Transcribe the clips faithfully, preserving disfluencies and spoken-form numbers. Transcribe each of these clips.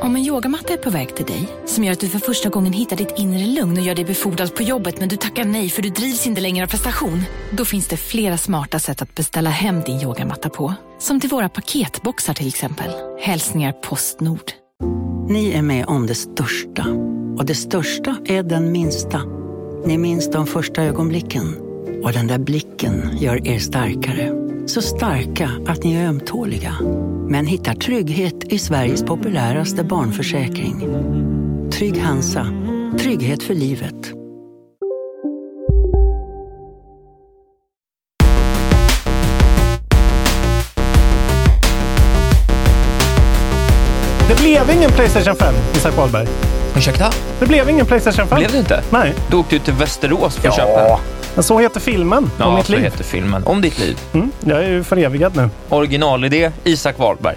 Om en yogamatta är på väg till dig, som gör att du för första gången hittar ditt inre lugn och gör dig befordrad på jobbet, men du tackar nej för du drivs inte längre av prestation. Då finns det flera smarta sätt att beställa hem din yogamatta på. Som till våra paketboxar till exempel. Hälsningar Postnord. Ni är med om det största. Och det största är den minsta. Ni minns de första ögonblicken. Och den där blicken gör er starkare. Så starka att ni är ömtåliga. Men hittar trygghet i Sveriges populäraste barnförsäkring. Trygg Hansa. Trygghet för livet. Det blev ingen PlayStation fem, Isak Wahlberg. Ursäkta? Det blev ingen PlayStation fem. Blev det inte? Nej. Du åkte ut till Västerås för att ja. köpa. Men så heter filmen ja, om mitt liv. Ja, så heter filmen om ditt liv. Mm, jag är ju förevigad nu. Originalidé, Isak Wahlberg.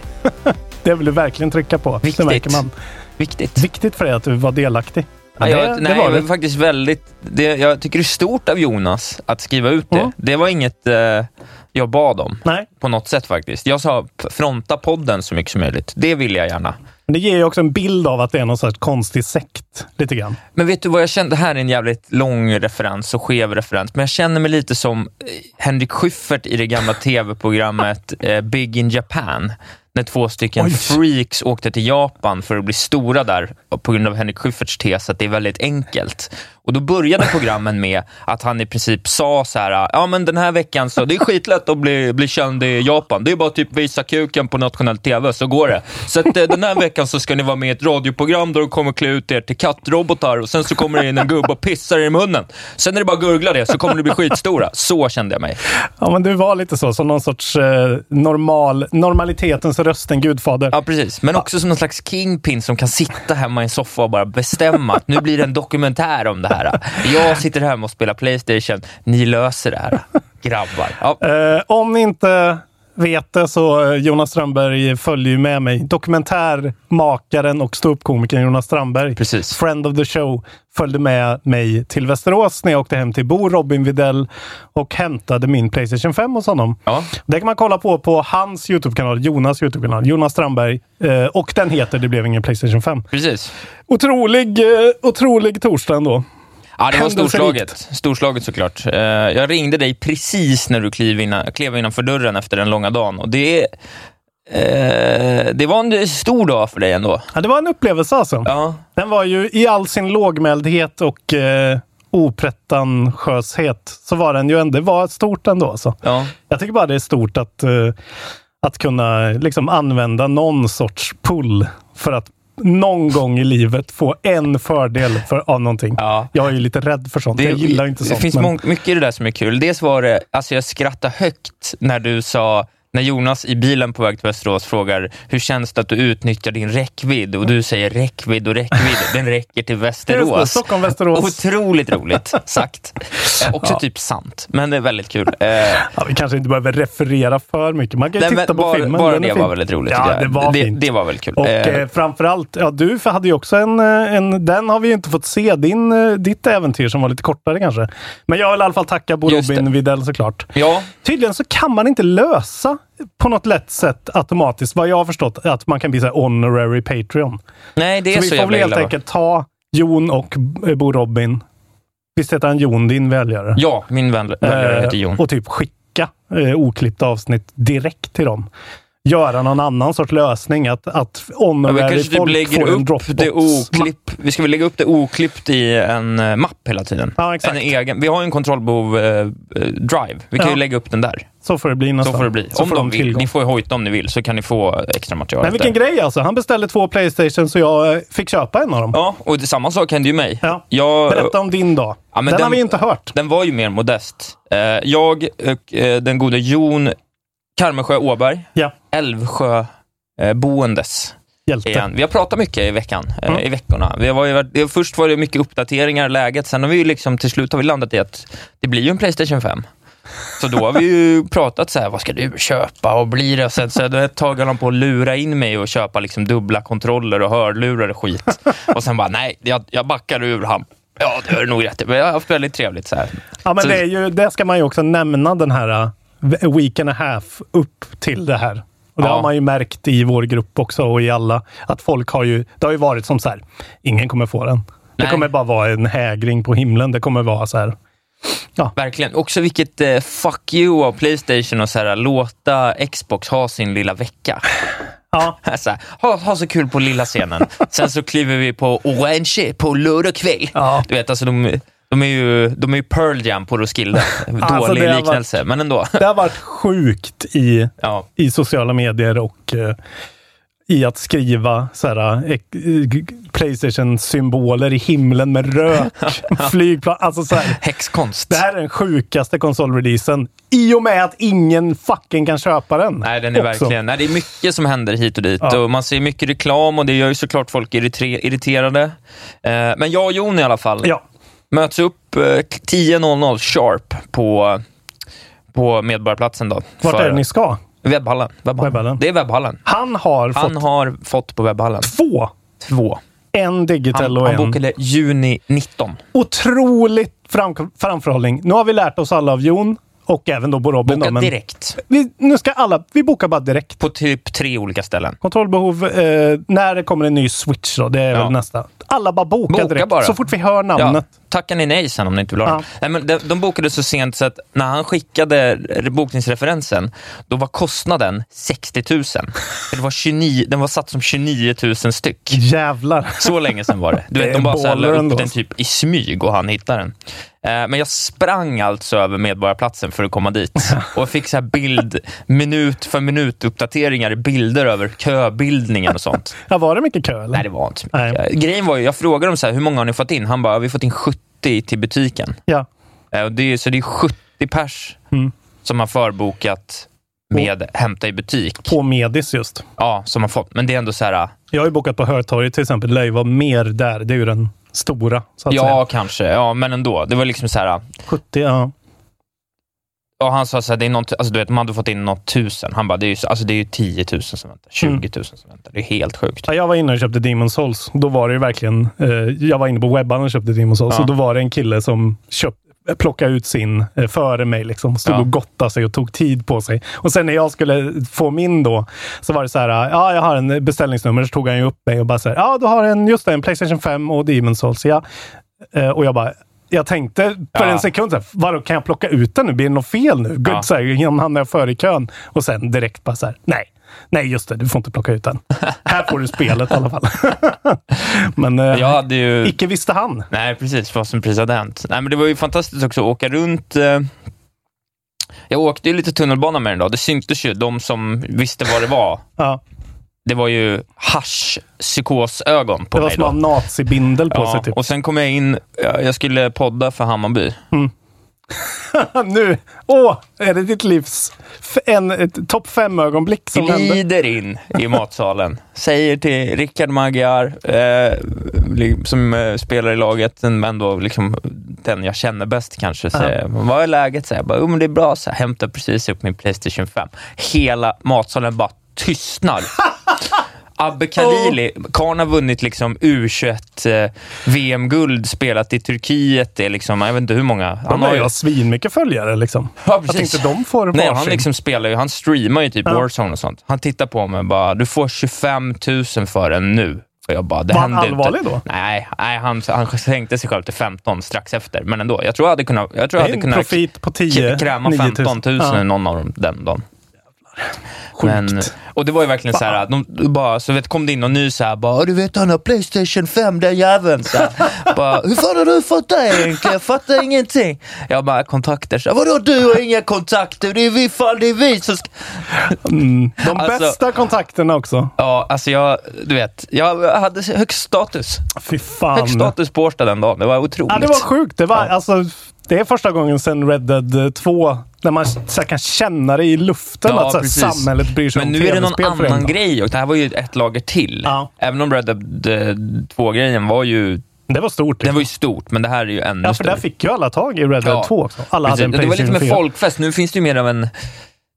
Det vill du verkligen trycka på. Viktigt. Märker man. Viktigt. Viktigt för dig att du var delaktig. Ja, jag, det, nej, det var det faktiskt väldigt... Det, jag tycker det är stort av Jonas att skriva ut det. Mm. Det var inget... Eh, jag bad om. Nej. På något sätt faktiskt. Jag sa fronta podden så mycket som möjligt. Det vill jag gärna. Men det ger ju också en bild av att det är någon sorts konstig sekt. Lite grann. Men vet du vad jag kände? Det här är en jävligt lång referens och skev referens. Men jag känner mig lite som Henrik Schyffert i det gamla tv-programmet eh, Big in Japan. När två stycken Oj. freaks åkte till Japan för att bli stora där på grund av Henrik Schyfferts tes att det är väldigt enkelt. Och då började programmen med att han i princip sa så här: ja men den här veckan så det är skitlätt att bli, bli känd i Japan. Det är bara typ visa kuken på nationell tv så går det. Så att den här veckan så ska ni vara med i ett radioprogram där de kommer klä ut er till kattrobotar och sen så kommer det in en gubbe och pissar i munnen. Sen när det bara gurglar det så kommer det bli skitstora. Så kände jag mig. Ja men du var lite så, som någon sorts eh, normal, normalitetens rösten, gudfader. Ja precis, men också som någon slags kingpin som kan sitta hemma i en soffa och bara bestämma att nu blir det en dokumentär om det här. Jag sitter hemma och spelar PlayStation. Ni löser det här, grabbar. Ja. Eh, om ni inte vet det så Jonas Strömberg följer ju med mig. Dokumentärmakaren och ståuppkomikern Jonas Strömberg. Precis. Friend of the show följde med mig till Västerås när jag åkte hem till Bo Robin Videll och hämtade min PlayStation fem hos honom. Ja. Det kan man kolla på på hans YouTube-kanal, Jonas YouTube-kanal, Jonas Strömberg. Eh, och den heter Det blev ingen PlayStation fem. Precis. Otrolig, eh, otrolig torsdag ändå. Ja, det var storslaget. Storslaget såklart. Uh, jag ringde dig precis när du klev, innan, klev innanför dörren efter den långa dagen. Och det, uh, det var en stor dag för dig ändå. Ja, det var en upplevelse alltså. Ja. Den var ju i all sin lågmäldhet och uh, opretentiöshet så var den ju ändå. Det var stort ändå alltså. Ja. Jag tycker bara det är stort att, uh, att kunna liksom använda någon sorts pull för att någon gång i livet få en fördel för, av någonting. Ja. Jag är ju lite rädd för sånt. Det, jag gillar inte sånt. Det finns men... mång, mycket i det där som är kul. Dels var det, alltså jag skrattade högt när du sa, när Jonas i bilen på väg till Västerås frågar hur känns det att du utnyttjar din räckvidd? Och du säger räckvidd och räckvidd. Den räcker till Västerås. Just det, Stockholm, Västerås. Otroligt roligt sagt. Eh, också ja. typ sant. Men det är väldigt kul. Eh, ja, vi kanske inte behöver referera för mycket. Man kan ju titta men, på bara, filmen. Bara det film. var väldigt roligt. Ja, det var, det, fint. Det, det var väldigt kul. Och eh, eh, framförallt, ja, du hade ju också en, en... Den har vi ju inte fått se. Din, ditt äventyr som var lite kortare kanske. Men jag vill i alla fall tacka Bo Robin Videll såklart. Ja. Tydligen så kan man inte lösa på något lätt sätt automatiskt, vad jag har förstått, att man kan bli så här honorary Patreon. Nej, det är så, så vi får väl helt enkelt ta Jon och Bo Robin. Visst heter han Jon, din välgörare? Ja, min välgörare heter Jon. Eh, och typ skicka eh, oklippta avsnitt direkt till dem. Göra någon annan sorts lösning att, att honorary ja, folk får en Dropbox. Vi ska väl lägga upp det oklippt i en mapp hela tiden. Ja, exakt. En egen, vi har ju en kontrollbehov eh, drive. Vi kan ja. ju lägga upp den där. Så får det bli nästan. Så får det bli. Så om får de vill. Tillgång. Ni får ju hojta om ni vill så kan ni få extra material. Men vilken grej alltså. Han beställde två PlayStation så jag fick köpa en av dem. Ja, och det, samma sak hände ju mig. Ja. Jag, Berätta om din dag. Ja, den, den har vi inte hört. Den var ju mer modest. Jag och den gode Jon Karmesjö Åberg. Ja. Älvsjö eh, boendes. Hjälte. Igen. Vi har pratat mycket i veckan, mm. i veckorna. Vi var ju, först var det mycket uppdateringar, läget. Sen har vi liksom, till slut har vi landat i att det blir ju en PlayStation fem. Så då har vi ju pratat så här, vad ska du köpa och blir det? Sen så då tog han på att lura in mig och köpa liksom dubbla kontroller och hörlurar och skit. Och sen bara, nej, jag, jag backar ur han. Ja, det är nog rätt. Men jag har haft väldigt trevligt så här. Ja, men så, det, är ju, det ska man ju också nämna den här week and a half upp till det här. Och det ja. har man ju märkt i vår grupp också och i alla. Att folk har ju, det har ju varit som så här, ingen kommer få den. Det nej. kommer bara vara en hägring på himlen. Det kommer vara så här. Ja. Verkligen. Också vilket eh, fuck you av PlayStation och så här, låta Xbox ha sin lilla vecka. Ja. Alltså, ha, ha så kul på lilla scenen. Sen så kliver vi på Orange på lördag kväll. Ja. Du vet, alltså de... De är ju, de är ju Pearl Jam på Roskilde. Dålig alltså liknelse, varit, men ändå. Det har varit sjukt i, ja. i sociala medier och eh, i att skriva så här, eh, PlayStation-symboler i himlen med rök, flygplan. Alltså så här, häxkonst. Det här är den sjukaste konsolreleasen i och med att ingen fucking kan köpa den. Nej, den är också. verkligen. Nej, det är mycket som händer hit och dit. Ja. Och man ser mycket reklam och det gör ju såklart folk irriter- irriterade. Eh, men jag och Jon i alla fall. Ja. Möts upp eh, tio sharp på, på Medborgarplatsen då. Vart är det ni ska? Webhallen. Webhallen. Webhallen. Det är Webhallen. Han har han fått... har fått på Webhallen. Två? Två. En digital han, och en... Han bokade juni nitton. Otroligt fram, framförhållning. Nu har vi lärt oss alla av Jon och även då Bo Robin. Boka då, men direkt. Vi, nu ska alla... Vi bokar bara direkt. På typ tre olika ställen. Kontrollbehov. Eh, när det kommer en ny Switch då. Det är ja. väl nästa... Alla bara bokar boka direkt, bara. Så fort vi hör namnet. Ja, tackar ni nej sen om ni inte vill ha ja. Nej, men de, de bokade så sent så att när han skickade bokningsreferensen, då var kostnaden sextio tusen. Det var tjugonio, den var satt som tjugonio tusen styck. Jävlar. Så länge sen var det. Du vet, de bara så här la upp den typ i smyg och han hittade den. Men jag sprang alltså över Medborgarplatsen för att komma dit. Och fick så här bild, minut för minut uppdateringar, bilder över köbildningen och sånt. Ja, var det mycket kö eller? Nej, det var inte så mycket. Nej. Grejen var ju, jag frågade dem så här, hur många har ni fått in? Han bara, vi har fått in sjuttio till butiken. Ja. Det, så det är sjuttio pers mm. som har förbokat med på, hämta i butik. På Medis just. Ja, som har fått. Men det är ändå så här... Jag har ju bokat på Hörtorget till exempel. Det lär ju vara mer där. Det är ju den... stora, så att ja, säga. Kanske. Ja, men ändå. Det var liksom så här... sjuttio, ja. Och han sa så här, det är någon, alltså du vet, man hade fått in något tusen. Han bara, det är ju, alltså det är ju tio tusen som väntar. tjugo tusen som väntar. Det är helt sjukt. Ja, jag var inne och köpte Demon's Souls. Då var det ju verkligen... Eh, jag var inne på webban och köpte Demon's Souls. Ja. Och då var det en kille som köpt, plockade ut sin eh, före mig liksom. Stod ja. och gottade sig och tog tid på sig. Och sen när jag skulle få min då, så var det så här, ja, jag har en beställningsnummer. Så tog han ju upp mig och bara så här, ja, du har en, just det, en PlayStation fem och Demon's Souls. Ja. Eh, och jag bara... Jag tänkte för ja. en sekund så här, vadå, kan jag plocka ut den nu? Blir det något fel nu? Gud, ja. så här, han är före i kön. Och sen direkt bara så här, nej. Nej, just det, du får inte plocka ut den. Här får du spelet i alla fall. Men eh, ja, det ju... icke visste han. Nej, precis, vad som precis hade hänt. Nej, men det var ju fantastiskt också att åka runt... Eh... Jag åkte ju lite tunnelbana med den då. Det syntes ju, de som visste vad det var. Ja. Det var ju haschpsykosögon på mig. Det var mig som en nazibindel på ja, sig typ. Och sen kom jag in, jag skulle podda för Hammarby. Mm. Nu, åh, är det ditt livs en topp fem ögonblick som händer? Glider in i matsalen. Säger till Rickard Magyar, eh, som eh, spelar i laget, men då liksom den jag känner bäst kanske. Så, uh-huh. Vad är läget? Så jag bara, oh, men det är bra. Så jag hämtar precis upp min PlayStation fem. Hela matsalen bara tystnar. Abbe Khalili, oh. Karn har vunnit liksom U tjugoett eh, V M-guld, spelat i Turkiet, det är liksom, jag vet inte hur många. Han har ju jag svin mycket följare liksom. Ja, jag tänkte de får varsin. Nej, han liksom spelar ju, han streamar ju typ ja. Warzone och sånt. Han tittar på mig och bara, du får tjugofem tusen för den nu. Och jag bara, det var han allvarlig inte. Då? Nej, nej han, han tänkte sig själv till femton strax efter. Men ändå, jag tror jag hade kunnat, jag tror jag hade kunnat profit på tio, kräma femton tusen ja. någon av dem den dagen. Men, och det var ju verkligen så här att de bara så vet kom det in någon ny så här bara du vet han har PlayStation fem den jäveln så här, bara hur fan har du fått det egentligen? Jag fattar ingenting. Jag bara kontakter så här, vadå du har inga kontakter? Det är vi fan det är vi så ska... mm, de alltså, bästa kontakterna också. Ja, alltså jag du vet jag hade högst status. Fy fan. Högst status på Årsta den dagen. Det var otroligt. Ja, det var sjukt. Det var ja. alltså Det är första gången sedan Red Dead två när man så kan känna det i luften, ja, att så här, samhället bryr sig. Men om nu är det någon annan grej, och det här var ju ett lager till. Ja. Även om Red Dead två-grejen var ju... Det var stort. Det var ju stort, men det här är ju ännu större. Ja, för där fick ju alla tag i Red Dead ja. två också. Alla hade en det var lite med folkfest. Nu finns det ju mer av en...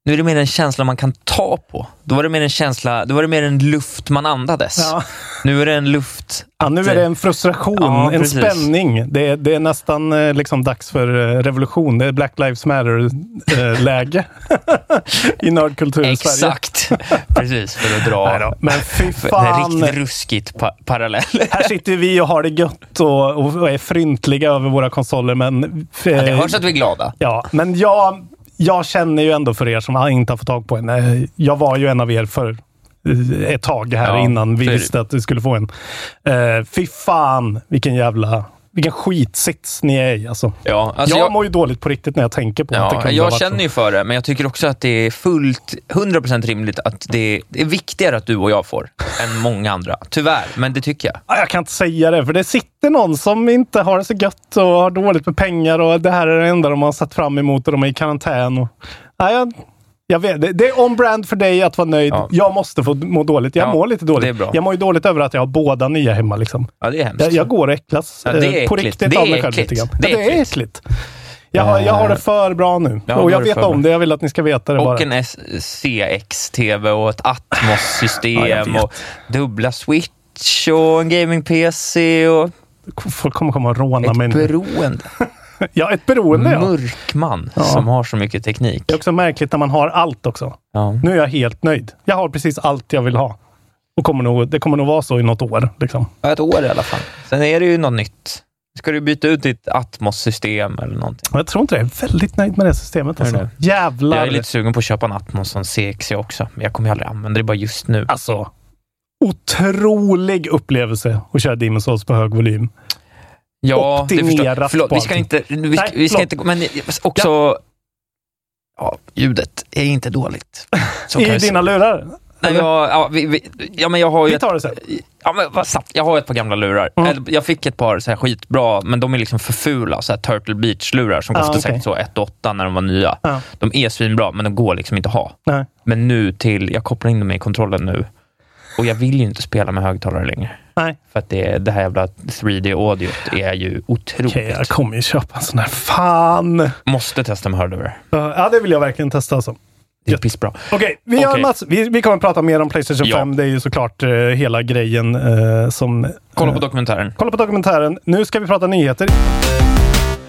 Nu är det mer en känsla man kan ta på. Då var det mer en känsla, då var det mer en luft man andades. Ja. Nu är det en luft. Ja, nu är det en frustration, ja, en precis. Spänning. Det är, det är nästan liksom dags för revolution. Det är Black Lives Matter-läge i nördkultur i Sverige. Exakt, precis, för att dra. Men fy fan. Det är riktigt ruskigt pa- parallell. Här sitter vi och har det gött och, och är fryntliga över våra konsoler. Men, ja, det hörs att vi är glada. Ja, men jag... Jag känner ju ändå för er som inte har fått tag på en. Jag var ju en av er för ett tag här ja, innan vi visste att vi skulle få en. Uh, fy fan, vilken jävla... Vilken skitsits ni är i, alltså. Ja, alltså jag, jag mår ju dåligt på riktigt när jag tänker på ja, att det kan jag känner ju för det, men jag tycker också att det är fullt hundra procent rimligt att det är viktigare att du och jag får än många andra. Tyvärr, men det tycker jag. Ja, jag kan inte säga det, för det sitter någon som inte har det så gött och har dåligt med pengar och det här är det enda de har satt fram emot och de är i karantän. Och... Ja, jag... Jag vet, det, det är on-brand för dig att vara nöjd. Ja. Jag måste få må dåligt. Jag ja, mår lite dåligt. Jag mår ju dåligt över att jag har båda nya hemma. Liksom. Ja, det är hemskt. Jag, jag går och äcklas ja, eh, på riktigt av mig själv lite grann. Det är, ja, det är äckligt. Jag har, jag har det för bra nu. Ja, och jag vet om bra. det. Jag vill att ni ska veta det och bara. Och en C X-T V och ett Atmos-system ja, och dubbla Switch och en gaming-P C. Och... Folk kommer komma och råna mig nu. Ett beroende. Ja, ett beroende. Ja. Mörkman ja. Som har så mycket teknik. Det är också märkligt när man har allt också. Ja. Nu är jag helt nöjd. Jag har precis allt jag vill ha. Och kommer nog, det kommer nog vara så i något år. Liksom. Ett år i alla fall. Sen är det ju något nytt. Ska du byta ut ditt Atmos-system eller någonting? Jag tror inte det. Jag är väldigt nöjd med det systemet. Alltså. Det? Jävlar. Jag är lite sugen på att köpa en Atmos som C X också. Men jag kommer ju aldrig använda det bara just nu. Alltså, otrolig upplevelse att köra Demon's Souls på hög volym. Ja, det förstår. Förlåt, vi ska inte vi, Nej, vi ska inte men också ja. ja, ljudet är inte dåligt. Så I dina lurar. Nej, jag, ja, vi, vi, ja men jag har ju vi tar det sen. Ett, ja men vad satt? Jag har ett par gamla lurar. Mm. Jag fick ett par så här skitbra, men de är liksom för fula så här Turtle Beach lurar som kostade ah, okay. säkert så ett åtta när de var nya. Ah. De är svinbra, men de går liksom inte att ha. Nej. Men nu till jag kopplar in dem i kontrollen nu. Och jag vill ju inte spela med högtalare längre. Nej. För att det, det här jävla tre D-audiot är ju otroligt. Okej, okay, jag kommer ju köpa en sån här. Fan! Måste testa med hardware. Ja, det vill jag verkligen testa alltså. Det är pissbra. Okej, okay, vi, okay. mass- vi, vi kommer att prata mer om PlayStation ja. fem. Det är ju såklart uh, hela grejen uh, som... Uh, kolla på dokumentären. Kolla på dokumentären. Nu ska vi prata nyheter.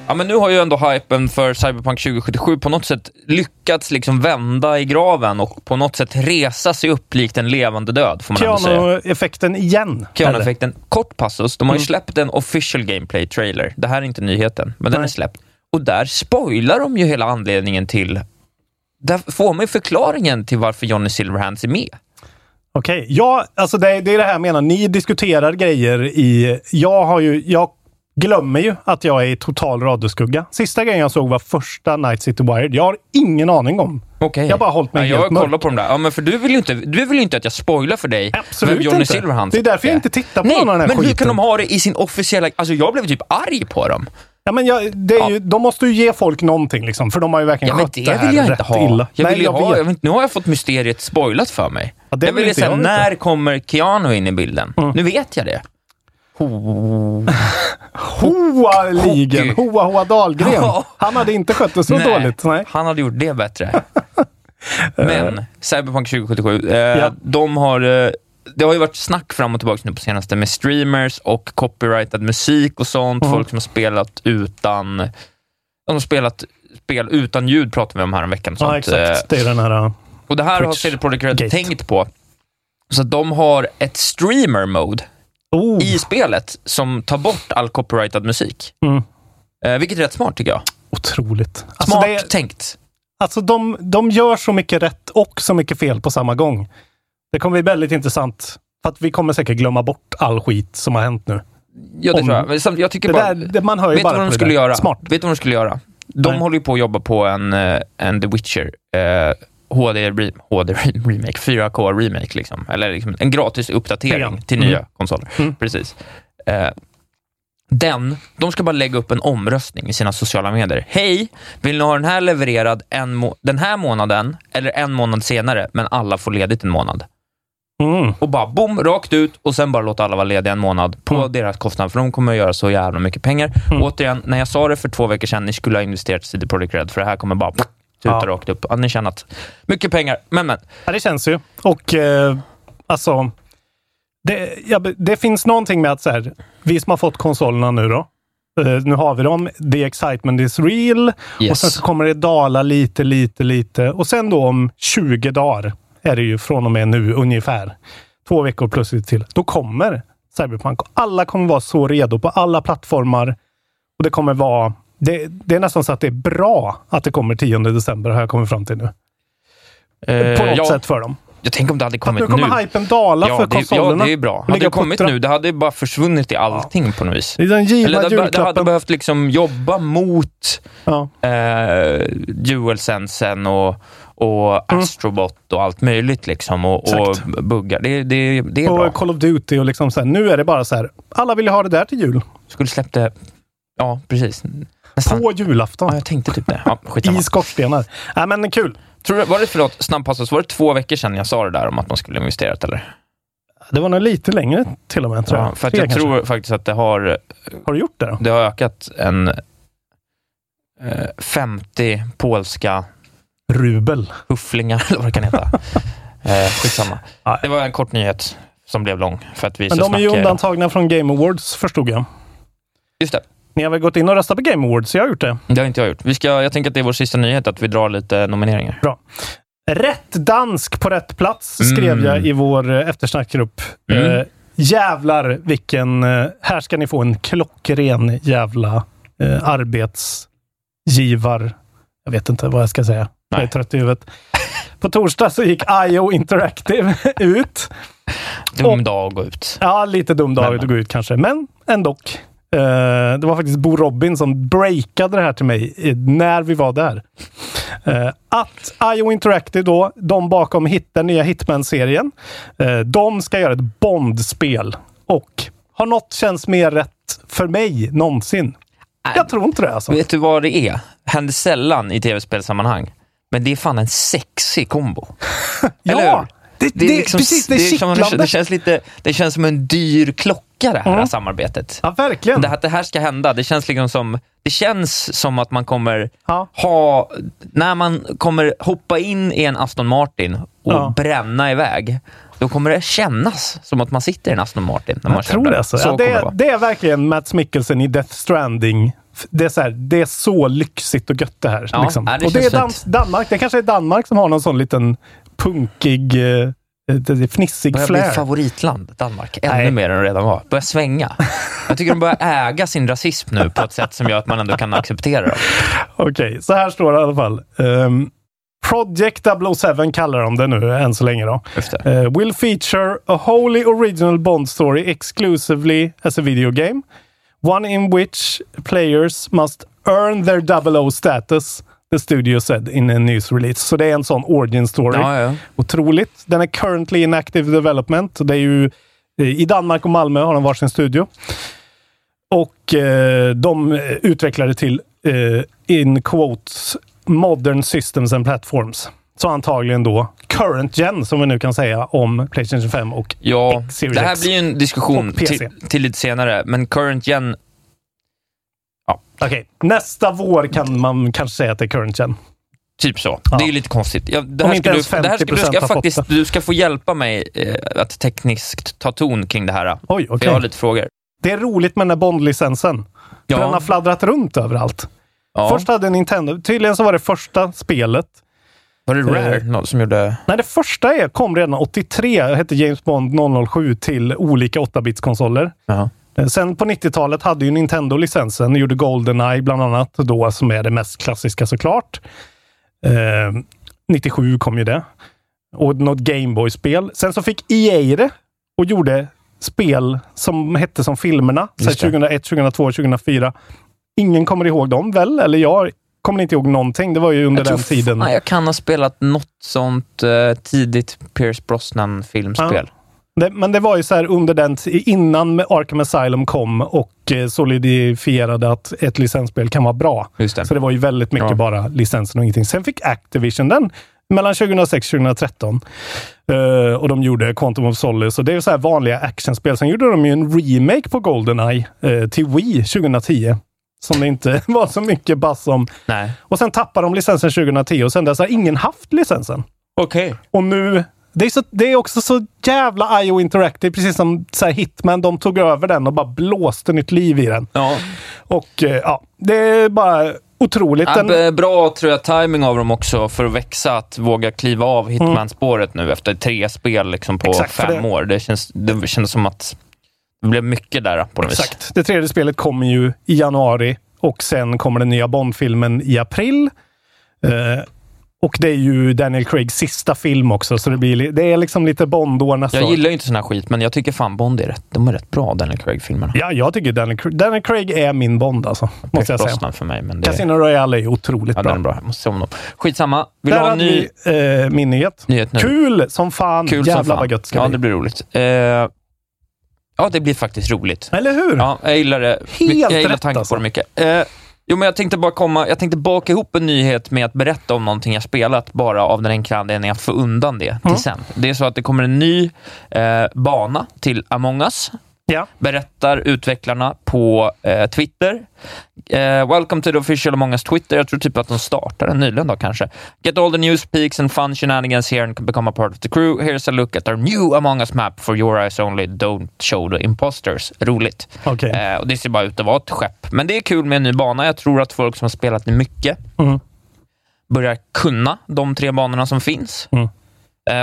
Ja, men nu har ju ändå hypen för Cyberpunk tjugo sjuttiosju på något sätt lyckats liksom vända i graven och på något sätt resa sig upp likt en levande död, får man ändå säga. Keanu-effekten igen. Keanu-effekten. Kort passus, de har ju mm. släppt en official gameplay-trailer. Det här är inte nyheten, men Nej. den är släppt. Och där spoilar de ju hela anledningen till... Där får man ju förklaringen till varför Johnny Silverhands är med. Okej, okay. ja, alltså det, det är det här jag menar. Ni diskuterar grejer i... Jag har ju... Jag glömmer ju att jag är i total radioskugga. Sista gången jag såg var första Night City Wired. Jag har ingen aning om. Okay. Jag har bara hållit mig ja, helt jag mörkt. Jag kollar på dem där. Ja, men för du vill ju inte, du vill ju inte att jag spoilar för dig. Absolut Johnny inte. Silverhand. Det är därför jag inte tittar på Nej, någon av den här skiten. Nej, men hur kan de ha det i sin officiella... Alltså jag blev typ arg på dem. Ja, men jag, det är ja. ju, de måste ju ge folk någonting liksom. För de har ju verkligen ja, skött det, det här jag rätt ha. illa. Jag Nej, vill jag ha, jag vet, nu har jag fått mysteriet spoilat för mig. Ja, det jag vill, vill säga, jag när inte. kommer Keanu in i bilden? Mm. Nu vet jag det. Ho... Hoa-ligen, Hoa Hoa Dahlgren. Han hade inte skött det så nej, dåligt. Nej. Han hade gjort det bättre. Men Cyberpunk tjugo sjuttiosju, eh, ja. de har, eh, det har ju varit snack fram och tillbaka nu på senaste med streamers och copyrightad musik och sånt. Mm. Folk som har spelat utan, de har spelat spel utan ljud pratar vi om här en veckan. Ja, exakt. Det är den här. Och det här Twitch har C D Projekt Red tänkt på. Så att de har ett streamer-mode. Oh. I spelet som tar bort all copyrightad musik. Mm. Eh, vilket är rätt smart tycker jag. Otroligt. Smart alltså det är, tänkt. Alltså de, de gör så mycket rätt och så mycket fel på samma gång. Det kommer bli väldigt intressant. För att vi kommer säkert glömma bort all skit som har hänt nu. Ja, det Om, tror jag. Men samt, jag tycker det bara, där, det, man hör ju vet bara vad de skulle göra? Smart. Vet du vad de skulle göra? De Nej. håller ju på att jobba på en, en The Witcher eh, H D remake, fyra K remake liksom, eller liksom en gratis uppdatering Program. till nya mm. konsoler. Mm. Precis. Eh, Den, de ska bara lägga upp en omröstning i sina sociala medier. Hej, vill ni ha den här levererad en må- den här månaden eller en månad senare, men alla får ledigt en månad. Mm. Och bara boom, rakt ut. Och sen bara låta alla vara lediga en månad på mm. deras kostnad. För de kommer att göra så jävla mycket pengar. Mm. Återigen, när jag sa det för två veckor sedan, ni skulle ha investerat i C D Projekt Red, för det här kommer bara pff, tuta ja. rakt upp. Har ni tjänat mycket pengar? Men, men. Ja, det känns ju. Och eh, alltså... Det, ja, det finns någonting med att så här, vi som har fått konsolerna nu då, eh, nu har vi dem, the excitement is real, yes. Och sen så kommer det dala lite, lite, lite, och sen då om tjugo dagar är det ju från och med nu ungefär, två veckor plus lite till, då kommer Cyberpunk och alla kommer vara så redo på alla plattformar, och det kommer vara det, det är nästan så att det är bra att det kommer tionde december, har jag kommit fram till nu eh, på något ja. sätt för dem. Jag tänker om det hade kommit nu. Nu kommer hypen dala ja, för konsolerna. Ja, det är bra. Hade det kommit nu, det hade bara försvunnit i allting ja. på något vis. Det, eller det, det hade behövt liksom jobba mot ja. eh, DualSensen och, och Astrobot mm. och allt möjligt liksom. Och, och buggar. Det, det, det är och bra. Och Call of Duty och liksom så här, nu är det bara så här, alla vill ha det där till jul. Skulle släppt det, ja precis. Nästan. På julafton. Ja, jag tänkte typ det. Ja, i skorstenar. Nej, äh, men kul. Tror du, var det förlåt, snabbpassas, var det två veckor sedan jag sa det där om att man skulle investera eller? Det var nog lite längre till och med, tror jag. Ja, för att jag kanske. tror faktiskt att det har... Har du gjort det då? Det har ökat en eh, femtio polska... Rubel. Hufflingar, eller vad det kan heta. eh, skitsamma. Ja. Det var en kort nyhet som blev lång. För att vi Men så de snackade... är ju undantagna från Game Awards, förstod jag. Just det. Ni har väl gått in och röstat på Game Awards, jag har gjort det. Det har inte jag gjort. Vi ska, jag tänker att det är vår sista nyhet, att vi drar lite nomineringar. Bra. Rätt dansk på rätt plats, skrev mm. jag i vår eftersnackgrupp. Mm. Eh, jävlar vilken... Här ska ni få en klockren jävla eh, arbetsgivar... Jag vet inte vad jag ska säga. Nej. Jag är trött i huvudet. På torsdag så gick I O Interactive ut. Dum och, dag gå ut. Ja, lite dum dag att gå ut kanske. Men ändå... Uh, det var faktiskt Bo Robin som breakade det här till mig i, när vi var där. Uh, att I O Interactive då, de bakom hit, den nya Hitman-serien, uh, de ska göra ett Bond-spel. Och har något känns mer rätt för mig någonsin? Äh, Jag tror inte det alltså. Vet du vad det är? Händer sällan i tv-spelsammanhang. Men det är fan en sexig kombo. Eller ja! Hur? Det, det, det, liksom, precis, det, det, känns, det, känns lite, det känns som en dyr klocka det här, mm. här samarbetet. Ja, verkligen. Det här, det här ska hända. Det känns, liksom som, det känns som att man kommer ja. ha... När man kommer hoppa in i en Aston Martin och ja. bränna iväg, då kommer det kännas som att man sitter i en Aston Martin. När man Jag tror det. Alltså. Så ja, det, är, det, det är verkligen Mads Mikkelsen i Death Stranding. Det är så, här, det är så lyxigt och gött det här. Ja, liksom. Ja, det och det är Dan- Danmark. Det kanske är Danmark som har någon sån liten... punkig, eh, fnissig flär. Börjar bli favoritland, Danmark. Ännu Nej. mer än det redan var. Börjar svänga. Jag tycker de börjar äga sin rasism nu på ett sätt som gör att man ändå kan acceptera dem. Okej, okay, så här står det i alla fall. Um, Project double oh seven kallar de det nu än så länge då. Uh, will feature a wholly original Bond story exclusively as a video game. One in which players must earn their double oh status. The studio said in a news release. Så det är en sån origin story. Ja, ja. Otroligt. Den är currently in active development. Det är ju, i Danmark och Malmö har de varsin studio. Och eh, de utvecklade till eh, in quotes modern systems and platforms. Så antagligen då current gen som vi nu kan säga om PlayStation fem och ja, Series X. Det här blir ju en diskussion till, till lite senare. Men current gen... Okej, nästa vår kan man kanske säga att det är current gen. Typ så. Ja. Det är ju lite konstigt. Ja, det, här ska du, det här ska du ska faktiskt du ska få hjälpa mig eh, att tekniskt ta ton kring det här. Oj, okay. Jag har lite frågor. Det är roligt med den här Bond-licensen. Ja. För den har fladdrat runt överallt. Ja. Först hade Nintendo, tydligen så var det första spelet. Var det Rare eh, något som gjorde? Nej, det första är, kom redan åttiotre och hette James Bond noll noll sju till olika åtta-bits-konsoler. Ja. Sen på nittiotalet hade ju Nintendo licensen och gjorde GoldenEye bland annat då, som är det mest klassiska såklart. Eh, nittiosju kom ju det. Och något Gameboy-spel. Sen så fick E A det och gjorde spel som hette som filmerna. Sen tjugohundraett, tjugohundratvå, tjugohundrafyra. Ingen kommer ihåg dem väl? Eller jag kommer inte ihåg någonting. Det var ju under jag den tror, tiden. Nej, jag kan ha spelat något sånt eh, tidigt Pierce Brosnan-filmspel. Ja. Det, men det var ju så här under den, innan Arkham Asylum kom och solidifierade att ett licensspel kan vara bra. Just det. Så det var ju väldigt mycket ja. bara licensen och ingenting. Sen fick Activision den mellan tjugohundrasex och tjugotretton. Uh, och de gjorde Quantum of Solace. Och det är ju så här vanliga actionspel. Sen gjorde de ju en remake på GoldenEye uh, till Wii tjugohundratio. Som det inte var så mycket bass om. Nej. Och sen tappade de licensen tjugohundratio. Och sen dess har ingen haft licensen. Okej. Okay. Och nu... Det är, så, det är också så jävla I O Interactive, precis som så här Hitman, de tog över den och bara blåste nytt liv i den. Ja. Och ja, det är bara otroligt. Ja, den... Bra, tror jag, timing av dem också för att växa, att våga kliva av Hitman-spåret mm. nu efter tre spel liksom på Exakt, fem det... år. Det känns, det känns som att det blev mycket där på något Exakt. Vis. Det tredje spelet kommer ju i januari och sen kommer den nya Bond-filmen i april. Eh, Och det är ju Daniel Craigs sista film också, så det, blir, det är liksom lite Bond-år nästa. Jag gillar ju inte sån här skit, men jag tycker fan Bond är rätt, de är rätt bra, Daniel Craig-filmerna. Ja, jag tycker Daniel, Daniel Craig är min Bond, alltså. Måste Pick jag säga. För mig, men det... Casino Royale är ju otroligt ja, bra. Ja, den är bra. Jag måste se om dem. Skitsamma. Vill Där ha en ny... Vi, eh, min nyhet. nyhet nu. Kul som fan. Kul Jävla som fan. Vad gött ska ja, bli. Det blir roligt. Eh, ja, det blir faktiskt roligt. Eller hur? Ja, jag gillar det. Helt jag gillar rätt, tanken alltså. På det mycket. Eh, Jo, men jag tänkte bara komma, jag tänkte baka ihop en nyhet med att berätta om någonting jag spelat, bara av den enkla anledningen att få undan det till mm. sen. Det är så att det kommer en ny eh, bana till Among Us. Ja. Berättar utvecklarna på eh, Twitter. Eh, welcome to the official Among Us Twitter. Jag tror typ att de startar en nyligen då kanske. Get all the news, peaks and fun shenanigans here and become a part of the crew. Here's a look at our new Among Us map for your eyes only. Don't show the imposters. Roligt. Okay. Eh, och det ser bara ut att vara ett skepp. Men det är kul med en ny bana. Jag tror att folk som har spelat det mycket mm. börjar kunna de tre banorna som finns. Mm.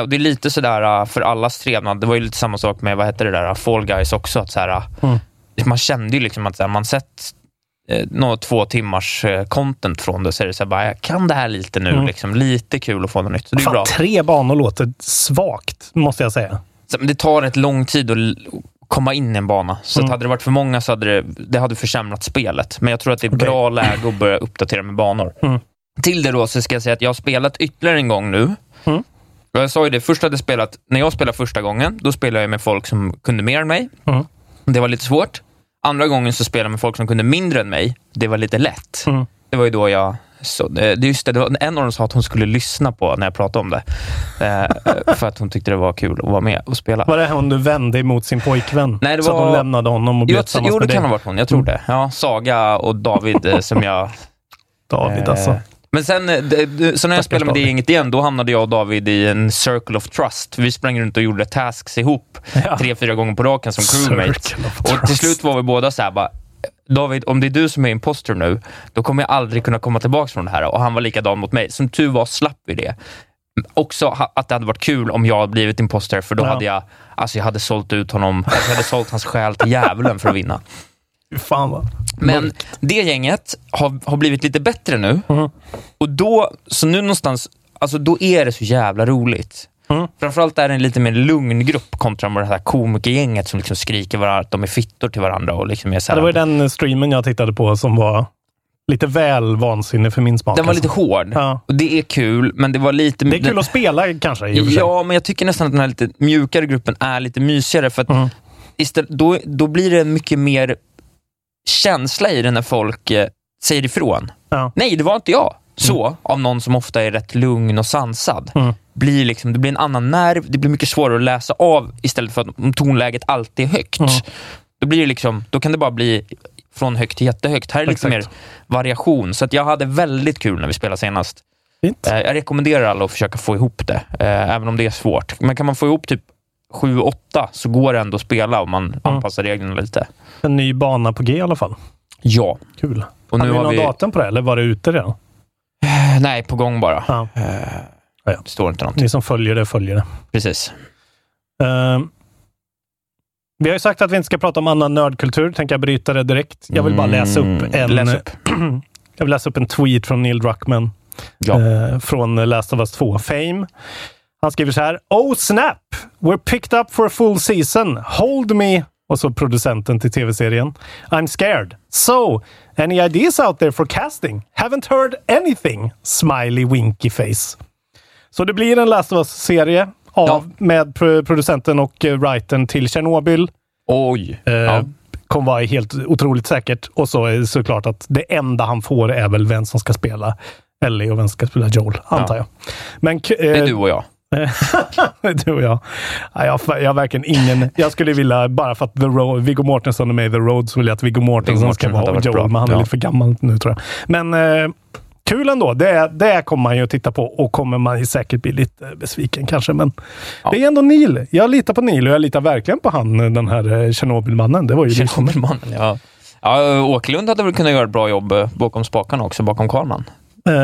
Och det är lite sådär för allas trevnad. Det var ju lite samma sak med, vad heter det där, Fall Guys också. Att såhär, mm. man kände ju liksom att såhär, man sett eh, några två timmars eh, content från det. Så är det såhär, bara, jag kan det här lite nu. Mm. Liksom, lite kul att få något nytt. Så det är Fan, bra. Tre banor låter svagt, måste jag säga. Så, men det tar rätt lång tid att l- komma in i en bana. Så mm. att hade det varit för många så hade det, det hade försämrat spelet. Men jag tror att det är okay. bra läge att börja uppdatera med banor. Mm. Till det då så ska jag säga att jag har spelat ytterligare en gång nu. Mm. Jag sa ju det, först hade jag spelat, när jag spelade första gången, då spelade jag med folk som kunde mer än mig. Mm. Det var lite svårt. Andra gången så spelade jag med folk som kunde mindre än mig. Det var lite lätt. Mm. Det var ju då jag... Så, just det, det var, en av dem sa att hon skulle lyssna på när jag pratade om det. Eh, för att hon tyckte det var kul att vara med och spela. Var det hon du vände emot sin pojkvän? Nej, det var... Så att hon lämnade honom och blev tillsammans med dig? Jo, det kan ha varit hon, jag tror det. Ja, Saga och David som jag... David alltså... Eh, Men sen, så när jag spelade med det inget igen, då hamnade jag och David i en circle of trust. Vi sprang runt och gjorde tasks ihop ja. tre, fyra gånger på raken som crewmates. Och till slut var vi båda så här bara, David, om det är du som är imposter nu, då kommer jag aldrig kunna komma tillbaka från det här. Och han var likadan mot mig. Som tur var slapp vi det. Också att det hade varit kul om jag hade blivit imposter, för då ja. hade jag, alltså jag hade sålt ut honom, alltså jag hade sålt hans själ till djävulen för att vinna. Fan vad. Men det gänget har, har blivit lite bättre nu. Mm. Och då, så nu någonstans, alltså då är det så jävla roligt. Mm. Framförallt är det en lite mer lugn grupp kontra med det här komikergänget som liksom skriker varandra, att de är fittor till varandra och liksom är så här. Ja, det var ju den streamen jag tittade på som var lite väl vansinnig för min smak. Den var alltså lite hård. Ja. Och det är kul, men det var lite... Det är kul den... att spela kanske. I ja, men jag tycker nästan att den här lite mjukare gruppen är lite mysigare, för att mm. istället, då, då blir det mycket mer känsla i det när folk eh, säger ifrån. Ja. Nej, det var inte jag. Så, mm. av någon som ofta är rätt lugn och sansad. Mm. Blir liksom, det blir en annan nerv. Det blir mycket svårare att läsa av istället för att tonläget alltid är högt. Mm. Då blir det liksom, då kan det bara bli från högt till jättehögt. Här är lite mer variation. Så att jag hade väldigt kul när vi spelade senast. Fint. Eh, jag rekommenderar alla att försöka få ihop det. Eh, även om det är svårt. Men kan man få ihop typ sju åtta så går det ändå att spela om man mm. anpassar reglerna lite. En ny bana på G i alla fall. Ja. Kul. Och nu har vi någon vi... datum på det, eller var det ute redan? Eh, nej, på gång bara. Ja. Eh, ja, ja. Det står inte någonting. Ni som följer det, följer det. Precis. Eh, vi har ju sagt att vi inte ska prata om annan nördkultur. Tänker jag bryta det direkt. Jag vill bara läsa upp en, Läs upp. jag vill läsa upp en tweet från Neil Druckmann. Ja. Eh, från Last of Us två. Fame. Han skriver så här: "Oh snap! We're picked up for a full season. Hold me." Och så producenten till tv-serien. "I'm scared. So, any ideas out there for casting? Haven't heard anything." Smiley winky face. Så det blir en Last of Us-serie av, ja. med producenten och writern till Tjernobyl. Oj. Eh, ja. Kommer vara helt otroligt säkert. Och så är det såklart att det enda han får är väl vem som ska spela Ellie och vem som ska spela Joel, antar ja. jag. Men, eh, det är du och jag. du och jag. Jag har verkligen ingen... Jag skulle vilja, bara för att The Road, Viggo Mortensen är med i The Road, så vill jag att Viggo Mortensen ska vara Joel, bra. men han är ja. lite för gammal nu, tror jag. Men... Eh, kul ändå, det, det kommer man ju att titta på, och kommer man ju säkert bli lite besviken kanske, men ja. det är ändå Neil. Jag litar på Neil, och jag litar verkligen på han, den här Tjernobylmannen. Det var ju Tjernobylmannen, ja. ja. Åklund hade väl kunnat göra ett bra jobb bakom spakarna också, bakom Karlman. Uh,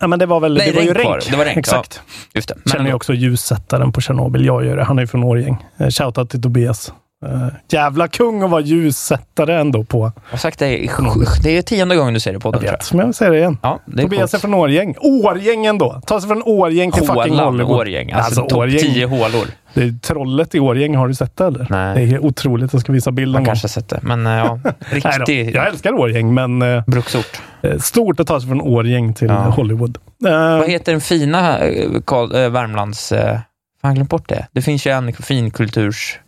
ja, men det var väl, Nej, det, var ju renk. det var Renk. Exakt. Ja, just det. Men känner ju också ljussättaren på Tjernobyl, jag gör det. Han är ju från Årjäng. Shoutout till Tobias. Uh, jävla kung och var ljussättare ändå på. Jag har sagt det, det är ju tionde gången du säger det på den. Jag vet, men jag säger det igen. Ja, det är Tobias är från Årjäng. Årjäng ändå. Ta sig från Årjäng till Håland, fucking Hollywood. Årjäng. Alltså, alltså Årjäng. tio hålor. Det är trollet i Årjäng, har du sett det eller? Nej. Det är otroligt, jag ska visa bilden. Jag kanske sett det, men ja. Riktigt. Jag älskar Årjäng, men... Uh, Bruksort. Stort att ta sig från Årjäng till ja. Hollywood. Uh, Vad heter den fina uh, Karl, uh, Värmlands... Uh, fan, glöm bort det. Det finns ju en fin kulturs...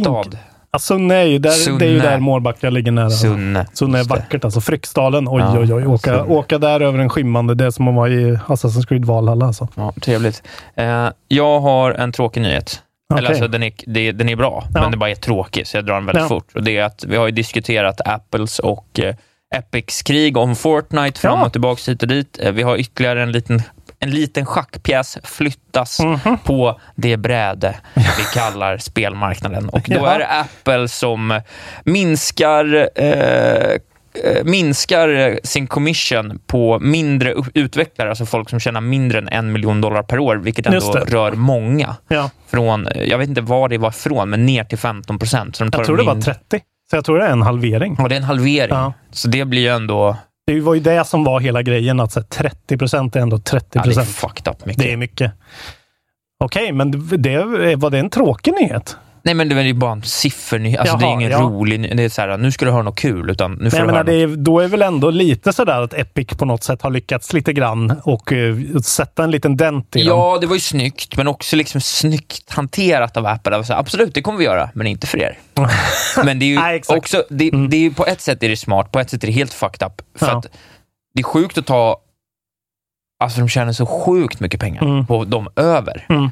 stad. Ja, Sunne är ju där, Sunne. Det är ju där Mårbacka ligger nära. Sunne. Sunne är vackert, alltså Fryksdalen. Oj, ja, oj, oj. Åka, Sunne. åka där över en skimmande, det är som att vara i Assassin's Creed Valhalla. Alltså. Ja, trevligt. Eh, jag har en tråkig nyhet. Okay. Eller alltså, den är, det, den är bra, ja. men det bara är tråkig, så jag drar den väldigt ja. fort. Och det är att vi har ju diskuterat Apples och eh, Epics krig om Fortnite fram ja. och tillbaka hit och dit. Eh, vi har ytterligare en liten... En liten schackpjäs flyttas mm-hmm. på det bräde vi kallar spelmarknaden. Och då är det Apple som minskar, eh, minskar sin commission på mindre utvecklare. Alltså folk som tjänar mindre än en miljon dollar per år. Vilket ändå rör många. Ja. Från, jag vet inte var det var ifrån, men ner till femton procent. Så de tar jag tror det var trettio. Så jag tror det är en halvering. Ja, det är en halvering. Ja. Så det blir ju ändå... Det var ju det som var hela grejen, att så här, trettio procent är ändå trettio procent. Ja, det är fucked up mycket. Det är mycket. Okej, okay, men det, var det en tråkig nyhet? Nej, men det är ju bara en siffernyhet. Alltså, Jaha, det är ingen ja. rolig... Det är så här, nu ska du höra något kul, utan nu får Nej, du men höra det är, då är väl ändå lite sådär att Epic på något sätt har lyckats lite grann och uh, sätta en liten dent i dem. Ja, det var ju snyggt, men också liksom snyggt hanterat av Apple. Alltså, absolut, det kommer vi göra, men inte för er. Men det är ju Nej, också... Det, mm. det är, på ett sätt är det smart, på ett sätt är det helt fucked up. För ja. att det är sjukt att ta... Alltså, de tjänar så sjukt mycket pengar mm. på dem över. Mm.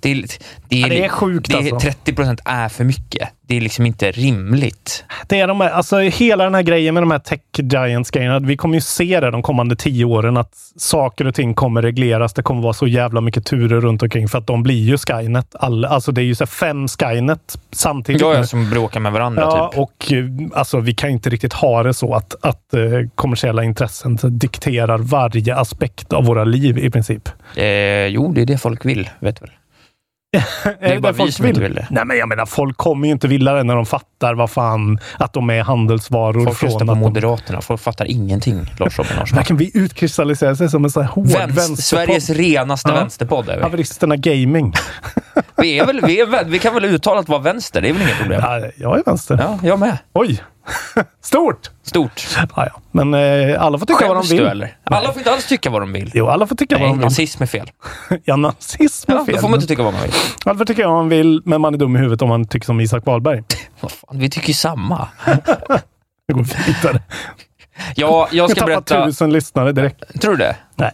Det är, det, är, ja, det är sjukt det är, alltså. trettio procent är för mycket. Det är liksom inte rimligt. Det är de här, alltså hela den här grejen med de här tech giants-grejerna. Vi kommer ju se det de kommande tio åren, att saker och ting kommer regleras. Det kommer vara så jävla mycket turer runt omkring, för att de blir ju Skynet. All, alltså det är ju så här fem Skynet samtidigt. Ja, som bråkar med varandra ja, typ. Och alltså vi kan inte riktigt ha det så att, att eh, kommersiella intressen dikterar varje aspekt av våra liv i princip. Eh, jo, det är det folk vill, vet du väl. Är det, det är bara folk vi som vill? Inte vill det. Nej, men jag menar, folk kommer ju inte vilja det när de fattar vad fan, att de är handelsvaror. Folk röstar på Moderaterna, de... folk fattar ingenting. Lars Robin Larsson. Där kan vi utkristallisera sig som en sån här hård Vänst, vänsterpodd. Sveriges renaste ja. vänsterpodd. Haveristerna gaming. vi, är väl, vi, är, vi kan väl uttala att vara vänster, det är väl inget problem. Ja, jag är vänster. Ja, jag med. Oj. Stort! Stort. Ja, ja. Men eh, alla får tycka Skämst vad de vill. Du, eller? Alla får inte alls tycka vad de vill. Jo, alla får tycka Nej, vad de vill. Nazism är fel. ja, nazism är ja, fel. Då får man inte tycka vad man vill. Alla får tycka vad man vill, men man är dum i huvudet om man tycker som Isak Wahlberg. Vad fan, vi tycker ju samma. Det går vidare. Ja, jag ska jag berätta... Jag tusen lyssnare direkt. Tror du det? Nej.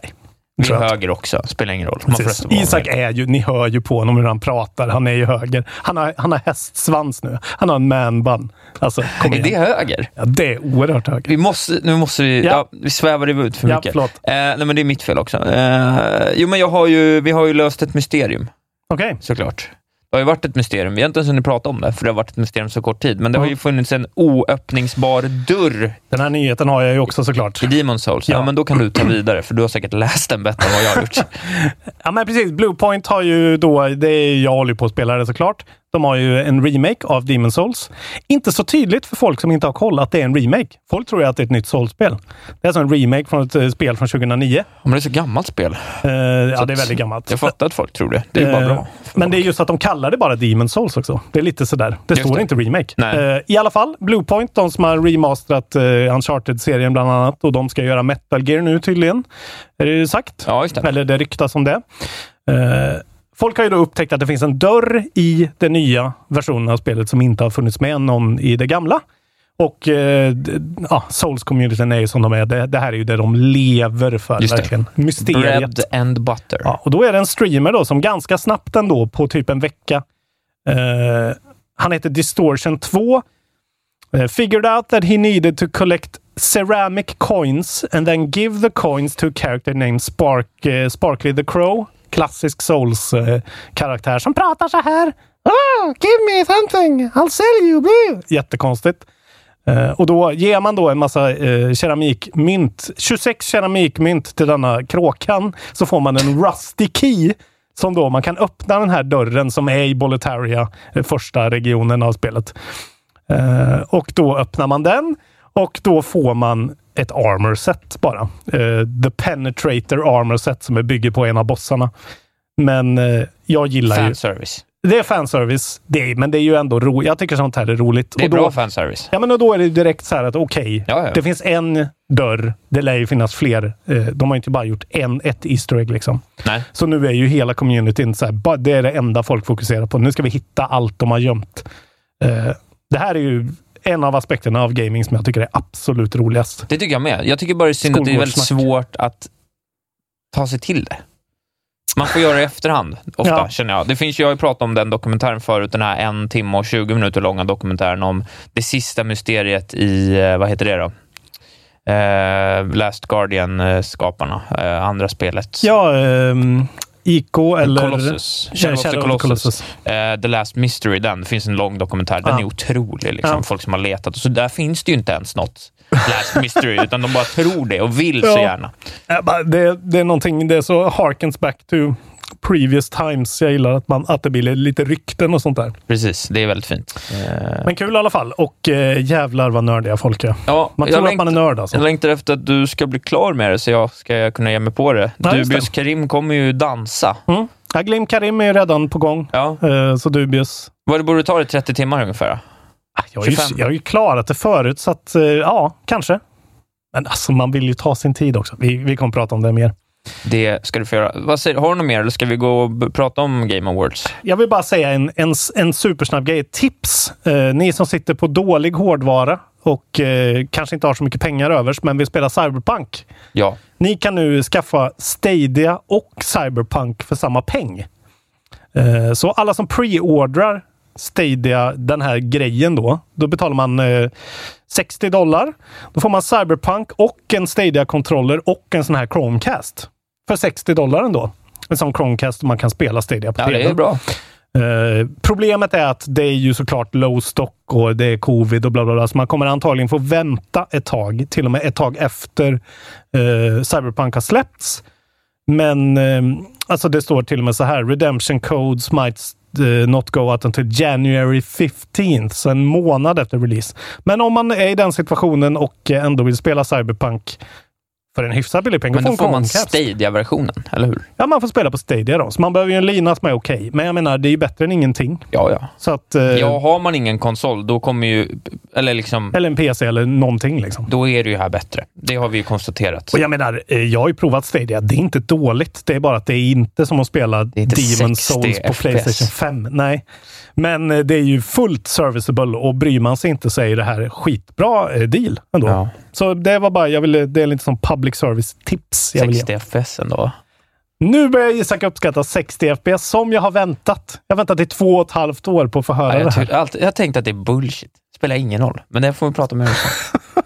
Vi är höger också, spelar ingen roll. Isak är ju, ni hör ju på honom hur han pratar. Han är ju höger. Han har, han har hästsvans nu. Han har en manbun. Alltså, är det höger? Ja, det är oerhört höger. Vi måste, nu måste vi, ja. Ja, vi svävar ut för ja, mycket. Eh, nej, men det är mitt fel också. Eh, jo, men jag har ju, vi har ju löst ett mysterium. Okej. Okay. Såklart. Det har ju varit ett mysterium. Vi har inte ens hunnit prata om det, för det har varit ett mysterium så kort tid. Men det har ju funnits en oöppningsbar dörr. Den här nyheten har jag ju också såklart. I Demon's Souls. Ja, ja men då kan du ta vidare, för du har säkert läst den bättre än vad jag har gjort. Ja, men precis. Bluepoint har ju då, det är jag håller på att spela det såklart. De har ju en remake av Demon's Souls. Inte så tydligt för folk som inte har koll att det är en remake. Folk tror ju att det är ett nytt Souls-spel. Det är som en remake från ett spel från tjugohundranio. Men det är så gammalt spel. Uh, ja, det är väldigt gammalt. Jag fattar att folk tror det. Det är uh, bara bra. Men folk. Det är just att de kallar det bara Demon's Souls också. Det är lite sådär. Det just står det. Inte remake. Uh, I alla fall, Bluepoint, de som har remasterat uh, Uncharted-serien bland annat. Och de ska göra Metal Gear nu tydligen. Är det sagt? Ja, just det. Eller det ryktas om det. Uh, folk har ju då upptäckt att det finns en dörr i den nya versionen av spelet som inte har funnits med någon i det gamla. Och eh, ja, Souls-communityn är ju som de är. Det, det här är ju det de lever för. Just verkligen. Det. Mysteriet. Bread and butter. Ja, och då är det en streamer då som ganska snabbt ändå på typ en vecka. Eh, han heter Distortion two. Eh, figured out that he needed to collect ceramic coins and then give the coins to a character named Spark, eh, Sparkly the Crow. Klassisk Souls-karaktär eh, som pratar så här. Oh, give me something, I'll sell you. Blue. Jättekonstigt. Och då ger man då en massa eh, keramikmynt, tjugosex keramikmynt till denna kråkan, så får man en rusty key som då man kan öppna den här dörren som är i Boletaria, första regionen av spelet. Eh, och då öppnar man den och då får man ett armor set bara. Eh, the Penetrator armor set som är bygger på en av bossarna. Men eh, jag gillar fan ju... service. Det är fanservice, det är, men det är ju ändå roligt. Jag tycker sånt här är roligt. Det är och då, bra fanservice. Ja, men och då är det direkt så här att okej, okay, ja, ja. Det finns en dörr, det lär ju finnas fler. De har ju inte bara gjort en, ett easter egg liksom. Nej. Så nu är ju hela communityn så här, det är det enda folk fokuserar på. Nu ska vi hitta allt de har gömt. Det här är ju en av aspekterna av gaming som jag tycker är absolut roligast. Det tycker jag med. Jag tycker bara det är synd att det är väldigt svårt att ta sig till det. Man får göra det i efterhand, ofta, ja. Känner jag. Det finns, jag har ju pratat om den dokumentären förut, den här en timme och tjugo minuter långa dokumentären om det sista mysteriet i, vad heter det då? Eh, Last Guardian-skaparna, eh, andra spelet. Ja, eh, I K eller... Colossus. Shadow Colossus. Colossus. Eh, The Last Mystery, den. Det finns en lång dokumentär, den ja. Är otrolig, liksom, ja. Folk som har letat. Så där finns det ju inte ens något. Last mystery, utan de bara tror det och vill ja. Så gärna. Det, det är någonting, det är så harkens back to previous times. Jag gillar att, man, att det blir lite rykten och sånt där. Precis, det är väldigt fint. Men kul i alla fall. Och äh, jävlar vad nördiga folk är. Ja, man tror längtar, att man är nörd alltså. Jag längtar efter att du ska bli klar med det så jag ska kunna ge mig på det. Ja, Dubius Karim kommer ju dansa. Mm. Ja, Glim Karim är ju redan på gång. Ja. Så Dubius. Vad borde du ta det trettio timmar ungefär? Jag är, ju, jag är ju klarat det förut, så att, ja, kanske. Men alltså, man vill ju ta sin tid också. Vi, vi kommer prata om det mer. Det ska du få göra. Vad säger, har du något mer, eller ska vi gå och b- prata om Game Awards? Jag vill bara säga en, en, en supersnabb grej. Tips! Eh, ni som sitter på dålig hårdvara och eh, kanske inte har så mycket pengar övers, men vill spela Cyberpunk. Ja. Ni kan nu skaffa Stadia och Cyberpunk för samma peng. Eh, så alla som pre-ordrar Stadia, den här grejen då. Då betalar man eh, sextio dollar. Då får man Cyberpunk och en Stadia-kontroller och en sån här Chromecast. För sextio dollar ändå. En sån Chromecast man kan spela Stadia på ja, T V. Det är bra. Eh, problemet är att det är ju såklart low stock och det är covid och bla bla bla. Så man kommer antagligen få vänta ett tag. Till och med ett tag efter eh, Cyberpunk har släppts. Men eh, alltså det står till och med så här. Redemption codes might not go out until January fifteenth, så en månad efter release. Men om man är i den situationen och ändå vill spela Cyberpunk för en hyfsad billig peng. Men då får man Chromecast. Stadia-versionen, eller hur? Ja, man får spela på Stadia då. Så man behöver ju en lina som är okej. Okay. Men jag menar, det är ju bättre än ingenting. Ja, ja. Så att, eh, ja, har man ingen konsol, då kommer ju... Eller, liksom, eller en P C eller någonting liksom. Då är det ju här bättre. Det har vi ju konstaterat. Och jag menar, jag har ju provat Stadia. Det är inte dåligt. Det är bara att det är inte som att spela Demon's Souls på F P S. PlayStation five. Nej. Men det är ju fullt serviceable och bryr man sig inte så är det här skitbra deal ändå. Ja. Så det var bara, jag ville, det är lite som public service tips. Jag sextio F P S ändå. Nu börjar Isak uppskatta sextio F P S som jag har väntat. Jag har väntat i två och ett halvt år på att få höra ja, det här. Ty- allt, jag tänkte att det är bullshit. Spelar ingen roll. Men det får vi prata med dig om.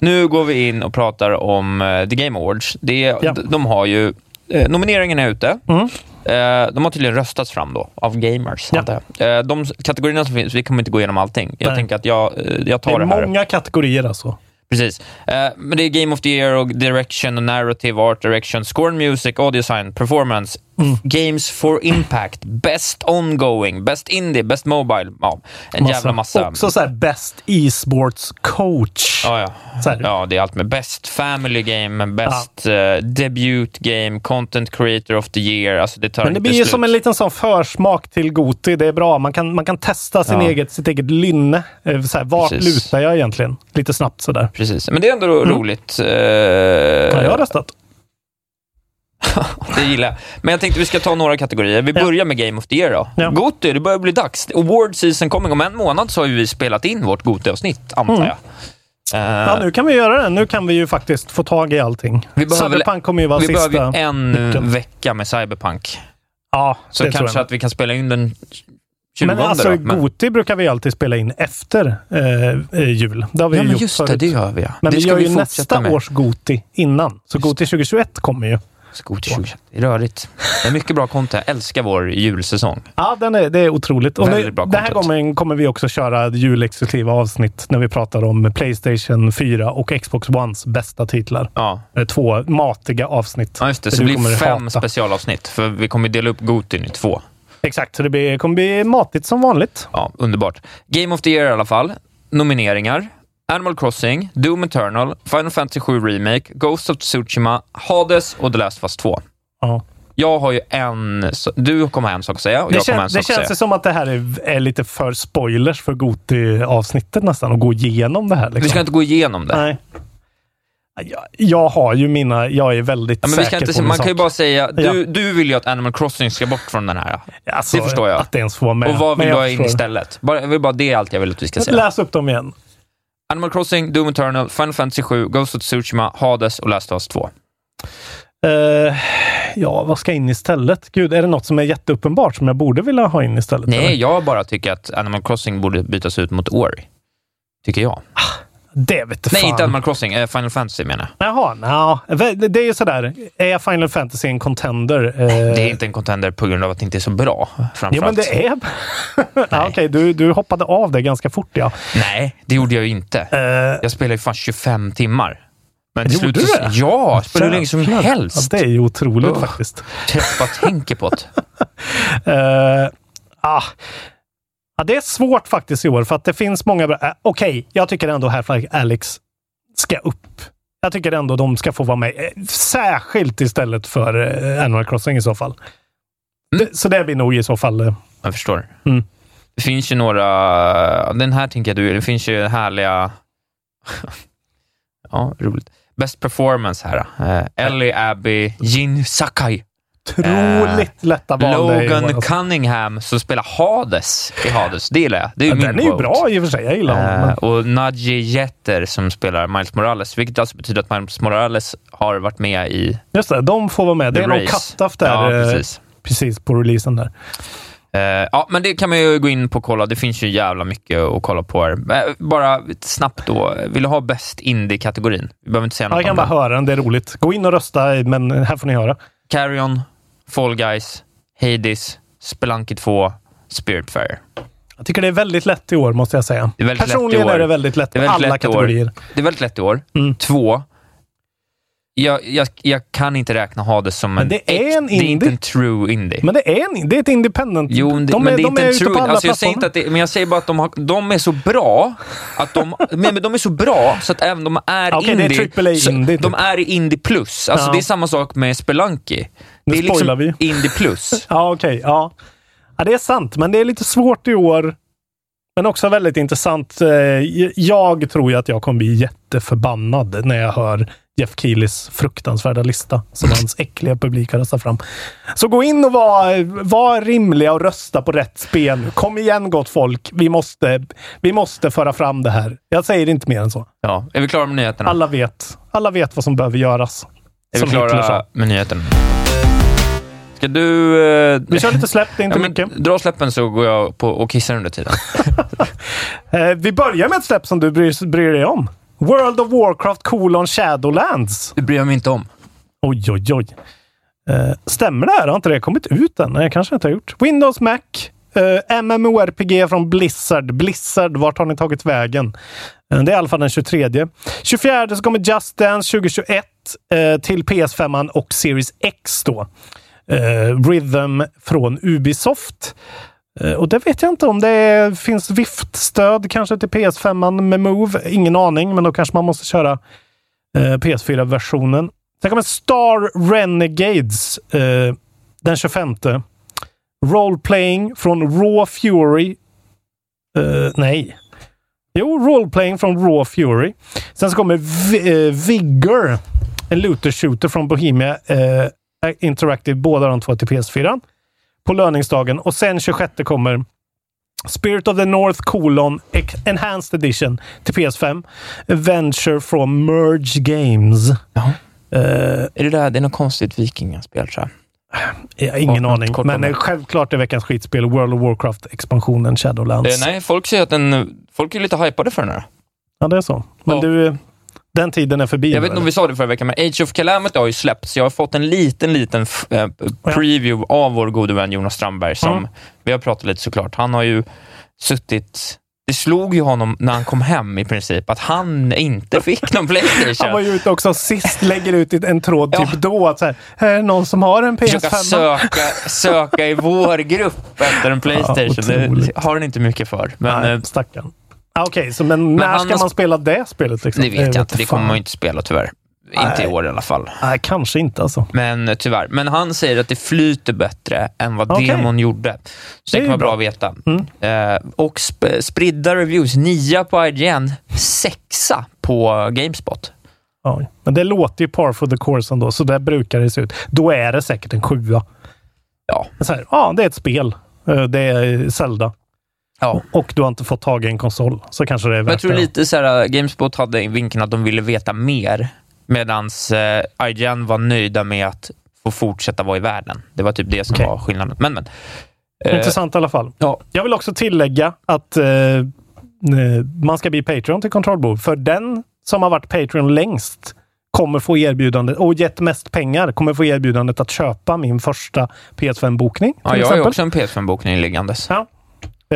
Nu går vi in och pratar om uh, The Game Awards. Det, ja. d- de har ju... Eh, nomineringen är ute. Mm. Eh, de har tydligen röstats fram då av gamers. Ja. Eh, de kategorierna som finns, vi kommer inte gå igenom allting. Jag Nej. tänker att jag, jag tar det här. Det är många här. Kategorier alltså. Precis. Eh, men det är Game of the Year och Direction och Narrative Art Direction, Score and Music, Audio Design, Performance, mm. Games for Impact, Best Ongoing, Best Indie, Best Mobile. Ja, en massa. Jävla massa. Också såhär Best Esports Coach. Ah, ja. ja, det är allt med Best Family Game, Best ah. uh, Debut Game, Content Creator of the Year. Alltså det tar Men det blir ju som en liten sån försmak till G O T Y. Det är bra. Man kan, man kan testa sin ja. eget, sitt eget lynne. Såhär, vart Precis. lutar jag egentligen? Lite snabbt sådär. Precis. Men det är ändå mm. roligt. Uh, ja, jag har röstat. Det gillar jag. Men jag tänkte vi ska ta några kategorier. Vi börjar ja. med Game of the Year då. Ja. Goty, det börjar bli dags. Award season coming. Om en månad så har vi spelat in vårt Goty-avsnitt, antar jag. Mm. Uh, ja, nu kan vi göra det. Nu kan vi ju faktiskt få tag i allting. Vi behöver, Cyberpunk kommer ju vara vi sista. Vi behöver en nyckeln. vecka med Cyberpunk. Ja, så kanske att vi kan spela in den tjugonde. Men alltså då, men... Goty brukar vi alltid spela in efter eh, jul. Det har vi ja, men gjort just det, det gör vi. Ja. Men det vi gör vi ju nästa med. års Goty innan. Så Goty tjugohundratjugoett kommer ju. Skottjuv. Det är rörigt. Det är mycket bra content. Jag älskar vår julsäsong. Ja, den är, det är otroligt. Och nu, bra den här gången kommer vi också köra julexklusiva avsnitt när vi pratar om PlayStation fyra och Xbox Ones bästa titlar. Ja. Två matiga avsnitt. Ja, just det. Så det blir fem hata. specialavsnitt. För vi kommer dela upp Gotin i två. Exakt, så det blir, kommer bli matigt som vanligt. Ja, underbart. Game of the Year i alla fall. Nomineringar. Animal Crossing, Doom Eternal, Final Fantasy sju Remake, Ghost of Tsushima, Hades och The Last of Us två. Ja. Jag har ju en... Du kommer ha en sak att säga. Och det jag kän, en sak det känns säga. som att det här är, är lite för spoilers för Goty-avsnittet nästan. Och gå igenom det här. Liksom. Vi ska inte gå igenom det. Nej. Jag, jag har ju mina... Jag är väldigt ja, men vi ska säker inte, på Man kan sak. ju bara säga... Du, ja. du vill ju att Animal Crossing ska bort från den här. Alltså, det förstår jag. Att det ens får med. Och vad vill men jag du ha in istället? Bara, bara det är allt jag vill att vi ska säga. Läs upp dem igen. Animal Crossing, Doom Eternal, Final Fantasy sju, Ghost of Tsushima, Hades och Last of Us två. Uh, ja, vad ska in istället? Gud, är det något som är jätteuppenbart som jag borde vilja ha in istället? Nej, eller? Jag bara tycker att Animal Crossing borde bytas ut mot Ori. Tycker jag. Ah, det vet du fan. Nej, inte Animal Crossing. Final Fantasy menar jag. Jaha, no. Det är ju sådär. Är Final Fantasy en contender? Eh... Det är inte en contender på grund av att det inte är så bra. Jo, men det är... ja, okej, du, du hoppade av det ganska fort, ja. Nej, det gjorde jag ju inte. Uh... Jag spelade ju fan tjugofem timmar. Men till slut... Ja, jag spelade hur länge som helst. Ja, det är ju otroligt oh. faktiskt. Jag bara tänker på det. uh... Ah... Ja, det är svårt faktiskt i år för att det finns många bra... Okej, okay, jag tycker ändå Half-Life Alyx ska upp. Jag tycker ändå de ska få vara med. Särskilt istället för Animal Crossing i så fall. Mm. Så det blir nog i så fall... Jag förstår. Mm. Det finns ju några... Den här tänker jag du... Det finns ju härliga... ja, roligt. Best performance här. Uh, Ellie, Abby, Jin Sakai. Otroligt lätta val. Logan Cunningham som spelar Hades i Hades, det gillar jag. Det är ja, ju den är ju bra i och för sig, jag gillar uh, Och Nadji Jetter som spelar Miles Morales, vilket alltså betyder att Miles Morales har varit med i... Just det, de får vara med. Det är nog cut-off där, ja, precis. precis på releasen där. Uh, ja, men det kan man ju gå in på och kolla. Det finns ju jävla mycket att kolla på här. Bara snabbt då. Vill du ha bäst indie-kategorin? Vi behöver inte säga något. Jag kan bara höra den, det är roligt. Gå in och rösta, men här får ni höra. Carrion, Fall Guys, Hades, Spelunky två, Spiritfire. Jag tycker det är väldigt lätt i år, måste jag säga. Det är Personligen är det väldigt lätt i alla lätt kategorier. År. Det är väldigt lätt i år. Mm. Två. Jag, jag, jag kan inte räkna Hades som men en... Det är, en det är inte en true indie. Men det är, en, det är ett independent. Jo, det, de men är, det är de inte är en true indie. Alltså, jag säger inte att det, men jag säger bara att de, har, de är så bra att de... men, men de är så bra så att även de är okay, indie... Okej, det är triple A indie. De är i indie plus. Alltså, ja. Det är samma sak med Spelunky. Det är liksom vi. indie plus. ja, okej. Okay, ja. ja, det är sant. Men det är lite svårt i år. Men också väldigt intressant. Jag tror ju att jag kommer bli jätteförbannad när jag hör Jeff Keelys fruktansvärda lista som hans äckliga publik har röstat fram. Så gå in och var, var rimliga och rösta på rätt spel nu. Kom igen gott folk, vi måste, vi måste föra fram det här. Jag säger inte mer än så. Ja, är vi klara med nyheterna? Alla vet, alla vet vad som behöver göras. Är vi klara med nyheterna? Ska du... Eh, vi kör lite släpp, det är inte ja, mycket. Dra släppen så går jag på och kissar under tiden. eh, vi börjar med ett släpp som du bryr, bryr dig om. World of Warcraft colon Shadowlands. Det bryr jag mig inte om. Oj, oj, oj. Eh, stämmer det här? Har inte det kommit ut än? Nej, kanske inte har gjort. Windows, Mac, eh, MMORPG från Blizzard. Blizzard, vart har ni tagit vägen? Eh, det är i alla fall den tjugotredje. tjugofjärde så kommer Just Dance tjugohundratjugoett eh, till P S fem och Series X då. Uh, Rhythm från Ubisoft. Uh, och det vet jag inte om det är, finns V I F T-stöd kanske till P S fem med Move. Ingen aning, men då kanske man måste köra uh, P S fyra-versionen. Sen kommer Star Renegades uh, den tjugofemte. Roleplaying från Raw Fury. Uh, nej. Jo, Roleplaying från Raw Fury. Sen så kommer v- uh, Vigor, en looter-shooter från Bohemia uh, Interactive, båda de två till P S fyra på löningsdagen. Och sen tjugosjätte kommer Spirit of the North colon Enhanced Edition till P S fem. Adventure from Merge Games. Ja. Uh, är det där, det är något konstigt vikingaspel tror jag. Jag har ingen och, aning, men självklart är veckans skitspel World of Warcraft-expansionen Shadowlands. Det, nej, folk säger att den, folk är lite hypade för den här. Ja, det är så. Men ja. du, den tiden är förbi. Jag vet inte om vi sa det förra veckan, men Age of Calamity har ju släppts. Jag har fått en liten, liten f- äh, preview ja. av vår gode vän Jonas Strömberg som mm. vi har pratat lite såklart. Han har ju suttit... Det slog ju honom när han kom hem i princip att han inte fick någon PlayStation. Han var ju ute också sist, lägger ut en tråd typ ja. då att så här, här är någon som har en P S fem. Försöka söka, söka i vår grupp efter en PlayStation. Ja, det har den inte mycket för. Men, nej, stackarn. Ah, Okej, okay, så men, men när ska man spela det spelet? Liksom? Det vet jag, jag vet inte, det kommer man inte spela tyvärr. Nej. Inte i år i alla fall. Nej, kanske inte alltså. Men tyvärr. Men han säger att det flyter bättre än vad okay. demon gjorde. Så det, det kan vara bra att veta. Mm. Uh, och sp- spridda reviews. Nia på I G N. Sexa på GameSpot. Ja, men det låter ju par for the course ändå. Så där brukar det se ut. Då är det säkert en sjua. Ja. Så här, ja, det är ett spel. Uh, det är Zelda. Ja. Och du har inte fått tag i en konsol. Så kanske det är värt det. Jag tror lite så här, GameSpot hade vinkeln att de ville veta mer. Medans eh, I G N var nöjda med att få fortsätta vara i världen. Det var typ det som okay. var skillnaden. Men, men, eh, intressant i alla fall. Ja. Jag vill också tillägga att eh, man ska bli Patreon till Kontrollbord. För den som har varit Patreon längst kommer få erbjudandet och gett mest pengar kommer få erbjudandet att köpa min första P S fem-bokning. Ja, jag exempel. har ju också en P S fem-bokning liggandes. Ja.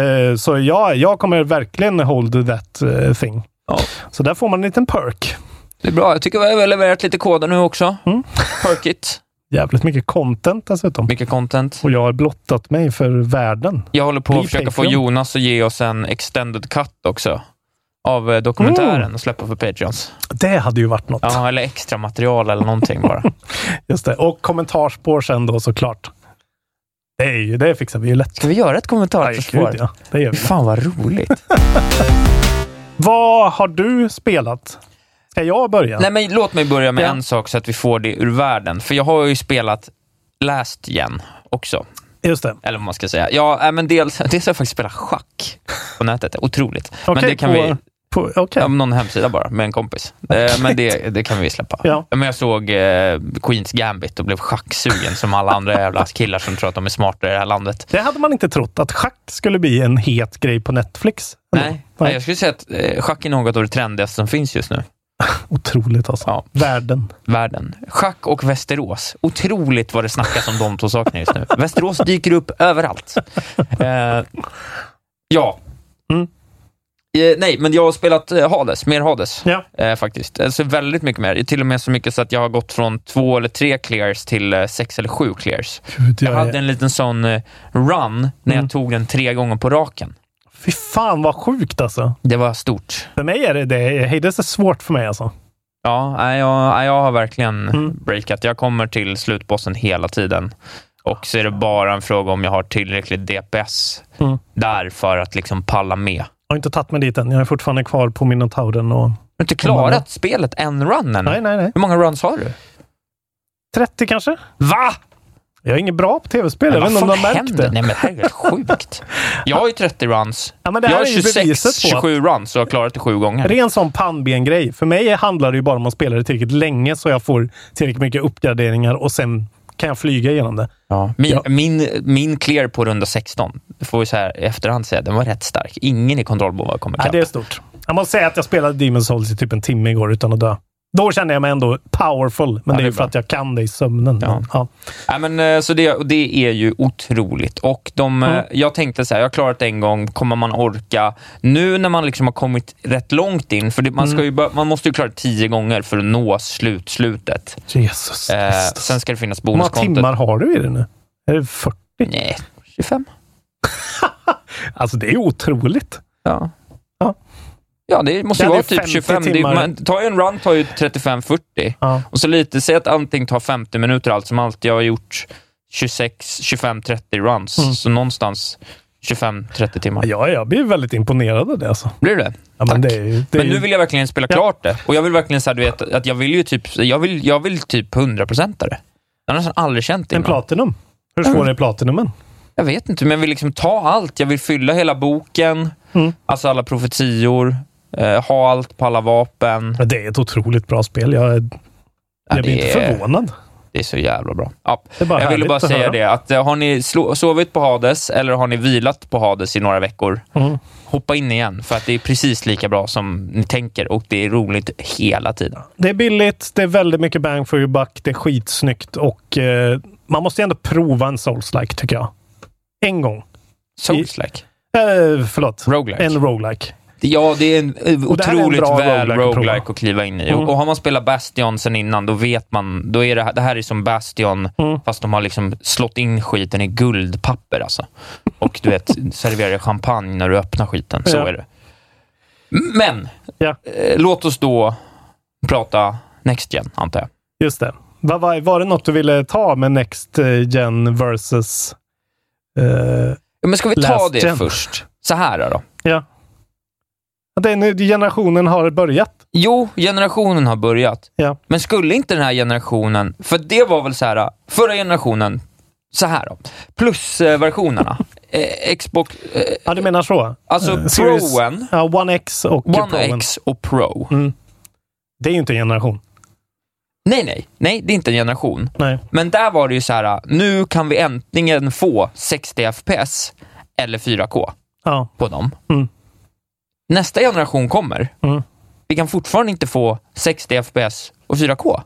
Eh, så jag, jag kommer verkligen hold that thing. Ja. Så där får man en liten perk. Det är bra. Jag tycker vi har levererat lite koder nu också. Mm. Perkit. Jävligt mycket content dessutom. Mycket content. Och jag har blottat mig för världen. Jag håller på Bli att försöka Patreon. få Jonas att ge oss en extended cut också. Av dokumentären mm. och släppa för Patreons. Det hade ju varit något. Ja, eller extra material eller någonting bara. Just det. Och kommentarspår sen då såklart. Det är ju, det fixar vi ju lätt. Ska vi göra ett kommentarspår? Ja, det gör vi. Fan vad roligt. Vad har du spelat? Ska jag börja? Nej, men låt mig börja med ja. en sak så att vi får det ur världen. För jag har ju spelat Last igen också. Just det. Eller vad man ska säga. Ja, men dels, dels har jag faktiskt spelat schack på nätet. Otroligt. Okay, men det kan på, vi... På okay. ja, någon hemsida bara, med en kompis. Okay. Eh, men det, det kan vi släppa. Ja. Men jag såg eh, Queens Gambit och blev schacksugen som alla andra jävla killar som tror att de är smartare i det här landet. Det hade man inte trott, att schack skulle bli en het grej på Netflix. Nej, mm. Nej jag skulle säga att eh, schack är något av det trendigaste som finns just nu. Otroligt alltså. Ja. Världen. Världen. Schack och Västerås. Otroligt vad det snackas om de två sakerna just nu. Västerås dyker upp överallt. Eh, ja. Mm. Eh, nej, men jag har spelat eh, Hades. Mer Hades. Ja. Eh, faktiskt. Alltså väldigt mycket mer. Till och med så mycket så att jag har gått från två eller tre clears till eh, sex eller sju clears. Gud, jag, jag hade är... en liten sån eh, run när mm. jag tog den tre gånger på raken. Fy fan vad sjukt alltså. Det var stort. För mig är det det. Hades är svårt för mig alltså. Ja, jag, jag har verkligen mm. breakat. Jag kommer till slutbossen hela tiden. Och så är det bara en fråga om jag har tillräckligt D P S. Mm. Där för att liksom palla med. Jag har inte tagit mig dit än. Jag är fortfarande kvar på Minotauren. Och... Du har inte klarat spelet en run än. Nej, nej, nej. Hur många runs har du? trettio kanske. Va? Jag är ingen bra på tv-spel. Men vad fan de händer? Det. Nej, men det här är helt sjukt. Jag har ju trettio runs. Ja, men det jag har tjugosex tjugosju runs och jag har klarat det sju gånger. Det är en sån pannben-grej. För mig handlar det ju bara om att spela det tillräckligt länge så jag får tillräckligt mycket uppgraderingar och sen kan jag flyga igenom det. Ja. Min, ja. min, min clear på runda sexton, får vi så här efterhand säga, den var rätt stark. Ingen i kontrollbovar kommer kappa. Ja, det är stort. Jag måste säga att jag spelade Demon's Souls i typ en timme igår utan att dö. Då känner jag mig ändå powerful. Men ja, det är ju för bra. Att jag kan det i sömnen. Ja. Ja. Ja, men, så det, det är ju otroligt. Och de, mm. jag tänkte så här, jag har klarat en gång. Kommer man orka? Nu när man liksom har kommit rätt långt in. För det, man, ska mm. ju, man måste ju klara tio gånger för att nå slut, slutet. Jesus. Eh, sen ska det finnas bonuskontot. Hur många timmar har du i det nu? Är det fyrtio? Nej, tjugofem. Alltså det är otroligt. Ja. Ja. Ja, det måste ju vara typ tjugofem. Det, man, tar ju en run tar ju trettiofem fyrtio. Ja. Och så lite, säg att allting tar femtio minuter. Allt som allt, jag har gjort tjugosex, tjugofem, trettio runs. Mm. Så någonstans tjugofem trettio timmar. Ja, jag blir väldigt imponerad av det alltså. Blir det? Ja, men, det, det men nu vill jag verkligen spela ja. klart det. Och jag vill verkligen säga, du vet, att jag vill ju typ, jag vill, jag vill typ hundra procent av det. Jag har nästan aldrig känt det. En platinum. Hur svår mm. är platinumen? Jag vet inte, men jag vill liksom ta allt. Jag vill fylla hela boken. Mm. Alltså alla profetior. Eh, ha allt på alla vapen. Det är ett otroligt bra spel. Jag, jag ja, blir inte är, förvånad. Det är så jävla bra. Ja. Jag ville bara säga det. Att, har ni slo- sovit på Hades eller har ni vilat på Hades i några veckor? Mm. Hoppa in igen. För att det är precis lika bra som ni tänker. Och det är roligt hela tiden. Det är billigt. Det är väldigt mycket bang for your buck. Det är skitsnyggt. Och eh, man måste ändå prova en Souls-like tycker jag. En gång. Souls-like? I, eh, förlåt. Roguelike. En roguelike. Ja, det är en otroligt är en väl roguelike, roguelike att kliva in i. Mm. Och, och har man spelat Bastion sen innan, då vet man, då är det, det här är som Bastion, mm. fast de har liksom slått in skiten i guldpapper alltså. Och du vet, serverar champagne när du öppnar skiten, så ja. Är det. Men, ja. eh, låt oss då prata Next Gen, antar jag. Just det. Var, var, var det något du ville ta med Next Gen versus eh, men ska vi ta det gen? Först? Så här då. Ja. Den generationen har börjat. Jo, generationen har börjat. Ja. Men skulle inte den här generationen... För det var väl så här... Förra generationen... Så här då. Plusversionerna. eh, Xbox... Eh, ja, du menar så. Alltså uh, Proen. Ja, One X och One Proen. X och Pro. Mm. Det är ju inte en generation. Nej, nej. Nej, det är inte en generation. Nej. Men där var det ju så här... Nu kan vi äntligen få sextio F P S eller fyra K ja. På dem. Mm. Nästa generation kommer. Mm. Vi kan fortfarande inte få sextio F P S och fyra K.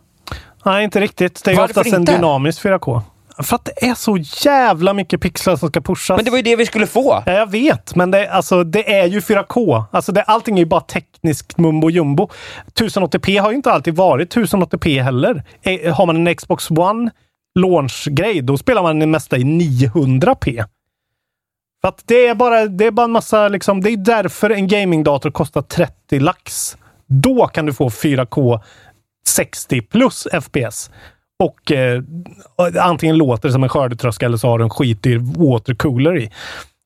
Nej, inte riktigt. Det är varför oftast inte? En dynamisk fyra K. För att det är så jävla mycket pixlar som ska pushas. Men det var ju det vi skulle få. Ja, jag vet. Men det, alltså, det är ju fyra K. Alltså, det, allting är ju bara tekniskt mumbo jumbo. tio åttio p har ju inte alltid varit tio åttio p heller. Har man en Xbox One launch-grej, då spelar man det mesta i niohundra p. För att det är bara det är bara en massa liksom, det är därför en gamingdator kostar trettio lax. Då kan du få fyra K sextio plus F P S och eh, antingen låter det som en skördetröska eller så har du en skitdyr watercooler i.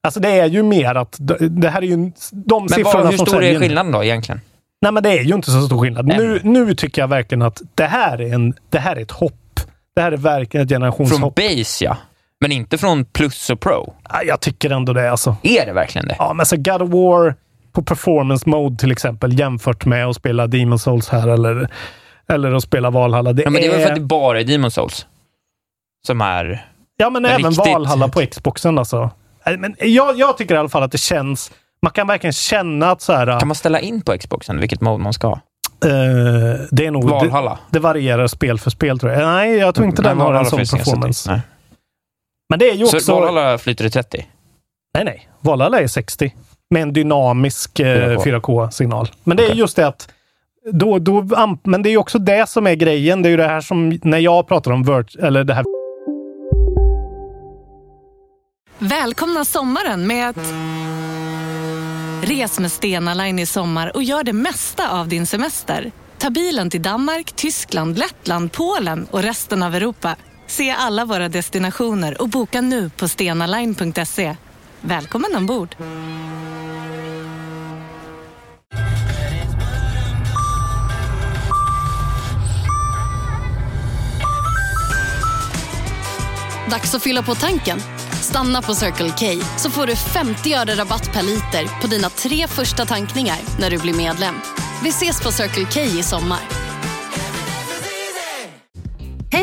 Alltså det är ju mer att det här är ju de men siffrorna var, hur stor är skillnaden då egentligen? Nej men det är ju inte så stor skillnad. Nej. Nu nu tycker jag verkligen att det här är en det här är ett hopp. Det här är verkligen ett generationshopp. Från base ja. Men inte från Plus och Pro. Jag tycker ändå det, alltså. Är det verkligen det? Ja, men så God of War på performance mode till exempel jämfört med att spela Demon's Souls här eller, eller att spela Valhalla. Det ja, men det är väl för att det bara är Demon's Souls som är ja, men även riktigt... Valhalla på Xboxen alltså. Men jag, jag tycker i alla fall att det känns man kan verkligen känna att så här... Kan man ställa in på Xboxen vilket mode man ska ha? Uh, det är nog... Valhalla? Det, det varierar spel för spel tror jag. Nej, jag tror inte mm, den har en sån performance. Nej. Men det är ju också... Så Valhalla flyter i trettio? Nej, nej. Valhalla är sextio. Med en dynamisk eh, fyra K-signal. Men det okay. är just det att... Då, då, men det är ju också det som är grejen. Det är ju det här som... När jag pratar om... Virt, eller det här... Välkomna sommaren med att... Res med Stena Line i sommar och gör det mesta av din semester. Ta bilen till Danmark, Tyskland, Lettland, Polen och resten av Europa. Se alla våra destinationer och boka nu på stenaline punkt se. Välkommen ombord! Dags att fylla på tanken. Stanna på Circle K så får du femtio öre rabatt per liter på dina tre första tankningar när du blir medlem. Vi ses på Circle K i sommar!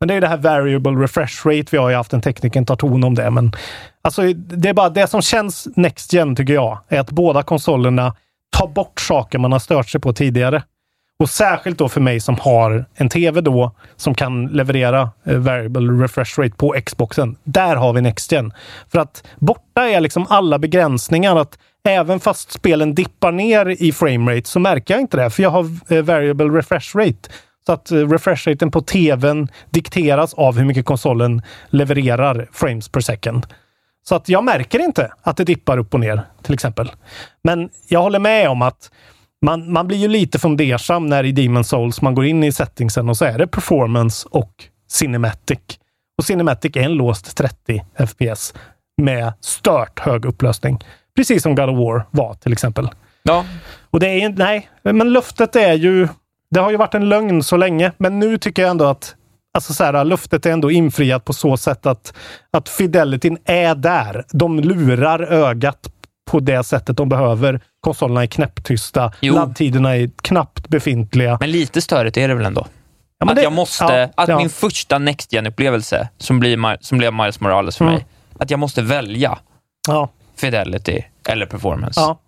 Men det är ju det här variable refresh rate. Vi har ju haft en tekniken tar ton om det. Men alltså, det är bara det som känns next gen tycker jag. Är att båda konsolerna tar bort saker man har stört sig på tidigare. Och särskilt då för mig som har en tv då. Som kan leverera variable refresh rate på Xboxen. Där har vi next gen. För att borta är liksom alla begränsningar. Att även fast spelen dippar ner i framerate så märker jag inte det. För jag har variable refresh rate. Så att refreshraten på tvn dikteras av hur mycket konsolen levererar frames per second. Så att jag märker inte att det dippar upp och ner, till exempel. Men jag håller med om att man, man blir ju lite fundersam när i Demon's Souls man går in i settingsen och så är det performance och cinematic. Och cinematic är en låst trettio F P S med stört hög upplösning. Precis som God of War var, till exempel. Ja. Och det är nej, men löftet är ju, det har ju varit en lögn så länge, men nu tycker jag ändå att alltså så här, löftet är ändå infriat på så sätt att, att fidelityn är där. De lurar ögat på det sättet de behöver. Konsolerna är knäpptysta. Jo. Laddtiderna är knappt befintliga. Men lite störigt är det väl ändå? Ja, men att det, jag måste, ja, att ja. min första Next Gen-upplevelse som, blir, som blev Miles Morales för mm. mig, att jag måste välja ja. fidelity eller performance. Ja.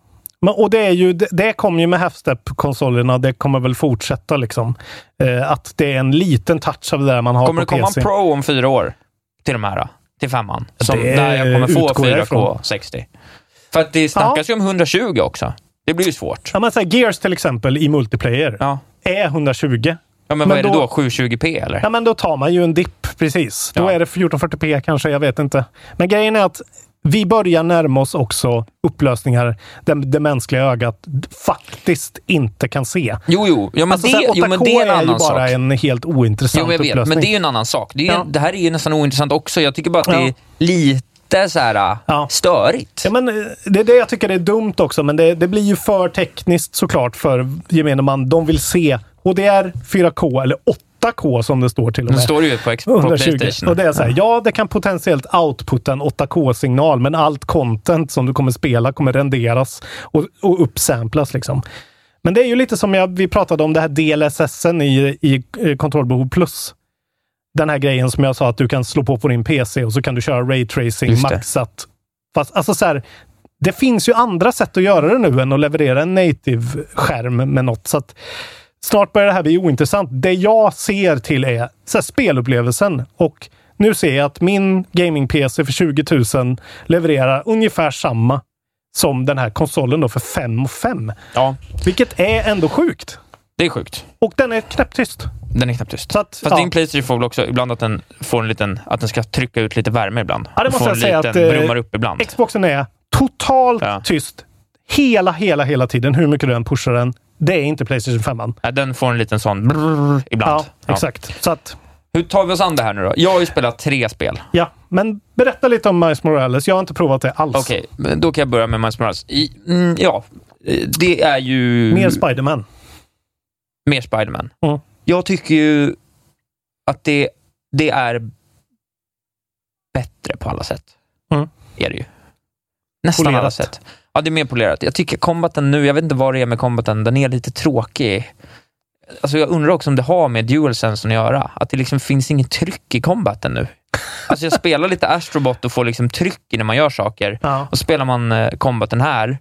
Men, och det är ju, det, det kom ju med half-step-konsolerna, det kommer väl fortsätta liksom. Eh, att det är en liten touch av det där man har kommer på P C. Kommer det komma en Pro om fyra år till de här, till femman? Som det där jag kommer få fyra K sextio. För att det snackas ja. ju om hundratjugo också. Det blir ju svårt. Ja, men så här, Gears till exempel i multiplayer ja. är hundratjugo. Ja, men, men vad är då, det då? sjuhundratjugo p eller? Ja, men då tar man ju en dipp, precis. Då ja. är det fjorton fyrtio p kanske, jag vet inte. Men grejen är att vi börjar närma oss också upplösningar där det mänskliga ögat faktiskt inte kan se. Jo, jo. Ja, men alltså, det, här, jo, men det är en annan ju sak. Bara en helt ointressant jo, jag vet, upplösning. Men det är ju en annan sak. Det, är, ja. det här är ju nästan ointressant också. Jag tycker bara att ja. det är lite så här ja. störigt. Ja, men det är det jag tycker är dumt också. Men det, det blir ju för tekniskt såklart för gemene man. De vill se H D R, fyra K eller åtta K som det står till och med. Nu står det ju på, på PlayStation. Och det är så här, ja, det kan potentiellt outputta en åtta K-signal, men allt content som du kommer spela kommer renderas och, och uppsamplas liksom. Men det är ju lite som jag, vi pratade om det här D L S S-en i, i Kontrollbehov Plus. Den här grejen som jag sa att du kan slå på på din P C och så kan du köra raytracing maxat. Fast, alltså så här, det finns ju andra sätt att göra det nu än att leverera en native-skärm med något, så att snart börjar det här bli ointressant. Det jag ser till är så här, spelupplevelsen. Och nu ser jag att min gaming-P C för tjugo tusen levererar ungefär samma som den här konsolen då för fem och fem. Ja. Vilket är ändå sjukt. Det är sjukt. Och den är knäpptyst. Den är knäpptyst. Så att, fast ja. din PlayStation får väl också ibland att den får en liten, att den ska trycka ut lite värme ibland. Ja, det måste jag säga liten, att brummar upp ibland. Xboxen är totalt ja. tyst. Hela, hela, hela tiden. Hur mycket du än pushar den. Det är inte PlayStation fem. Ja, den får en liten sån brrr ibland. Ja, ja. Exakt. Så att, hur tar vi oss an det här nu då? Jag har ju spelat tre spel. Ja, men berätta lite om Miles Morales. Jag har inte provat det alls. Okej, okay, då kan jag börja med Miles Morales. I, mm, ja, det är ju... Mer Spider-Man. Mer Spider-Man. Mm. Jag tycker ju att det, det är bättre på alla sätt. Mm. Är det ju. Nästan polerat. Alla sätt. Ja, det är mer polerat. Jag tycker kombaten nu, jag vet inte vad det är med kombaten, den är lite tråkig. Alltså jag undrar också om det har med DualSense att göra. Att det liksom finns inget tryck i kombaten nu. Alltså jag spelar lite Astrobot och får liksom tryck när man gör saker. Ja. Och spelar man kombaten här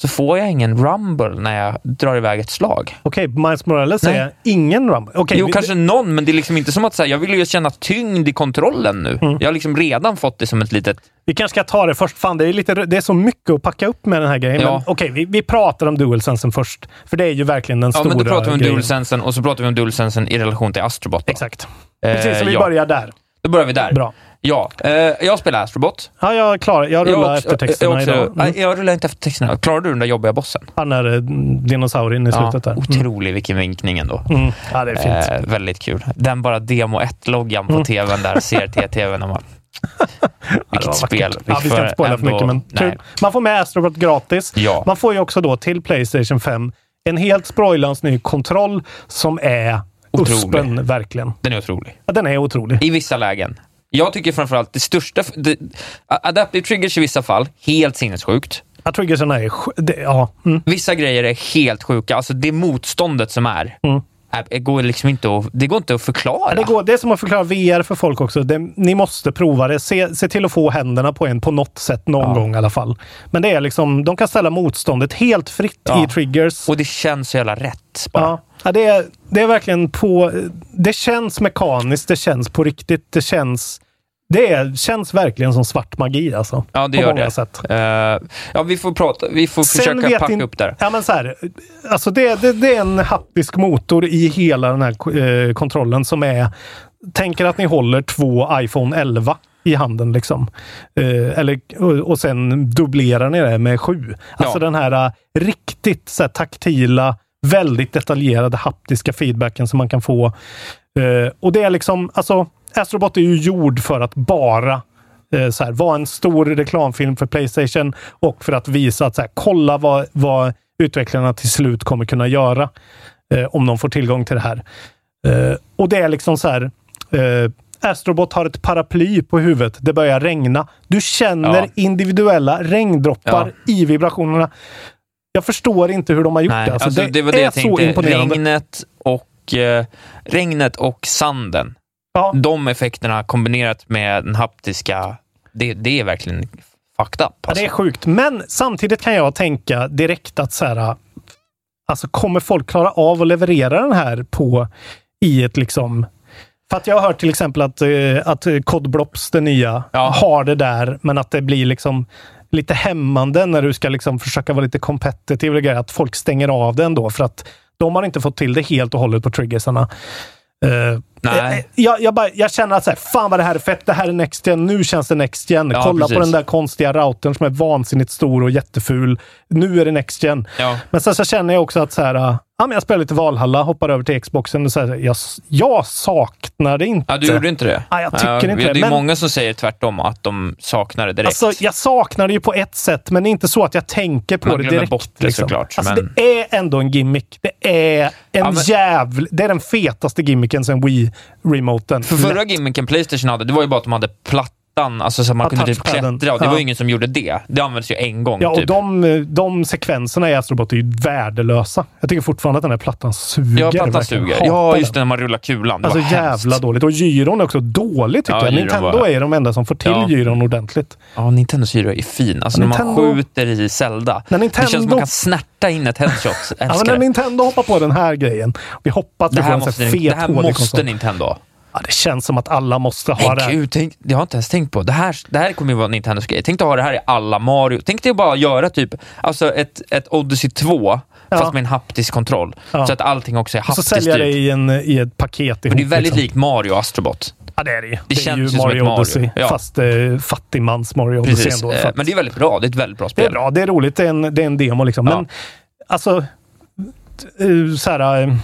så får jag ingen rumble när jag drar iväg ett slag. Okej, okay, Miles Morales säger ingen rumble. Okay, jo, vi... kanske någon, men det är liksom inte som att säga, jag vill ju känna tyngd i kontrollen nu. Mm. Jag har liksom redan fått det som ett litet... Vi kanske ska ta det först. Fan, det är, lite, det är så mycket att packa upp med den här grejen. Ja. Okej, okay, vi, vi pratar om DualSensen först. För det är ju verkligen den ja, stora grejen. Ja, men då pratar vi om grejen. DualSensen och så pratar vi om DualSensen i relation till Astrobot. Då. Exakt. Eh, Precis, så vi ja. börjar där. Då börjar vi där. Bra. Ja, eh, jag spelar Astrobot. Ja, jag är klar. Jag rullar jag också, efter texterna jag också, idag. Mm. Jag rullar inte efter texterna. Klarar du den där jobbiga bossen? Han är eh, dinosaurien i slutet ja, där. Mm. Otrolig vilken vinkning ändå. Mm. Ja, det är fint. Eh, väldigt kul. Den bara demo ett-loggan på mm. tvn där, C R T-tvn. Man... Vilket ja, spel. Vi, ja, vi ska inte spoila för mycket, men nej. Man får med Astrobot gratis. Ja. Man får ju också då till PlayStation fem en helt sproilans ny kontroll som är otrolig. Uspen, verkligen. Den är otrolig. Ja, den är otrolig. I vissa lägen. Jag tycker framförallt det största... Det, adaptive triggers i vissa fall, helt sinnessjukt. Ja, triggersarna är... Det, ja. Mm. Vissa grejer är helt sjuka. Alltså det motståndet som är... Mm. Det går liksom inte att, det går inte att förklara. Det, går, det är som att förklara V R för folk också. Det, ni måste prova det. Se, se till att få händerna på en på något sätt någon ja. gång i alla fall. Men det är liksom, de kan ställa motståndet helt fritt ja. i triggers. Och det känns jävla rätt bara. Ja. Ja, det, är, det är verkligen på... Det känns mekaniskt, det känns på riktigt, det känns... Det är, känns verkligen som svart magi alltså. Ja, det på gör det. Sätt. Uh, ja, vi får prata, vi får Sen försöka packa in, upp där. Ja, men så här, alltså det, det, det är en haptisk motor i hela den här eh, kontrollen som är... Tänker att ni håller två iPhone elva i handen liksom. Eh, eller, och, och sen dubblerar ni det med sju. Alltså ja. Den här riktigt så här, taktila, väldigt detaljerade haptiska feedbacken som man kan få. Eh, och det är liksom, alltså Astrobot är ju gjord för att bara eh, så här, vara en stor reklamfilm för PlayStation och för att visa att så här, kolla vad, vad utvecklarna till slut kommer kunna göra eh, om de får tillgång till det här. Eh, och det är liksom så här eh, Astrobot har ett paraply på huvudet. Det börjar regna. Du känner ja. individuella regndroppar ja. i vibrationerna. Jag förstår inte hur de har gjort Nej, det. Alltså, alltså, det. Det var det jag tänkte. Regnet och, eh, regnet och sanden. Ja. De effekterna kombinerat med den haptiska, det, det är verkligen fucked up. Alltså. Ja, det är sjukt. Men samtidigt kan jag tänka direkt att så här, alltså kommer folk klara av att leverera den här på i ett liksom... För att jag har hört till exempel att, att Cod Blops, det nya, ja. har det där, men att det blir liksom lite hämmande när du ska liksom försöka vara lite competitive och grejer, att folk stänger av det ändå för att de har inte fått till det helt och hållet på triggersarna. Uh, Nej. Jag, jag, bara, jag känner att så här, fan vad det här är fett, det här är next gen, nu känns det next gen. Ja, kolla precis. På den där konstiga routern som är vansinnigt stor och jätteful. Nu är det next gen. Ja. Men sen så känner jag också att så här, ja, men jag spelar lite Valhalla, hoppar över till Xboxen och så här, jag, jag saknar det inte. Ja, du gjorde inte det. Ja, jag tycker ja, inte det. Det är men, många som säger tvärtom att de saknar det direkt. Alltså, jag saknar det ju på ett sätt, men inte så att jag tänker på man det direkt. Bort det, liksom. Såklart, alltså, men... det är ändå en gimmick. Det är en ja, men... jävla, det är den fetaste gimmicken sen Wii remoten. För förra gimmicken PlayStation hade, det var ju bara att de hade plattan, alltså så man ja, kunde typ klättra, och det ja. var ju ingen som gjorde det. Det användes ju en gång. Ja, och typ. de, de sekvenserna i Astrobot är ju värdelösa. Jag tycker fortfarande att den här plattan suger. Ja, plattan suger. Ja, just den. När man rullar kulan. Det alltså var jävla hemskt. Dåligt. Och gyron är också dåligt tycker ja, jag. Nintendo var... är de enda som får till ja. gyron ordentligt. Ja, Nintendos gyro är fin. Alltså när Nintendo... man skjuter i Zelda. När Nintendo... Det känns som man kan snärta in ett headshot. Ja, när Nintendo hoppar på den här grejen. Vi hoppas det här måste, så ni... det här måste Nintendo. Ja, det känns som att alla måste ha det. Gud, tänk, jag har inte ens tänkt på. Det här, det här kommer ju vara Nintendos grej. Tänk att ha det här i alla Mario. Tänk dig bara göra typ alltså ett, ett Odyssey två ja. fast med en haptisk kontroll. Ja. Så att allting också är haptiskt. Så säljer det i, en, i ett paket. Men det är väldigt liksom. likt Mario Astrobot. Ja, det är det. Det, det känns ju som Mario Odyssey. Mario. Ja. Fast eh, fattigmans Mario Odyssey. Precis. Ändå, att... Men det är väldigt bra. Det är ett väldigt bra spel. Det är bra. Det är roligt. Det är en, det är en demo liksom. Ja. Men alltså så här...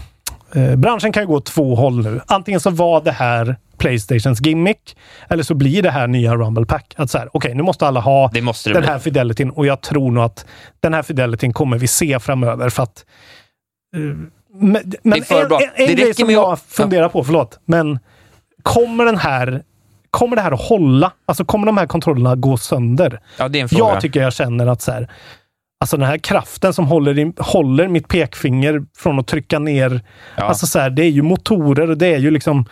Branschen kan ju gå två håll nu. Antingen så var det här PlayStations gimmick eller så blir det här nya Rumble Pack. Att så här, okej, okay, nu måste alla ha det måste det den bli. Här fidelityn, och jag tror nog att den här fidelityn kommer vi se framöver för att uh, men, men det är en, en, en det grej som jag att... funderar på, förlåt, men kommer den här kommer det här att hålla? Alltså kommer de här kontrollerna gå sönder? Ja, det är en fråga. Jag tycker jag känner att så här, alltså den här kraften som håller, i, håller mitt pekfinger från att trycka ner. Ja. Alltså så här, det är ju motorer och det är ju liksom...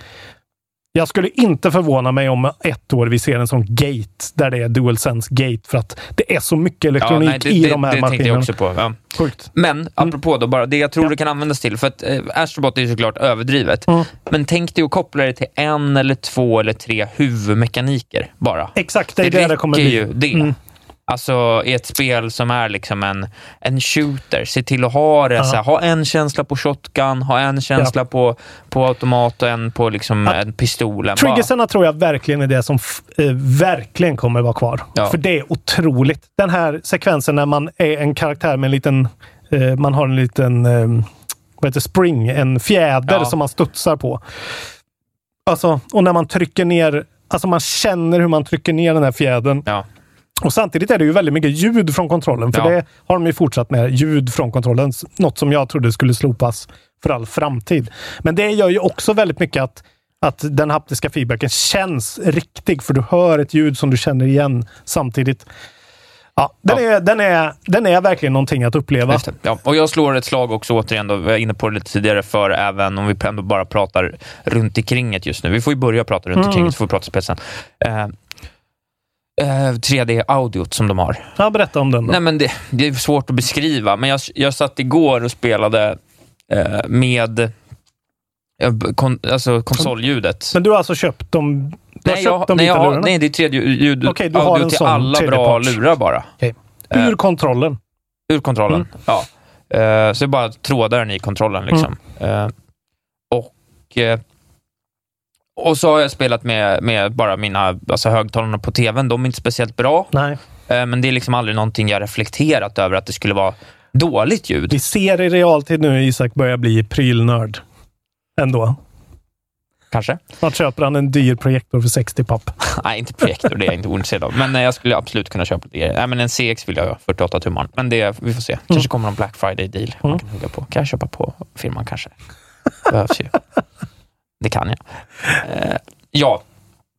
Jag skulle inte förvåna mig om ett år vi ser en sån gate där det är DualSense gate för att det är så mycket elektronik ja, nej, det, i det, de här det maskinen. Jag också på. Ja. Sjukt. Men apropå mm. då bara, det jag tror ja. det kan användas till för att eh, Astrobot är ju såklart överdrivet. Mm. Men tänk dig att koppla det till en eller två eller tre huvudmekaniker bara. Exakt, det är det det, det kommer bli. Ju det. Mm. Alltså i ett spel som är liksom en, en shooter. Se till att ha det. Så här, ha en känsla på shotgun. Ha en känsla ja. på, på automat och en på liksom ja. en pistolen. Triggerserna tror jag verkligen är det som f- äh, verkligen kommer vara kvar. Ja. För det är otroligt. Den här sekvensen när man är en karaktär med en liten... Äh, man har en liten... Äh, vad heter spring? En fjäder ja. som man studsar på. Alltså, och när man trycker ner... Alltså man känner hur man trycker ner den här fjädern. Ja. Och samtidigt är det ju väldigt mycket ljud från kontrollen. För ja. det har de ju fortsatt med, ljud från kontrollen. Något som jag trodde skulle slopas för all framtid. Men det gör ju också väldigt mycket att, att den haptiska feedbacken känns riktig. För du hör ett ljud som du känner igen samtidigt. Ja, den, ja. Är, den, är, den är verkligen någonting att uppleva. Ja. Och jag slår ett slag också återigen, då, vi var inne på det lite tidigare, för även om vi ändå bara pratar runt omkring det just nu. Vi får ju börja prata runt omkring det, mm. så får vi prata spetsen. Eh, tre D-audiot som de har. Ja, berätta om den då. Nej, men det, det är svårt att beskriva, men jag, jag satt igår och spelade eh, med eh, kon, alltså konsolljudet. Men du har alltså köpt dem? Nej, köpt jag, de nej, jag har, nej, det är tre D-audio okay, till sån, alla bra lurar bara. Okay. Ur eh, kontrollen? Ur kontrollen, mm. ja. Eh, så det är bara trådar den i kontrollen liksom. Mm. Eh, och eh, Och så har jag spelat med, med bara mina alltså högtalarna på tvn. De är inte speciellt bra. Nej. Men det är liksom aldrig någonting jag reflekterat över att det skulle vara dåligt ljud. Vi ser i realtid nu Isak börjar bli prylnörd. Ändå. Kanske. Snart köper han en dyr projektor för sextio papp. Nej, inte projektor, det är jag inte ointresserad av. Men jag skulle absolut kunna köpa det. Nej, men en C X vill jag ha, fyrtioåtta tummar. Men det, vi får se. Kanske mm. kommer en Black Friday-deal man mm. kan hugga på. Kan jag köpa på firman kanske? Behövs ju. Det kan jag. Eh, ja.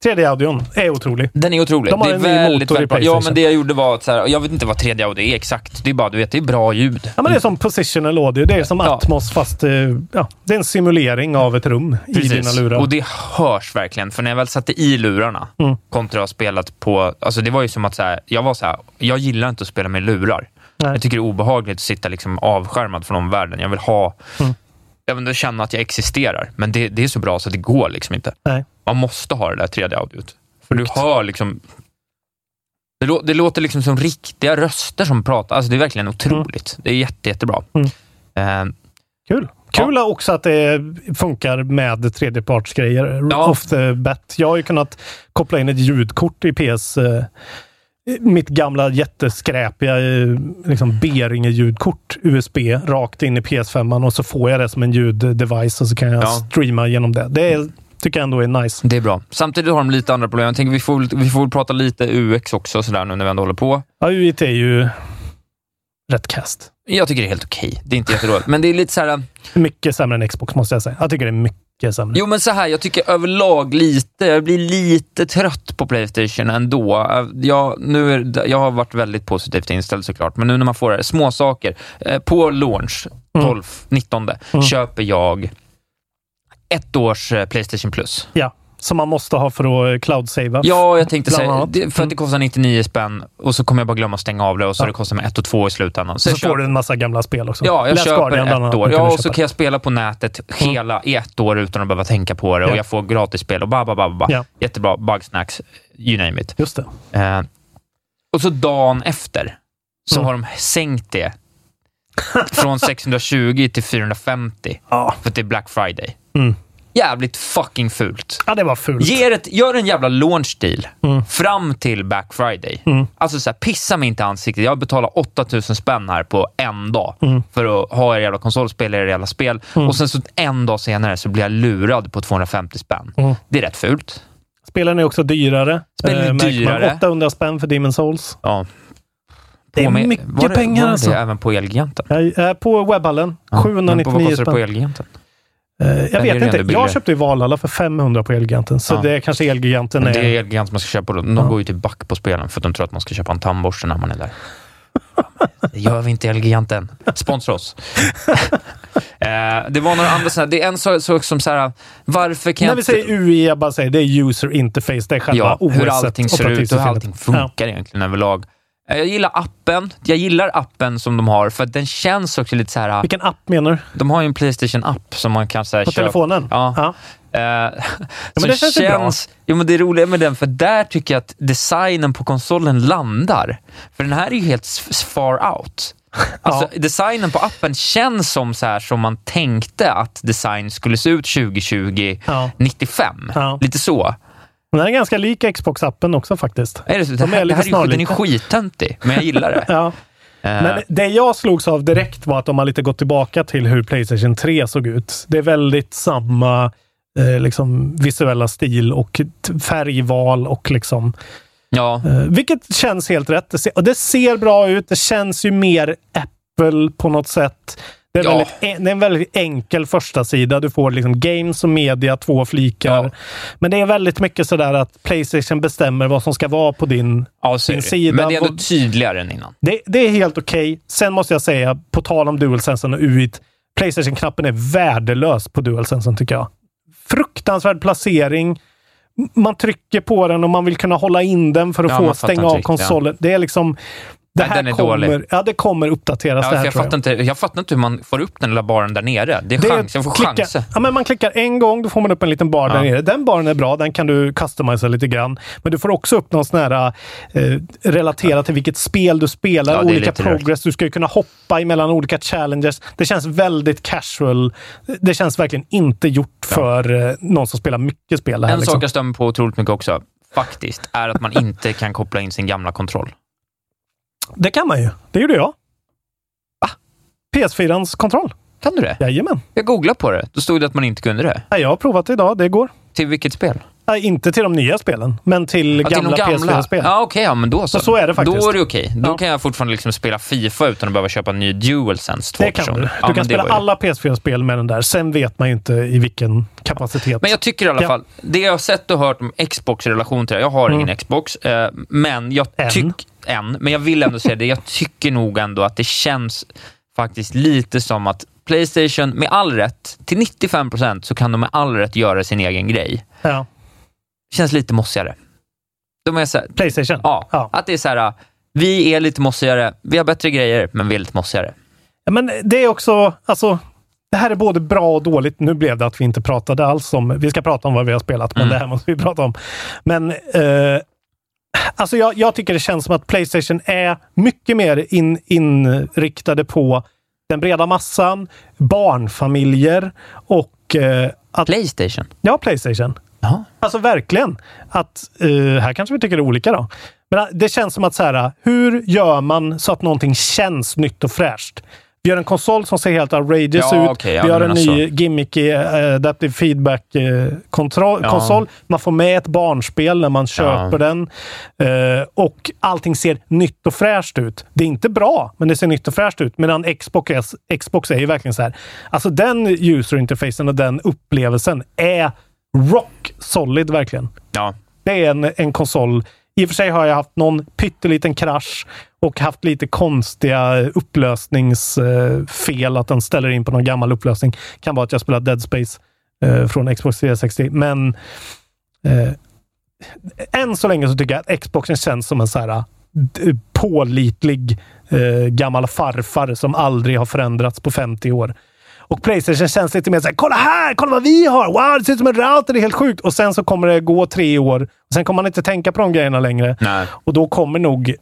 tre D-audion är otrolig. Den är otrolig. De har det är en väldigt, motor väldigt, i ja, men det jag gjorde var att så här, jag vet inte vad tre D-audio är exakt. Det är bara, du vet, det är bra ljud. Ja, men det är som positional audio. Det är som ja. Atmos fast ja, det är en simulering av ett rum precis. I dina lurar. Och det hörs verkligen. För när jag väl satte i lurarna mm. kontra att spelat på, alltså det var ju som att så här, jag var så här, jag gillar inte att spela med lurar. Nej. Jag tycker det är obehagligt att sitta liksom avskärmad från omvärlden. Jag vill ha mm. jag vill känna att jag existerar. Men det, det är så bra så det går liksom inte. Nej. Man måste ha det där tre D-audiot. För du hör liksom... Det, lå- det låter liksom som riktiga röster som pratar. Alltså det är verkligen otroligt. Mm. Det är jätte, jättebra. Mm. Eh, Kul. Ja. Kul också att det funkar med tredjepartsgrejer. Ja. Off the bat. Jag har ju kunnat koppla in ett ljudkort i P S... Eh, mitt gamla jätteskräpiga liksom B-ringe-ljudkort U S B rakt in i P S fem och så får jag det som en ljuddevice och så kan jag ja. streama genom det. Det är, tycker jag ändå är nice. Det är bra. Samtidigt har de lite andra problem. Jag tänker vi får vi får prata lite U X också sådär nu när vi ändå håller på. Ja, U I T är ju rätt kast. Jag tycker det är helt okej. Det är inte jätteroligt. Men det är lite så här... Mycket sämre än Xbox måste jag säga. Jag tycker det är mycket Sämre. Jo men så här, jag tycker överlag lite, jag blir lite trött på PlayStation ändå. Jag, nu är, jag har varit väldigt positivt inställd såklart, men nu när man får det, små saker på launch tolv nitton mm. köper jag ett års PlayStation Plus. Ja, som man måste ha för att cloud-savea. Ja, jag tänkte säga, för att det kostar nittionio spänn och så kommer jag bara glömma att stänga av det och så ja. Det kostar med ett och två i slutändan. Så, så köper... får du en massa gamla spel också. Ja, jag Last köper Guardian ett år. Ja, och så kan jag spela på nätet hela mm. ett år utan att behöva tänka på det och ja. Jag får gratisspel och ba, ba, ba, ba. Ja. Jättebra, Bugsnacks, you name it. Just det. Eh, och så dagen efter så mm. har de sänkt det från sexhundratjugo till fyrahundrafemtio ah. för att det är Black Friday. Mm. Jävligt fucking fult. Ja, det var fult. Ger ett, gör en jävla launch deal mm. fram till Black Friday. Mm. Alltså så här, pissa mig inte i ansiktet. Jag betalar åttatusen spänn här på en dag mm. för att ha er jävla konsolspel, er jävla spel. Mm. Och sen så en dag senare så blir jag lurad på tvåhundrafemtio spänn. Mm. Det är rätt fult. Spelen är också dyrare. Spelen är eh, dyrare. åttahundra spänn för Demon's Souls. Ja. Det är med, mycket var det, pengar var det alltså. Även på Elgiganten. Eh, på Webhallen. Ja, sjuhundranittionio spänn. Vad kostar det på Elgiganten? Uh, jag vet inte, jag köpte ju Valhalla för femhundra på Elgiganten, så ja. Det är kanske Elgiganten är... Det är Elgiganten man ska köpa, de ja. Går ju till back på spelen för att de tror att man ska köpa en tandborste när man är där. Det gör vi inte, Elgiganten. Sponsra oss. uh, det var några andra sådana, det är en sak så, som såhär, varför kan när vi inte... säger U I, jag bara säger, det är user interface, det är själva ja, hur allting ser ut och hur allting funkar ja. Egentligen överlag. Jag gillar appen. Jag gillar appen som de har för att den känns också lite så här. Vilken app menar du? De har ju en PlayStation app som man kan så här, på köpa. Telefonen. Ja. ja. Uh, ja men det känns, känns bra. Jo men det är roligt med den för där tycker jag att designen på konsolen landar. För den här är ju helt far out. Alltså ja. Designen på appen känns som så här som man tänkte att design skulle se ut tjugohundratjugo ja. nittiofem. Ja. Lite så. Den är ganska lik Xbox-appen också faktiskt. Är det, så? det, här, är det här är ju den är skittöntig, men jag gillar det. ja. uh. Men det jag slogs av direkt var att de har lite gått tillbaka till hur PlayStation tre såg ut. Det är väldigt samma eh, liksom, visuella stil och t- färgval och liksom... Ja. Eh, vilket känns helt rätt. Det ser, och det ser bra ut, det känns ju mer Apple på något sätt... Det är, ja. väldigt, det är en väldigt enkel första sida. Du får liksom games och media, två flikar. Ja. Men det är väldigt mycket sådär att PlayStation bestämmer vad som ska vara på din, ja, din sida. Men det är ändå tydligare än innan. Det, det är helt okej. Okay. Sen måste jag säga, på tal om DualSense och U I T, PlayStation-knappen är värdelös på DualSense tycker jag. Fruktansvärd placering. Man trycker på den och man vill kunna hålla in den för att ja, få stänga av konsolen. Ja. Det är liksom... Det här den är kommer, dålig. Ja, det kommer uppdateras. Ja, det här, jag, tror jag. Fattar inte, jag fattar inte hur man får upp den lilla baren där nere. Det är det chans, jag får klicka, chanser. Ja, men man klickar en gång, då får man upp en liten bar ja. där nere. Den baren är bra, den kan du customisa lite grann. Men du får också upp någon sån här eh, relatera ja. till vilket spel du spelar, ja, olika progress. Rörigt. Du ska ju kunna hoppa emellan olika challenges. Det känns väldigt casual. Det känns verkligen inte gjort ja. för eh, någon som spelar mycket spel. Här, en liksom. sak jag stämmer på otroligt mycket också, faktiskt, är att man inte kan koppla in sin gamla kontroll. Det kan man ju. Det gjorde jag. Va? P S fyrans kontroll. Kan du det? Jajamän. Jag googlade på det. Då stod det att man inte kunde det. Ja, jag har provat det idag. Det går. Till vilket spel? Ja, inte till de nya spelen, men till ja, gamla, gamla. P S fyra-spel. Ja, okej. Okay, ja, men då så. Så är det faktiskt. Då är det okej. Okay. Då ja. kan jag fortfarande liksom spela FIFA utan att behöva köpa en ny DualSense. Det kan du. Du ja, kan spela alla P S fyra-spel med den där. Sen vet man ju inte i vilken kapacitet. Men jag tycker i alla fall, det jag har sett och hört om Xbox i relation till det. Jag har mm. ingen Xbox, eh, men jag tycker... än, men jag vill ändå säga det, jag tycker nog ändå att det känns faktiskt lite som att PlayStation med all rätt, till nittiofem procent så kan de med all rätt göra sin egen grej. Ja. Känns lite mossigare. De är så här, PlayStation? Ja, ja, att det är så här, vi är lite mossigare, vi har bättre grejer, men vi är lite mossigare. Ja, men det är också, alltså det här är både bra och dåligt. Nu blev det att vi inte pratade alls om, vi ska prata om vad vi har spelat, men mm. det här måste vi prata om. Men eh, Alltså jag, jag tycker det känns som att PlayStation är mycket mer in, inriktade på den breda massan, barnfamiljer och... Eh, att, PlayStation? Ja, PlayStation. Aha. Alltså verkligen. Att, eh, här kanske vi tycker det är olika då. Men det känns som att så här, hur gör man så att någonting känns nytt och fräscht? Vi gör en konsol som ser helt outrageous ja, ut. Okay, ja, vi har en alltså. ny gimmicky uh, adaptive feedback-konsol. Uh, ja. Man får med ett barnspel när man köper ja. den. Uh, och allting ser nytt och fräscht ut. Det är inte bra, men det ser nytt och fräscht ut. Medan Xbox, Xbox är ju verkligen så här. Alltså den user-interfacen och den upplevelsen är rock solid verkligen. Ja. Det är en, en konsol... I och för sig har jag haft någon pytteliten krasch och haft lite konstiga upplösningsfel att den ställer in på någon gammal upplösning. Kan vara att jag spelar Dead Space från Xbox tre sextio. Men eh, än så länge så tycker jag att Xboxen känns som en så här pålitlig eh, gammal farfar som aldrig har förändrats på femtio år. Och PlayStation känns lite mer så här, kolla här, kolla vad vi har, wow, det ser ut som en router, det är helt sjukt. Och sen så kommer det gå tre år, och sen kommer man inte tänka på de grejerna längre. Nej. Och då kommer nog,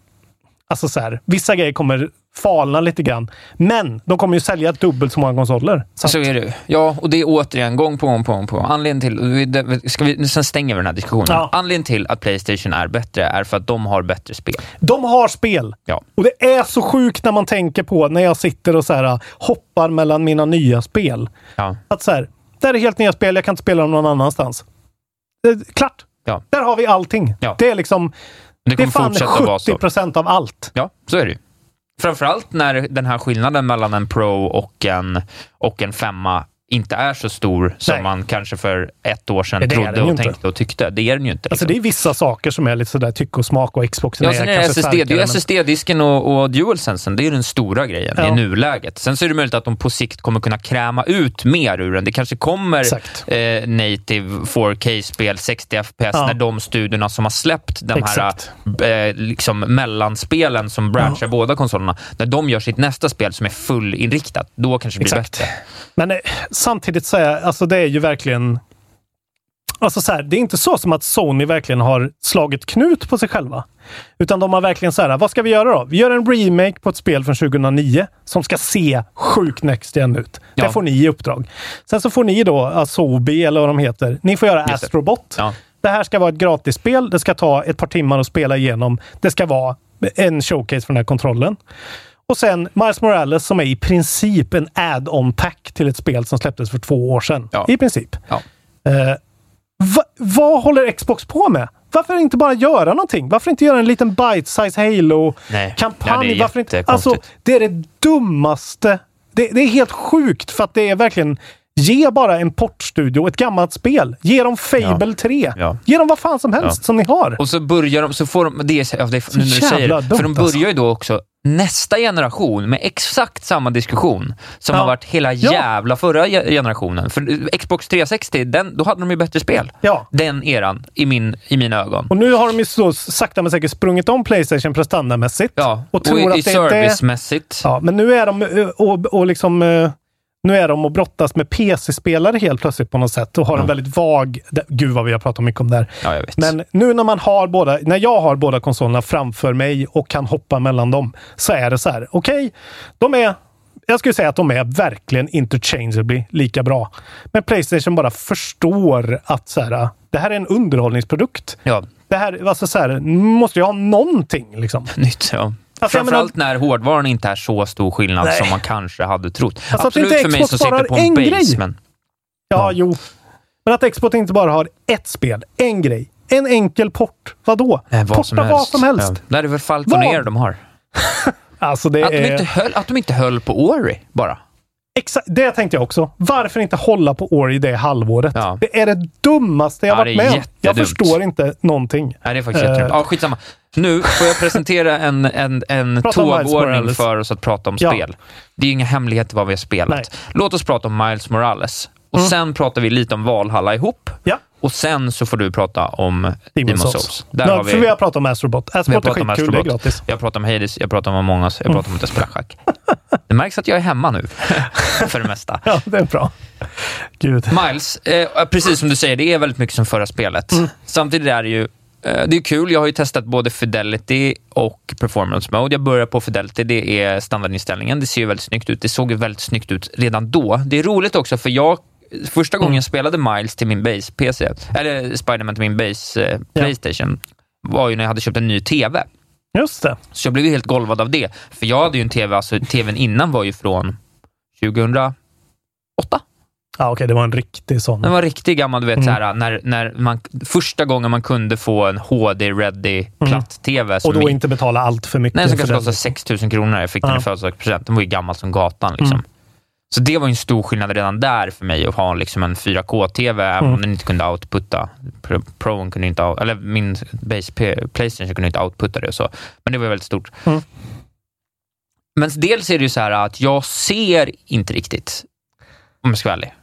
alltså så här, vissa grejer kommer falna lite grann. Men de kommer ju sälja dubbelt så många konsoler. Så, så är det. Ja, och det är återigen gång på gång på gång på. Anledningen till, ska vi, sen stänger vi den här diskussionen. Ja. Anledningen till att PlayStation är bättre är för att de har bättre spel. De har spel. Ja. Och det är så sjukt när man tänker på, när jag sitter och så här, hoppar mellan mina nya spel. Ja. Att så här, där är helt nya spel, jag kan inte spela dem någon annanstans. Det, klart. Ja. Där har vi allting. Ja. Det är liksom, det, det är fan sjuttio procent av allt. Ja, så är det ju. Framförallt när den här skillnaden mellan en Pro och en, och en femma inte är så stor Nej. som man kanske för ett år sedan det trodde och tänkte inte. och tyckte. Det är den ju inte. Liksom. Alltså det är vissa saker som är lite sådär tyck och smak och Xboxen ja, är, är kanske S S D, starkare. Det är S S D-disken och, och DualSensen, det är den stora grejen ja. i nuläget. Sen så är det möjligt att de på sikt kommer kunna kräma ut mer ur den. Det kanske kommer eh, native four K-spel, sextio F P S ja. när de studierna som har släppt de Exakt. här eh, liksom mellanspelen som branchar ja. båda konsolerna, när de gör sitt nästa spel som är fullinriktat, då kanske det blir Exakt. bättre. Men eh, samtidigt så är, alltså det är ju verkligen alltså så här, det är inte så som att Sony verkligen har slagit knut på sig själva, utan de har verkligen så här, vad ska vi göra då? Vi gör en remake på ett spel från tjugohundranio som ska se sjukt next gen ut. Ja. Det får ni i uppdrag. Sen så får ni då Asobi eller vad de heter. Ni får göra Astro Bot. Ja. Det här ska vara ett gratisspel. Det ska ta ett par timmar att spela igenom. Det ska vara en showcase för den här kontrollen. Och sen Miles Morales som är i princip en add-on pack till ett spel som släpptes för två år sedan. Ja. I princip. Ja. Eh, va, vad håller Xbox på med? Varför inte bara göra någonting? Varför inte göra en liten bite-size Halo-kampanj? Ja, det, är alltså, det är det dummaste. Det, det är helt sjukt för att det är verkligen... Ge bara en portstudio, ett gammalt spel. Ge dem Fable ja. tre. Ja. Ge dem vad fan som helst ja. som ni har. Och så börjar de, så får de... Det är, ja, det är, nu när du säger, för de börjar alltså. ju då också nästa generation med exakt samma diskussion som ja. har varit hela ja. jävla förra generationen. För Xbox tre sextio, den, då hade de ju bättre spel. Ja. Den eran, i, min, i mina ögon. Och nu har de ju så sakta men säkert sprungit om PlayStation prestandamässigt. Ja, och, tror och i, att i det servicemässigt. Inte är, ja, men nu är de och, och liksom... Nu är de och brottas med P C-spelare helt plötsligt på något sätt. Och har mm. en väldigt vag... Gud vad vi har pratat mycket om där. Ja, jag vet. Men nu när man har båda... När jag har båda konsolerna framför mig och kan hoppa mellan dem, så är det så här. Okej, okay, de är... Jag skulle säga att de är verkligen interchangeably lika bra. Men PlayStation bara förstår att så här, det här är en underhållningsprodukt. Ja. Det här... Alltså så här, måste jag ha någonting liksom. Nytt, ja. Alltså, framförallt menar, när hårdvaran inte är så stor skillnad nej. som man kanske hade trott. Alltså, absolut för mig som sitter på en base. Men... Ja, ja, jo. Men att Xbox inte bara har ett spel, en grej, en enkel port. Vadå? Nej, vad Porta vad som helst. Ja. Det är väl Falconer de har. alltså, det att, de är... inte höll, att de inte höll på Ori bara. Exakt, det tänkte jag också. Varför inte hålla på Ori det halvåret? Ja. Det är det dummaste jag ja, varit med om. Jag förstår inte någonting. Nej, det är faktiskt uh... jättedumt. Ja, skitsamma. Nu får jag presentera en, en, en tågordning för oss att prata om spel. Ja. Det är ju inga hemligheter vad vi har spelat. Nej. Låt oss prata om Miles Morales. Och mm. sen pratar vi lite om Valhalla ihop. Ja. Och sen så får du prata om Demon's Souls. Där no, har vi... För vi har pratat om Astrobot. Astrobot är skitkul, det är gratis. Jag pratar om Hades, jag pratar om Among Us, jag pratar mm. om Desperachack. Det märks att jag är hemma nu. För det mesta. Ja, det är bra. Gud. Miles, eh, precis som du säger, det är väldigt mycket som förra spelet. Mm. Samtidigt är det ju Det är kul, jag har ju testat både Fidelity och Performance Mode. Jag börjar på Fidelity, det är standardinställningen. Det ser ju väldigt snyggt ut, det såg ju väldigt snyggt ut redan då. Det är roligt också för jag första gången jag spelade Miles till min base P C, eller Spider-Man till min base eh, PlayStation, var ju när jag hade köpt en ny T V. Just det. Så jag blev ju helt golvad av det. För jag hade ju en T V, alltså T V:n innan var ju från tjugohundraåtta. Ja, ah, okej, okay, det var en riktig sån. Den var riktig gammal, du vet, mm. så här, när, när man, första gågen man kunde få en H D-ready platt-tv. Mm. Och då inte betala allt för mycket. Nej, som kanske kostade sex tusen kronor. Jag fick ah. den i födelsedagspresent. Den var ju gammal som gatan, liksom. Mm. Så det var ju en stor skillnad redan där för mig att ha liksom en fyra K-tv, även mm. om den inte kunde outputta. Proen kunde inte, eller min base PlayStation kunde inte outputta det och så. Men det var väldigt stort. Mm. Men dels är det ju så här att jag ser inte riktigt, om jag ska vara ärlig.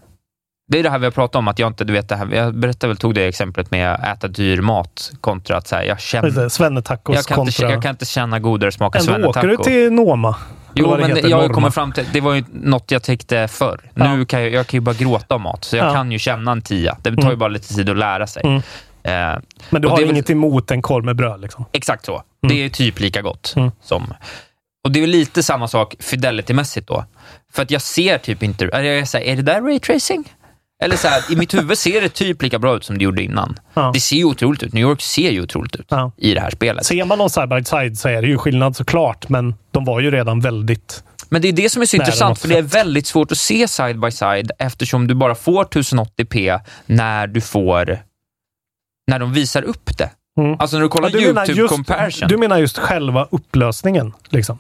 Det är det här vi har pratat om, att jag inte, du vet det här, jag berättade väl, tog det exemplet med att äta dyr mat kontra att så här, jag känner... Svennetacos jag kan kontra... Inte, jag kan inte känna godare smak än svennetaco. Ändå åker du till Noma. Jo, men det, jag Norma. Kommer fram till, det var ju något jag tänkte förr. Ja. Nu kan jag, jag kan ju bara gråta om mat, så jag ja. kan ju känna en tia. Det tar ju bara lite tid att lära sig. Mm. Eh, men du har väl, inget emot en korv med bröd liksom? Exakt så. Mm. Det är typ lika gott mm. som... Och det är ju lite samma sak Fidelity-mässigt då. För att jag ser typ inte... Jag säger, är det där raytracing? Eller så här, i mitt huvud ser det typ lika bra ut som det gjorde innan. Ja. Det ser ju otroligt ut. New York ser ju otroligt ut ja. i det här spelet. Ser man någon side-by-side så är det ju skillnad såklart. Men de var ju redan väldigt... Men det är det som är så intressant. För det är väldigt svårt att se side-by-side. Eftersom du bara får tio åttio p när du får... När de visar upp det. Mm. Alltså när du kollar ja, YouTube-comparison. Du menar just själva upplösningen liksom?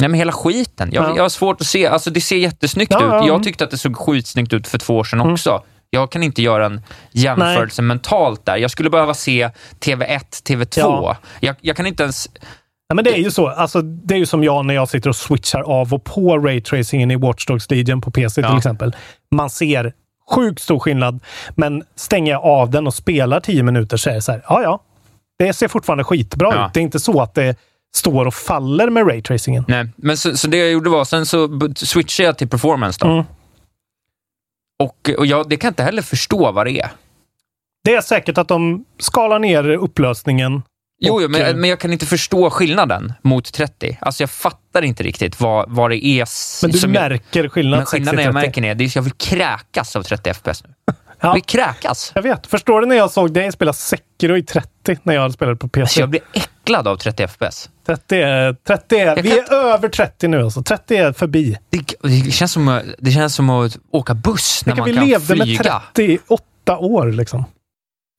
Nej, men hela skiten. Jag, ja. jag har svårt att se. Alltså det ser jättesnyggt ja, ja. ut. Jag tyckte att det såg skitsnyggt ut för två år sedan mm. också. Jag kan inte göra en jämförelse Nej. mentalt där. Jag skulle behöva se T V ett, T V två. Ja. Jag, jag kan inte ens... Nej, men det är ju så. Alltså, det är ju som jag när jag sitter och switchar av och på raytracingen i Watch Dogs Legion på P C ja. till exempel. Man ser sjukt stor skillnad. Men stänger jag av den och spelar tio minuter så är det så här. Ja, ja. Det ser fortfarande skitbra ja. ut. Det är inte så att det... står och faller med raytracingen. Nej, men så, så det jag gjorde var, sen så switchade jag till performance då. Mm. Och, och jag det kan inte heller förstå vad det är. Det är säkert att de skalar ner upplösningen. Jo, jo men, men jag kan inte förstå skillnaden mot trettio. Alltså jag fattar inte riktigt vad, vad det är. Men du som märker jag, skillnad. Men skillnaden jag märker är att jag vill kräkas av trettio F P S nu. Ja. Vi kräkas. Jag vet. Förstår du när jag såg dig spela Sekiro i trettio när jag spelade på P C? Alltså jag blir äcklad av trettio F P S. trettio, trettio. Vi är inte... över trettio nu alltså. trettio är förbi. Det, det, känns som, det känns som att åka buss när man kan flyga. Vi levde med trettioåtta år liksom.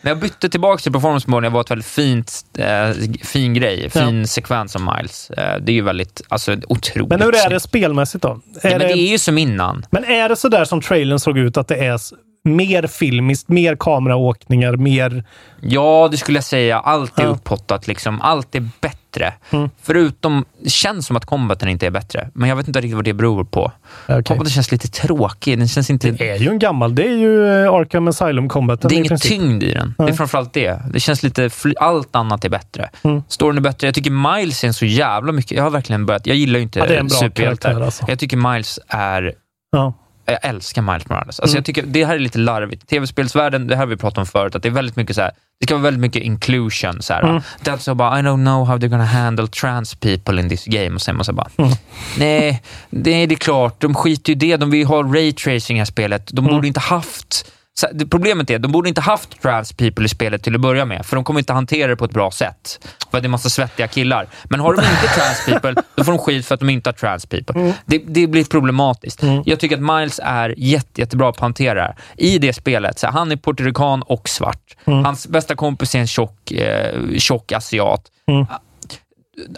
När jag bytte tillbaka till performance mode, det var ett väldigt fint, äh, fin grej. Fin ja. sekvens som Miles. Äh, det är ju väldigt, alltså otroligt. Men hur är det spelmässigt då? Är ja, men det... det är ju som innan. Men är det så där som trailern såg ut, att det är... mer filmiskt, mer kameraåkningar, mer... Ja, det skulle jag säga. Allt är ja. upphottat liksom. Allt är bättre bättre. Mm. Förutom, det känns som att combaten inte är bättre. Men jag vet inte riktigt vad det beror på. Okay. Combaten känns lite tråkig. Den känns inte... Det är ju en gammal, det är ju Arkham Asylum-combaten. Det är inget tyngd i den. Mm. Det är framförallt det. Det känns lite, fly... allt annat är bättre. Mm. Storyn är bättre. Jag tycker Miles är så jävla mycket. Jag har verkligen börjat, jag gillar ju inte ja, superhjältar. Alltså. Jag tycker Miles är... Ja. Jag älskar Miles Morales. Alltså mm. jag tycker det här är lite larvigt. T V-spelsvärlden, det här vi pratat om förut, att det är väldigt mycket så här, det ska vara väldigt mycket inclusion så här. Mm. Det är så bara I don't know how they're gonna handle trans people in this game, och sen man så bara. Mm. Nej, det är det klart. De skiter ju det. De vill ha ray tracing i här spelet. De mm. borde inte haft så, det problemet är de borde inte haft trans people i spelet till att börja med, för de kommer inte hantera det på ett bra sätt. För att det är massa svettiga killar. Men har de inte trans people, då får de skit för att de inte har trans people. Mm. Det, det blir problematiskt. Mm. Jag tycker att Miles är jätte, jättebra på att hantera i det spelet. Så han är porturikan och svart. Mm. Hans bästa kompis är en tjock, eh, tjock asiat. Mm.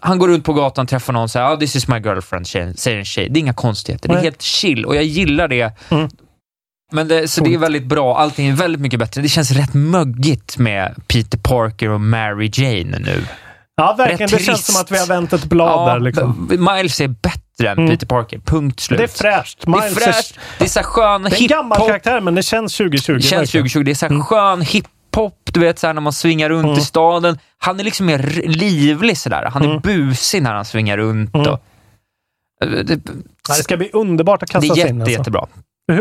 Han går runt på gatan, träffar någon och säger, oh, this is my girlfriend, säger en tjej. Det är inga konstigheter. Mm. Det är helt chill och jag gillar det. Mm. Men det, så det är väldigt bra. Allting är väldigt mycket bättre. Det känns rätt möggigt med Peter Parker och Mary Jane nu. Ja, verkligen. Det känns som att vi har vänt ett blad ja, där. Liksom. Miles är bättre än mm. Peter Parker. Punkt slut. Det är fräscht. Miles det är fräscht. Det är så här skön hiphop. Det är en gammal karaktär, men det känns tjugo tjugo. Det känns tjugo tjugo. Det är så här skön hiphop. Du vet, så här, när man svingar runt mm. i staden. Han är liksom mer livlig sådär. Han är mm. busig när han svingar runt. Mm. Och, det, ja, det ska bli underbart att kasta sig in. Det är jätte, in, alltså. jättebra.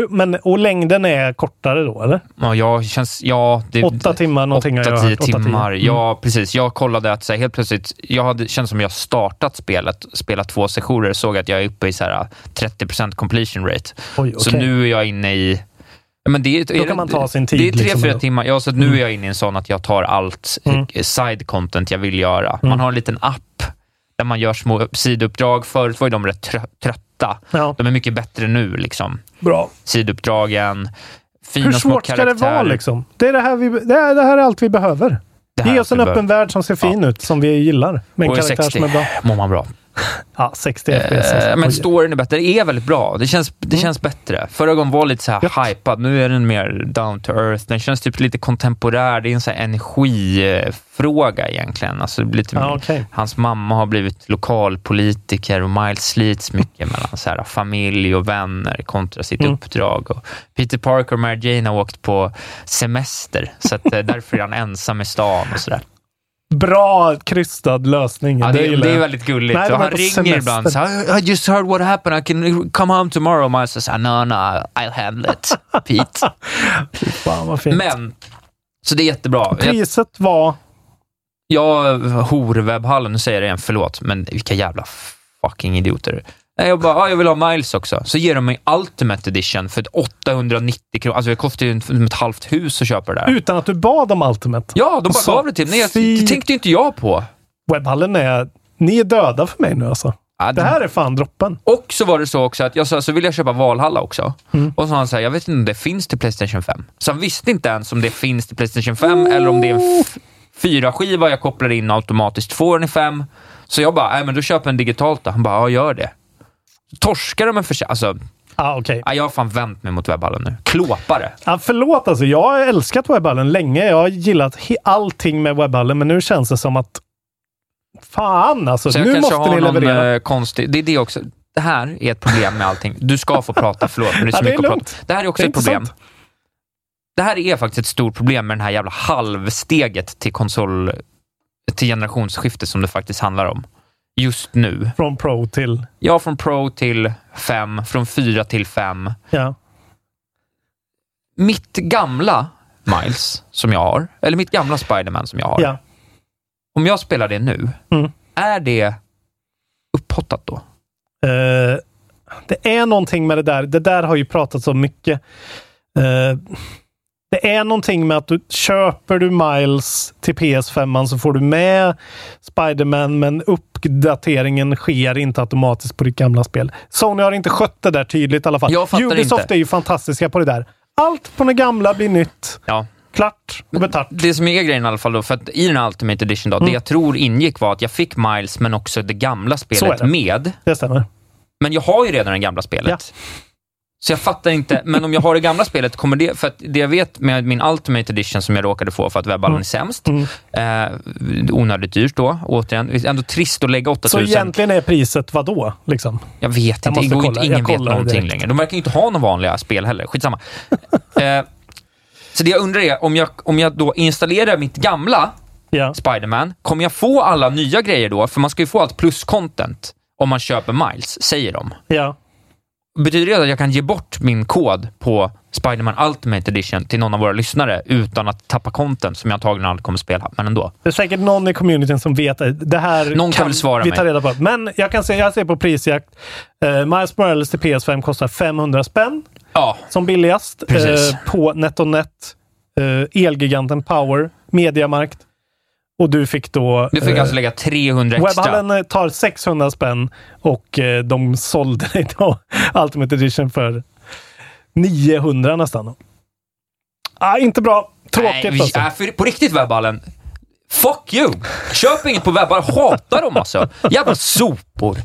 Men, och längden är kortare då, eller? Ja, jag känns... Ja, det, åtta timmar, någonting åtta, jag har hört. Åtta, timmar. Mm. Ja, precis. Jag kollade att så här, helt plötsligt... Jag hade, känns som jag startat spelet, spelat två sessioner, såg att jag är uppe i så här, trettio procent completion rate. Oj, okay. Så nu är jag inne i... Men det, då är, kan man ta sin tid. Det är tre, liksom, fyra timmar. Ja, så att nu mm. är jag inne i en sån att jag tar allt mm. side content jag vill göra. Mm. Man har en liten app där man gör små sidouppdrag. Förut var ju de rätt trötta. Ja. De är mycket bättre nu, liksom. Bra. Siduppdragen, fina små karaktärer. Hur svårt ska det vara, liksom? Det, är det, här vi, det, är, det här är allt vi behöver. Ge oss en öppen värld som ser fin ja. ut, som vi gillar. Med en karaktär sextio som är bra. Mår man bra. Ja, sextio eh, F P S. Men storyn är bättre. Det är väldigt bra. Det känns, det mm. känns bättre. Förra gången var lite så här ja. hypad. Nu är den mer down to earth. Den känns typ lite kontemporär. Det är en så här energifråga egentligen. Alltså lite ja, okay. Hans mamma har blivit lokalpolitiker och Miles slits mycket mellan så här familj och vänner kontra sitt mm. uppdrag. Och Peter Parker och Mary Jane har åkt på semester. Så att därför är han ensam i stan och sådär. Bra krystad lösning. Ja, det, det, det är väldigt gulligt. Nej, han ringer semester. ibland. Så, I just heard what happened. I can come home tomorrow. Man säger, no, no, I'll handle it, Pete. Fan, vad fint. Men, så det är jättebra. Priset var? Ja, hor Webhallen. Nu säger jag igen, förlåt. Men vilka jävla fucking idioter. Nej, jag bara, ah, jag vill ha Miles också. Så ger de mig Ultimate Edition för åttahundranittio kronor. Alltså det kostar ju ett halvt hus att köpa det där. Utan att du bad om Ultimate? Ja, de bara gav det till mig. Jag, det tänkte ju inte jag på. Webhallen är... Ni är döda för mig nu, alltså. Ja, det... det här är fan droppen. Och så var det så också att jag sa, så vill jag köpa Valhalla också. Mm. Och så han sa, jag vet inte om det finns till PlayStation fem. Så han visste inte ens om det finns till PlayStation fem oh. eller om det är en f- fyra skiva jag kopplar in automatiskt. Får den i fem? Så jag bara, nej men då köper en digitalt då. Han bara, ja gör det. Torskar de en försäljning? Alltså, ah, okay. Jag har fan vänt mig mot Webhallen nu. Klåpare. Ah, förlåt, alltså. Jag har älskat Webhallen länge. Jag har gillat he- allting med Webhallen. Men nu känns det som att... Fan, alltså. Så nu måste ni leverera. Någon, eh, konstig... Det är det också. Det här är ett problem med allting. Du ska få prata, förlåt. Men det, är så ja, mycket det, är att prata. Det här är också det är ett problem. Sant. Det här är faktiskt ett stort problem med den här jävla halvsteget till konsol... Till generationsskiftet som det faktiskt handlar om. Just nu. Från Pro till? Ja, från Pro till fem. Från fyra till fem. Ja. Mitt gamla Miles som jag har. Eller mitt gamla Spider-Man som jag har. Ja. Om jag spelar det nu. Mm. Är det upphottat då? Uh, det är någonting med det där. Det där har ju pratat så mycket. Uh, det är någonting med att du köper du Miles till P S fem så får du med Spider-Man, men upp dateringen sker inte automatiskt på ditt gamla spel. Sony har inte skött det där tydligt i alla fall. Ubisoft inte. Är ju fantastiska på det där. Allt på det gamla blir nytt. Ja. Klart och betart. Det som är grejen i alla fall då, för att i den här Ultimate Edition då, mm. det jag tror ingick var att jag fick Miles men också det gamla spelet det. med. Det stämmer. Men jag har ju redan det gamla spelet. Ja. Så jag fattar inte, men om jag har det gamla spelet kommer det, för att det jag vet med min Ultimate Edition som jag råkade få för att Webhallen mm. är sämst, mm. eh, onödigt dyrt då, återigen, ändå trist att lägga åtta tusen. Så egentligen är priset vad då? Liksom? Jag vet inte, jag går kolla. Inte ingen vet någonting direkt. Längre. De verkar ju inte ha några vanliga spel heller, skitsamma. eh, så det jag undrar är, om jag, om jag då installerar mitt gamla yeah. Spider-Man, kommer jag få alla nya grejer då? För man ska ju få allt plus-content om man köper Miles, säger de. Ja. Yeah. Betyder det att jag kan ge bort min kod på Spider-Man Ultimate Edition till någon av våra lyssnare utan att tappa content som jag antagligen aldrig kommer spela, men ändå. Det är säkert någon i communityn som vet att det här någon kan, kan svara vi tar reda på. Men jag kan se, jag ser på prisjakt. Uh, Miles Morales till P S fem kostar femhundra spänn. Ja. Som billigast. Uh, på NetOnNet. Uh, Elgiganten Power. Mediamarkt. Och du fick då... Du fick alltså lägga trehundra extra. Webhallen tar sexhundra spänn och de sålde idag Ultimate Edition för niohundra nästan. Ah, inte bra. Tråkigt. Nej, vi, alltså. Äh, för, på riktigt Webhallen. Fuck you! Köp inget på Webhallen. Hatar dem alltså. Jävla sopor.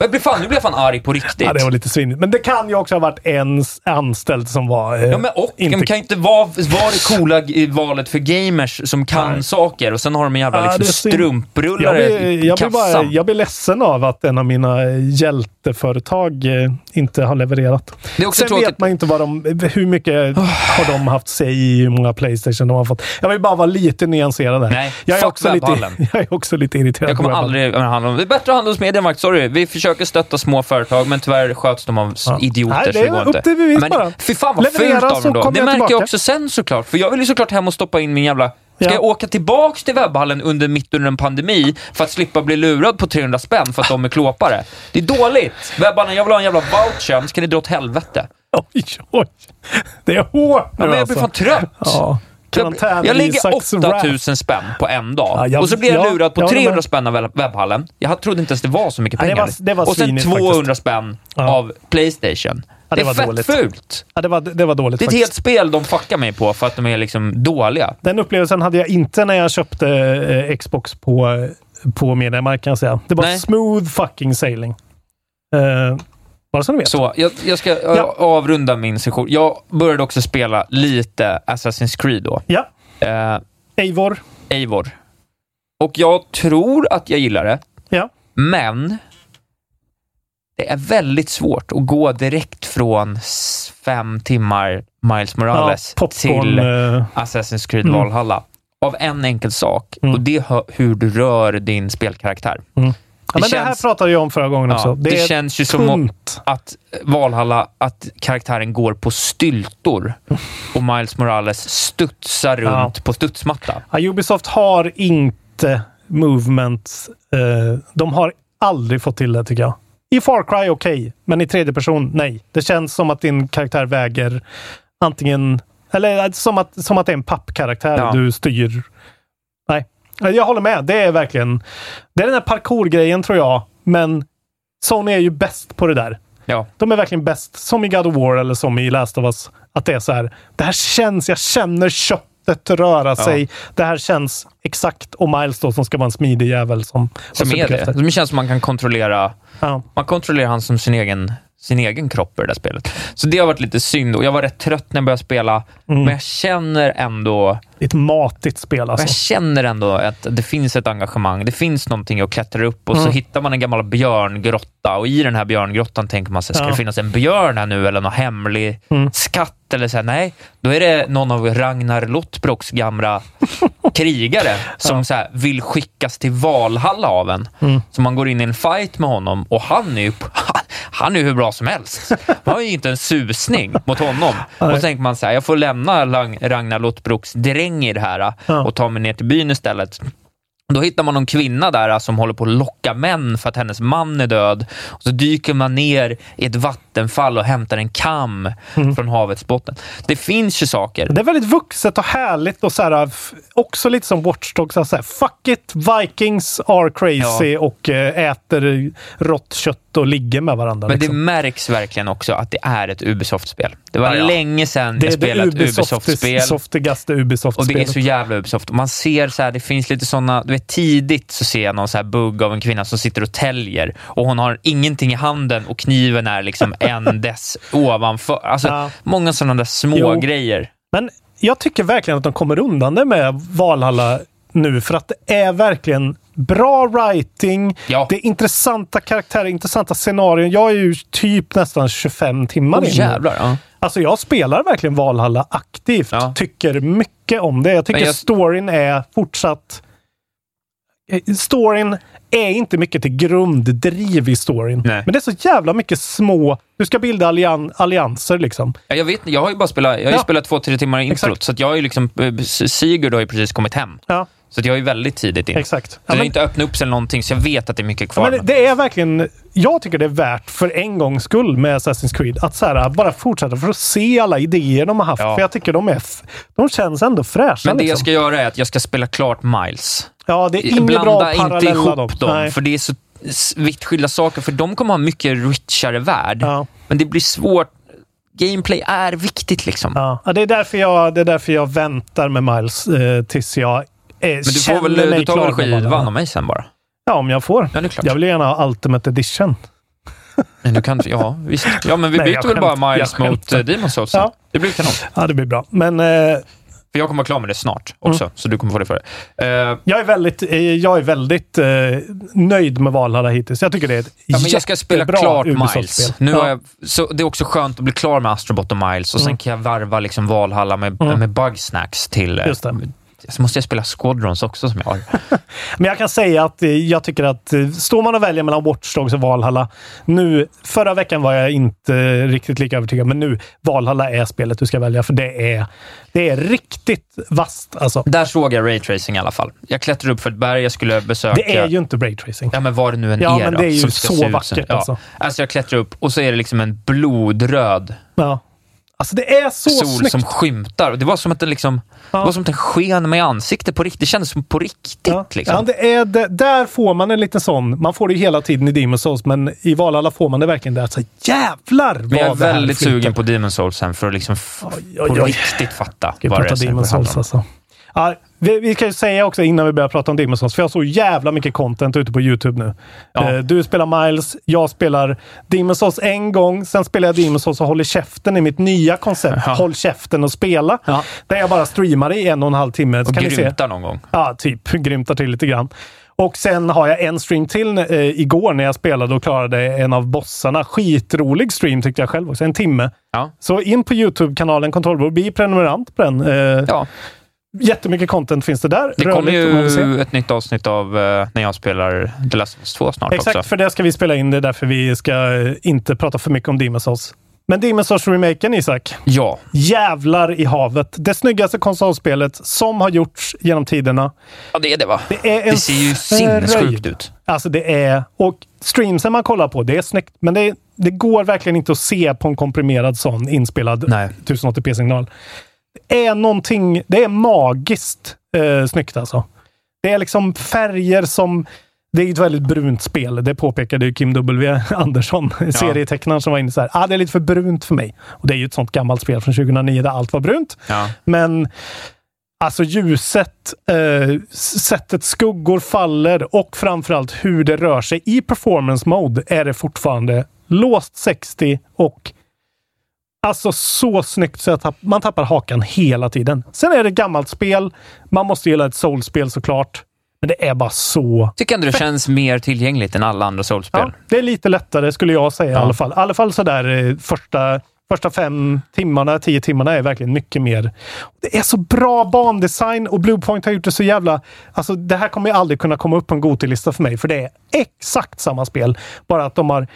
Jag blir fan, nu blir jag fan arg på riktigt. Ja, det var lite svinnigt. Men det kan ju också ha varit en anställd som var... Eh, ja, men och inte... kan inte vara var det coola i valet för gamers som kan Nej. Saker och sen har de en jävla liksom, ja, strumprullare jag blir, jag blir bara, jag blir ledsen av att en av mina hjälteföretag eh, inte har levererat. Det är också sen tråkigt. Vet man inte vad de, hur mycket har de haft sig i, hur många PlayStation de har fått. Jag vill bara vara lite nyanserad där. Nej, jag, är också lite, jag är också lite irriterad. Jag kommer aldrig att handla om... Det är bättre att handla hos Mediamarkt, sorry. Vi försöker stötta små företag, men tyvärr sköts de av ja. idioter. Nej, det är upp till bevis bara. Men fy fan vad leverera, fult av dem då. Det jag märker jag också sen såklart. För jag vill ju såklart hem och stoppa in min jävla... Ska ja. jag åka tillbaka till Webhallen under mitt under en pandemi för att slippa bli lurad på trehundra spänn för att de är klåpare? Det är dåligt. Webhallen, jag vill ha en jävla voucher. Ska ni dra åt helvete? Oj, oj. Det är hårt nu, ja, men jag blir fan alltså. trött. Ja. Jag, jag lägger åtta tusen spänn på en dag. Ja, jag, och så blir jag ja, lurad på ja, trehundra spänn av Webhallen. Jag trodde inte ens det var så mycket pengar. Ja, det var, det var och sen tvåhundra spänn ja. av PlayStation. Ja, det, det är fett dåligt. Fult. Ja, det, var, det var dåligt. Det är ett helt spel de fuckar mig på för att de är liksom dåliga. Den upplevelsen hade jag inte när jag köpte eh, Xbox på, på Mediamarkt, kan jag säga. Det var Nej. smooth fucking sailing. Eh... Bara så, vet. så jag, jag ska ja. avrunda min session. Jag började också spela lite Assassin's Creed då. Ja. Eivor. Eh, Eivor. Och jag tror att jag gillar det. Ja. Men det är väldigt svårt att gå direkt från fem timmar Miles Morales ja, till Assassin's Creed mm. Valhalla. Av en enkel sak. Mm. Och det är hur du rör din spelkaraktär. Mm. Det, ja, men känns, det här pratade jag om förra gången ja, också. Det, det känns ju som att Valhalla, att karaktären går på styltor och Miles Morales studsar runt ja. på studsmatta. Ja, Ubisoft har inte movement. Eh, de har aldrig fått till det, tycker jag. I Far Cry, okej. Okay, men i tredje person, nej. Det känns som att din karaktär väger antingen... Eller som att, som att det är en pappkaraktär ja. du styr... Nej. Jag håller med, det är verkligen... Det är den här parkour-grejen, tror jag. Men Sony är ju bäst på det där. Ja. De är verkligen bäst, som i God of War eller som i Last of Us. Att det är så här, det här känns, jag känner köttet röra ja. sig. Det här känns exakt, och Miles då, som ska vara en smidig jävel. Som, som är det. Det känns som man kan kontrollera... Ja. Man kontrollerar han som sin egen... sin egen kropp i det där spelet. Så det har varit lite synd och jag var rätt trött när jag började spela mm. men jag känner ändå ett matigt spel alltså. Jag känner ändå att det finns ett engagemang. Det finns någonting att klättra upp och mm. så hittar man en gammal björngrotta och i den här björngrottan tänker man sig ska ja. det finnas en björn här nu eller någon hemlig mm. skatt eller så här, nej, då är det någon av Ragnar Lothbrocks gamla krigare som ja. så här, vill skickas till Valhalla av en. Mm. Så man går in i en fight med honom och han är ju han är ju hur bra som helst. Man har ju inte en susning mot honom. Nej. Och så tänker man så här, jag får lämna Ragnar Lothbrocks dräng i det här ja. och ta mig ner till byn istället. Då hittar man någon kvinna där som håller på att locka män för att hennes man är död. Och så dyker man ner i ett vattenfall och hämtar en kam mm. från havets botten. Det finns ju saker. Det är väldigt vuxet och härligt och så här, också lite som Watch Dogs. Så här, fuck it, Vikings are crazy ja. och äter rått kött och ligger med varandra. Men liksom. Det märks verkligen också att det är ett Ubisoft-spel. Det var ja, ja. länge sedan jag spelat Ubisoft-spel. Det softigaste Ubisoft-spelet. Och det är så jävla Ubisoft. Man ser så här, det finns lite sådana, du vet, tidigt så ser jag någon så här bugg av en kvinna som sitter och täljer. Och hon har ingenting i handen och kniven är liksom ändes ovanför. Alltså, ja. många sådana där små jo. grejer. Men jag tycker verkligen att de kommer undan det med Valhalla nu, för att det är verkligen bra writing, ja. det är intressanta karaktärer, intressanta scenarion. Jag är ju typ nästan tjugofem timmar oh, in. Jävlar, ja. Alltså jag spelar verkligen Valhalla aktivt, ja. tycker mycket om det. Jag tycker jag... storyn är fortsatt... Storyn är inte mycket till grunddriv i storyn. Nej. Men det är så jävla mycket små... Du ska bilda allian- allianser liksom. Ja, jag vet, jag har ju bara spelat, jag har ju ja. spelat två, tre timmar introt. Så att jag är ju liksom... Sigurd har ju precis kommit hem. Ja. Så att jag är väldigt tidigt in. Exakt. Så ja, men, jag inte öppnat upp sig eller någonting, så jag vet att det är mycket kvar. Ja, men det, det är verkligen... Jag tycker det är värt för en gångs skull med Assassin's Creed att så här, bara fortsätta för att se alla idéer de har haft. Ja. För jag tycker de är... F- de känns ändå fräscha. Men det liksom. jag ska göra är att jag ska spela klart Miles. Ja, det är inget bra att parallella ihop dem. dem för det är så vitt skilda saker. För de kommer ha mycket richare värld. Ja. Men det blir svårt. Gameplay är viktigt liksom. Ja, ja det, är därför jag, det är därför jag väntar med Miles eh, tills jag... Men du får väl, du tar väl skivan om mig sen bara? Ja, om jag får. Ja, det är klart. Jag vill gärna ha Ultimate Edition. Men du kan, ja, visst. Ja, men vi Nej, byter väl bara Miles mot Demon's Souls. Ja. Det blir kanon. Ja, det blir bra. Men... Eh... För jag kommer vara klar med det snart också, mm. så du kommer få det för det. Uh, jag är väldigt, jag är väldigt uh, nöjd med Valhalla hittills. Jag tycker det är ett ja, men jag ska spela klart Miles. Nu ja. jag, så det är också skönt att bli klar med Astro Bot och Miles. Och mm. sen kan jag varva liksom Valhalla med, mm. med Bugsnacks till... Just det. Så måste jag spela Squadrons också som jag har. Men jag kan säga att jag tycker att står man och väljer mellan Watch Dogs och Valhalla nu, förra veckan var jag inte riktigt lika övertygad, men nu Valhalla är spelet du ska välja, för det är det är riktigt vasst alltså. Där såg jag raytracing i alla fall. Jag klättrade upp för ett berg, jag skulle besöka... Det är ju inte raytracing. Ja, men var det nu en ja, era? Ja, men det är ju så vackert ja. alltså. Alltså jag klättrar upp och så är det liksom en blodröd... Ja. Alltså det är så sol snyggt. Som skymtar. Det var som att den liksom ja. det var som att den sken med ansikte på riktigt. Det kändes som på riktigt ja. liksom. Ja, det är det. Där får man en liten sån. Man får det ju hela tiden i Demon's Souls, men i Valhalla får man det verkligen där så jävlar. Men jag är väldigt sugen på Demon's Souls sen för att liksom f- oj, oj, oj. på riktigt fatta Gud, vad det är. Demon's Souls alltså. Ja, vi, vi kan ju säga också innan vi börjar prata om Demon's Souls, för jag har så jävla mycket content ute på YouTube nu. Ja. Du spelar Miles, jag spelar Demon's Souls en gång, sen spelar jag Demon's Souls och håller käften i mitt nya koncept. Ja. Håll käften och spela. Ja. Där jag bara streamar i en och en halv timme. Så och kan grymtar ni se. Någon gång. Ja, typ. Grymtar till lite grann. Och sen har jag en stream till eh, igår när jag spelade och klarade en av bossarna. Skitrolig stream tyckte jag själv också. En timme. Ja. Så in på YouTube-kanalen Kontrollbord. Bli prenumerant på den. Eh, ja. Jättemycket content finns det där. Det kommer ju ett nytt avsnitt av uh, när jag spelar The Last of Us två snart. Exakt, också. För det ska vi spela in. Det är därför vi ska uh, inte prata för mycket om Demon's Souls. Men Demon's Souls-remaken, Isak. Ja. Jävlar i havet. Det snyggaste konsolspelet som har gjorts genom tiderna. Ja, det är det va? Det, är en det ser ju sinnessjukt ut. Alltså det är... Och streamsen man kollar på, det är snyggt. Men det, det går verkligen inte att se på en komprimerad sån inspelad Nej. tio åttio p-signal. Är någonting, det är magiskt eh, snyggt alltså. Det är liksom färger som, det är ett väldigt brunt spel. Det påpekade ju Kim W. Andersson, ja. serietecknaren som var inne så här. Ah, det är lite för brunt för mig. Och det är ju ett sånt gammalt spel från tjugohundranio där allt var brunt. Ja. Men alltså ljuset, eh, sättet skuggor faller och framförallt hur det rör sig i performance mode är det fortfarande låst sextio och alltså så snyggt så att tapp- man tappar hakan hela tiden. Sen är det ett gammalt spel. Man måste gilla ett Souls-spel såklart. Men det är bara så... Tycker ändå det fett. Känns mer tillgängligt än alla andra Souls-spel. Ja, det är lite lättare skulle jag säga ja. i alla fall. I alla fall så där första, första fem timmarna, tio timmarna är verkligen mycket mer... Det är så bra bandesign och Bluepoint har gjort det så jävla... Alltså det här kommer ju aldrig kunna komma upp på en G O T Y-lista för mig. För det är exakt samma spel. Bara att de har...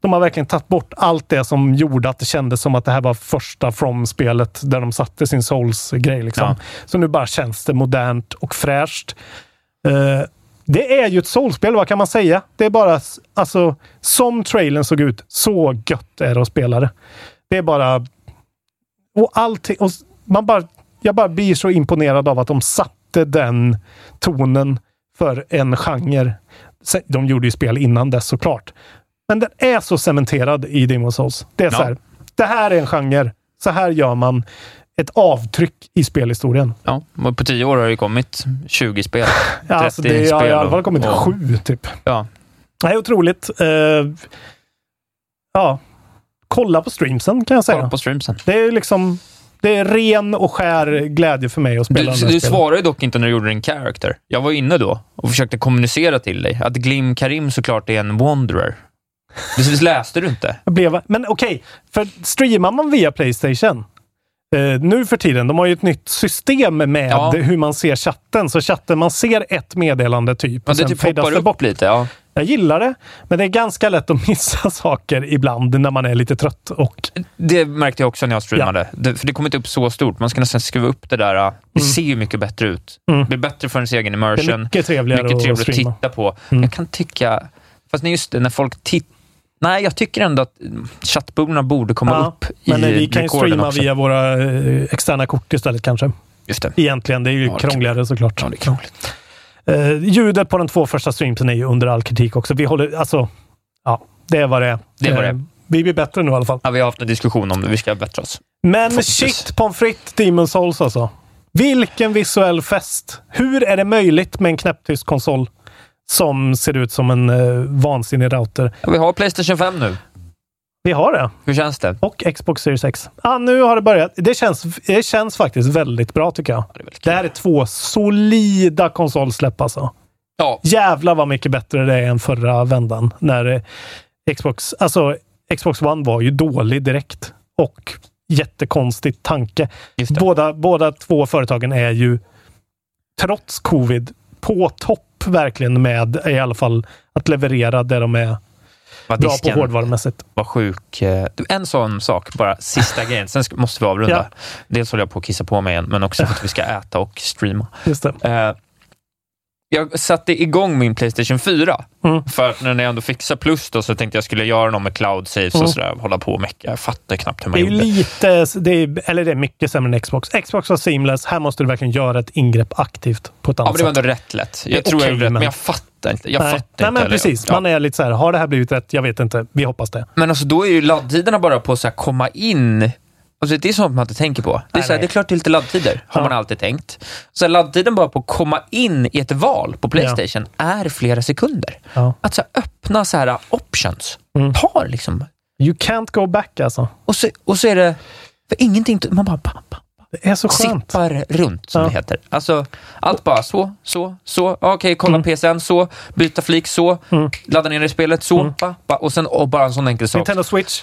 De har verkligen tagit bort allt det som gjorde att det kändes som att det här var första From-spelet där de satte sin Souls-grej. Liksom. Ja. Så nu bara känns det modernt och fräscht. Uh, det är ju ett Souls-spel, vad kan man säga? Det är bara, alltså, som trailern såg ut, så gött är det att spela det. Det är bara... Och allting... Och man bara, jag bara blir så imponerad av att de satte den tonen för en genre. De gjorde ju spel innan dess såklart. Men den är så cementerad i Demon's Souls. Det är ja. så här. Det här är en genre. Så här gör man ett avtryck i spelhistorien. Ja, på tio år har det kommit tjugo spel. ja, alltså det har i alla fall kommit och... sju typ. Ja. Det är otroligt. Uh, ja. Kolla på streamsen kan jag säga. Kolla på streamsen. Det är liksom... Det är ren och skär glädje för mig att spela. Du, du svarade ju dock inte när du gjorde din character. Jag var inne då och försökte kommunicera till dig att Glim Karim såklart är en wanderer. Det läste du inte. Jag blev, men okej, okay, för streamar man via PlayStation eh, nu för tiden, de har ju ett nytt system med ja. hur man ser chatten. Så chatten, man ser ett meddelande typ. Ja, det typ hoppar upp bort lite, ja. Jag gillar det, men det är ganska lätt att missa saker ibland när man är lite trött. Och... Det märkte jag också när jag streamade. Ja. Det, för det kommer inte upp så stort. Man ska nästan skruva upp det där. Det mm. ser ju mycket bättre ut. Mm. Det blir bättre för ens egen immersion. Det är mycket trevligare, mycket trevligare att, att titta på. Mm. Jag kan tycka... Fast just det, när folk tittar... Nej, jag tycker ändå att chattbubblorna borde komma ja, upp i rekorden. Men vi kan ju streama också via våra externa kort istället kanske. Just det. Egentligen, det är ju ja, krångligare såklart. Ja, det är krångligt. Uh, ljudet på de två första streamsen är ju under all kritik också. Vi håller, alltså, ja, det var det. det, var det. Uh, vi blir bättre nu i alla fall. Ja, vi har haft en diskussion om det. Vi ska bättra oss. Men Fokus. shit, pommes frites, Demon's Souls alltså. Vilken visuell fest. Hur är det möjligt med en knäpptyst konsol som ser ut som en uh, vansinnig router? Ja, vi har PlayStation fem nu. Vi har det. Hur känns det? Och Xbox Series X. Ah, nu har det börjat. Det känns, det känns faktiskt väldigt bra tycker jag. Ja, det, det här är två solida konsolsläpp alltså. Ja. Jävlar vad mycket bättre det är än förra vändan. När Xbox, alltså Xbox One var ju dålig direkt. Och jättekonstig tanke. Båda, båda två företagen är ju trots covid på topp verkligen med i alla fall att leverera där de är. Bra på hårdvarumässigt. Var sjuk. En sån sak, bara sista grejen. Sen måste vi avrunda. Ja. Dels håller jag på att kissa på mig igen, men också för att vi ska äta och streama. Just det. Jag satte igång min PlayStation fyra. Mm. För att när jag ändå fixade plus då, så tänkte jag skulle göra något med cloud saves mm. och sådär. Hålla på och mecka. Jag fattar knappt hur man det är gjorde. Lite, det är, eller det är mycket sämre än Xbox. Xbox var seamless. Här måste du verkligen göra ett ingrepp aktivt på ett annat sätt. Ja, men det var ändå rätt lätt. Jag tror okay, jag gjorde rätt, men jag fattar. Inte. Jag nej, fattar nej, inte. Nej, men precis. Ja. Man är lite så här, har det här blivit rätt? Jag vet inte. Vi hoppas det. Men alltså, då är ju laddtiderna bara på att komma in. Alltså, det är sånt man inte tänker på. Det är, nej, så här, det är klart det är lite laddtider. Ja. Har man alltid tänkt. Så här, laddtiden bara på att komma in i ett val på PlayStation ja. är flera sekunder. Ja. Att så här, öppna så här options. Mm. Tar liksom. You can't go back alltså. Och så, och så är det för ingenting. Man bara... Bam, bam. Det är så skönt. Sippar runt, som ja. det heter. Alltså, allt bara så, så, så. Okej, okay, kolla mm. P C N, så. Byta flik, så. Mm. Ladda ner i spelet, så. Mm. Ba, ba. Och sen och bara en sån enkel sak. Nintendo Switch.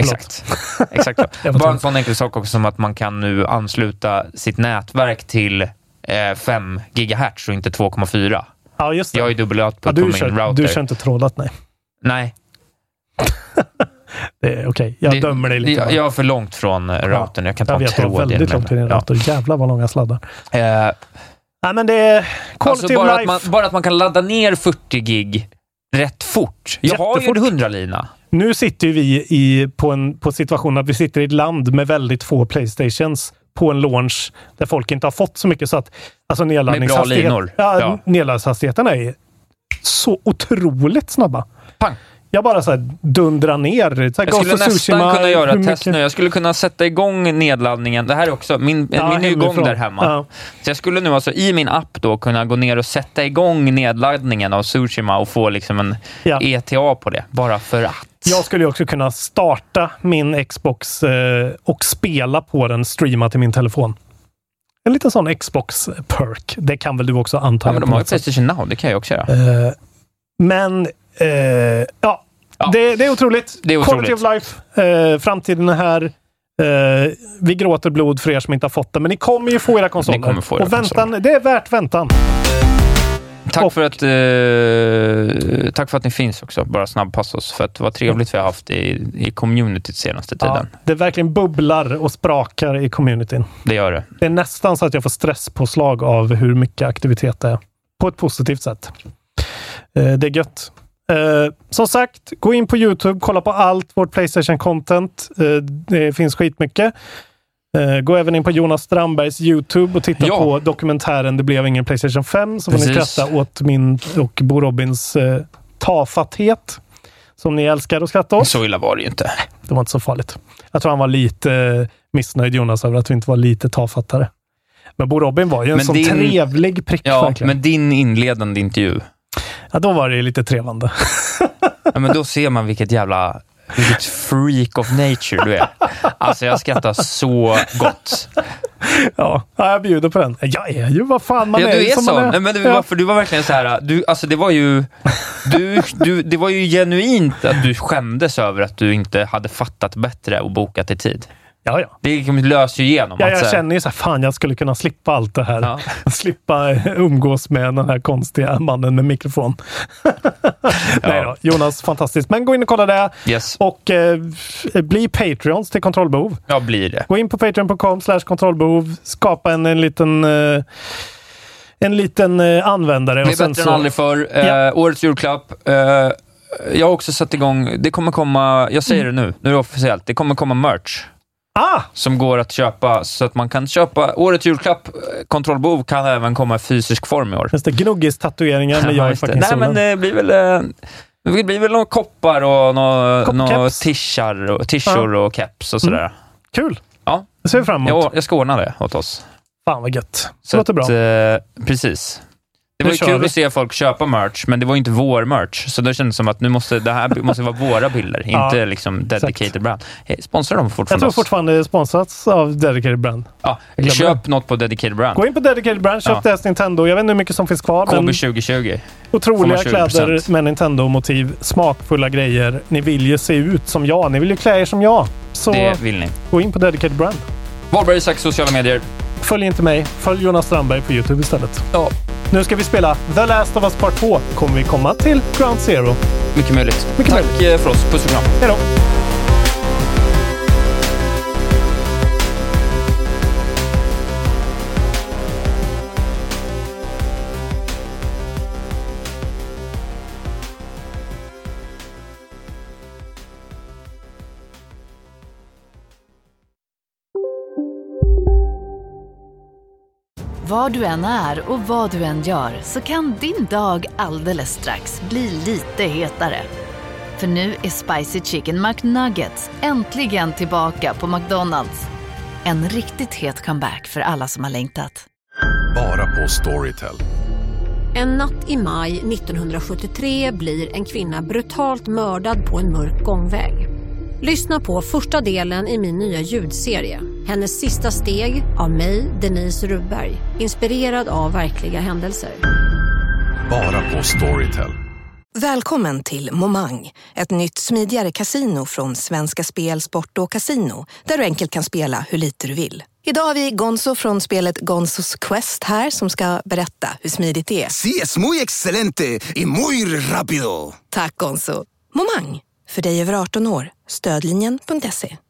Exakt. Exakt. Bara en sån enkel sak också, som att man kan nu ansluta sitt nätverk till eh, fem gigahertz och inte två komma fyra. Ja, just det. Jag har ju dubbel output ja, du på min kört, router. Du kör inte trådat, nej. Nej. Det är okej, okay. jag det, dömer dig lite. Det, jag är för långt från routern. Jag kan ta tråd i den. Ja. Jävlar vad långa sladdar. Eh, Nej, men det är alltså bara, att man, bara att man kan ladda ner fyrtio gig rätt fort. Jag Jättefort. har ju en hundra-lina. Nu sitter ju vi i, på, en, på situationen att vi sitter i ett land med väldigt få PlayStations på en launch där folk inte har fått så mycket. Så att, alltså nedladdningshastighet, med bra linor. Ja, ja. Nedladdningshastigheterna är så otroligt snabba. Pang! Jag bara så här dundrar ner. Så här, jag skulle nästan Tsushima, kunna göra test nu. Jag skulle kunna sätta igång nedladdningen. Det här är också min, ja, min igång där hemma. Ja. Så jag skulle nu alltså i min app då kunna gå ner och sätta igång nedladdningen av Tsushima och få liksom en ja. E T A på det. Bara för att. Jag skulle också kunna starta min Xbox eh, och spela på den, streama till min telefon. En liten sån Xbox-perk. Det kan väl du också anta? Ja, men de har ju PlayStation Now. Det kan jag också göra. Eh, men eh, ja. Ja. Det, det är otroligt. Det är otroligt. Quality of life. Eh, framtiden är här. Eh, vi gråter blod för er som inte har fått det. Men ni kommer ju få era konsoler. Ni kommer få era och väntan, konsoler. Det är värt väntan. Tack, och, för att, eh, tack för att ni finns också. Bara snabbpassa oss. För att det var trevligt vi har haft i, i communityt senaste tiden. Ja, det verkligen bubblar och sprakar i communityn. Det gör det. Det är nästan så att jag får stresspåslag av hur mycket aktivitet det är. På ett positivt sätt. Eh, det är gött. Uh, som sagt, gå in på YouTube, kolla på allt vårt PlayStation-content. Uh, det finns skitmycket. Uh, gå även in på Jonas Strömbergs YouTube och titta ja. på dokumentären Det blev ingen PlayStation fem, så får ni skratta åt min och Bo Robins uh, tafatthet. som ni älskar och skrattar åt. Så illa var det ju inte. Det var inte så farligt. Jag tror han var lite missnöjd, Jonas, över att vi inte var lite tafattare. Men Bo Robin var ju en men sån din... trevlig prick. Ja, verkligen. Men din inledande intervju. Ja, då var det lite trevande. Ja, men då ser man vilket jävla... vilket freak of nature du är. Alltså jag skrattar så gott. Ja, jag bjuder på den. Jag är ju vad fan man ja, är, du är som så. Man är. Nej, men du, ja. För du var verkligen så här, du, alltså det var ju du, du, det var ju genuint att du skämdes över att du inte hade fattat bättre och bokat i tid. Ja, ja. Det löser ju igenom. Ja, jag alltså. Känner ju så här, fan jag skulle kunna slippa allt det här. Ja. Slippa umgås med den här konstiga mannen med mikrofon. Ja. Nej då, Jonas, fantastiskt. Men gå in och kolla det. Yes. Och eh, bli Patreons till kontrollbehov. Ja, blir det. Gå in på patreon.com slash kontrollbehov. Skapa en, en liten... Eh, en liten eh, användare. Det är och sen bättre så... än aldrig förr. Eh, ja. Årets julklapp... Eh, jag har också satt igång... Det kommer komma... Jag säger det nu. Nu är det officiellt. Det kommer komma merch. Ah! Som går att köpa, så att man kan köpa årets julklapp. Kontrollbehov kan även komma i fysisk form i år. Just det, gnuggis tatueringar med jag faktiskt. Nej, men det blir väl det blir väl några koppar och några några tishar och tishor och keps och sådär. Mm. Kul. Ja, det ser vi fram emot. Ja, jag ska ordna det åt oss. Fan vad gött. Så låter bra. Eh, precis. Det var ju kul vi. Att se folk köpa merch, men det var ju inte vår merch. Så det kändes som att nu måste det här måste vara våra bilder, inte ja, liksom dedicated exakt. Brand. Hey, sponsrar de fortfarande? Jag tror oss. Fortfarande sponsrats av dedicated brand. Ja, köp det. Något på dedicated brand. Gå in på dedicated brand, köp ja. Deras Nintendo. Jag vet inte hur mycket som finns kvar. K B tjugo tjugo. Otroliga kläder med Nintendo-motiv, smakfulla grejer. Ni vill ju se ut som jag, ni vill ju klä er som jag. Så det vill ni. Gå in på dedicated brand. Valberg Isaks sociala medier. Följ inte mig, följ Jonas Strömberg på YouTube istället. Ja. Nu ska vi spela The Last of Us Part två. Kommer vi komma till Ground Zero? Mycket möjligt. Mycket Tack möjligt. För oss. Puss och kram. Hej då. Var du än är och vad du än gör så kan din dag alldeles strax bli lite hetare. För nu är Spicy Chicken McNuggets äntligen tillbaka på McDonald's. En riktigt het comeback för alla som har längtat. Bara på Storytel. En natt i maj nittonhundrasjuttiotre blir en kvinna brutalt mördad på en mörk gångväg. Lyssna på första delen i min nya ljudserie. Hennes sista steg av mig, Denise Rubberg. Inspirerad av verkliga händelser. Bara på Storytel. Välkommen till Momang. Ett nytt smidigare kasino från Svenska Spel, Sport och Casino. Där du enkelt kan spela hur lite du vill. Idag har vi Gonzo från spelet Gonzos Quest här som ska berätta hur smidigt det är. Sí, es muy excelente y muy rápido. Tack Gonzo. Momang. För dig över arton år. Stödlinjen punkt se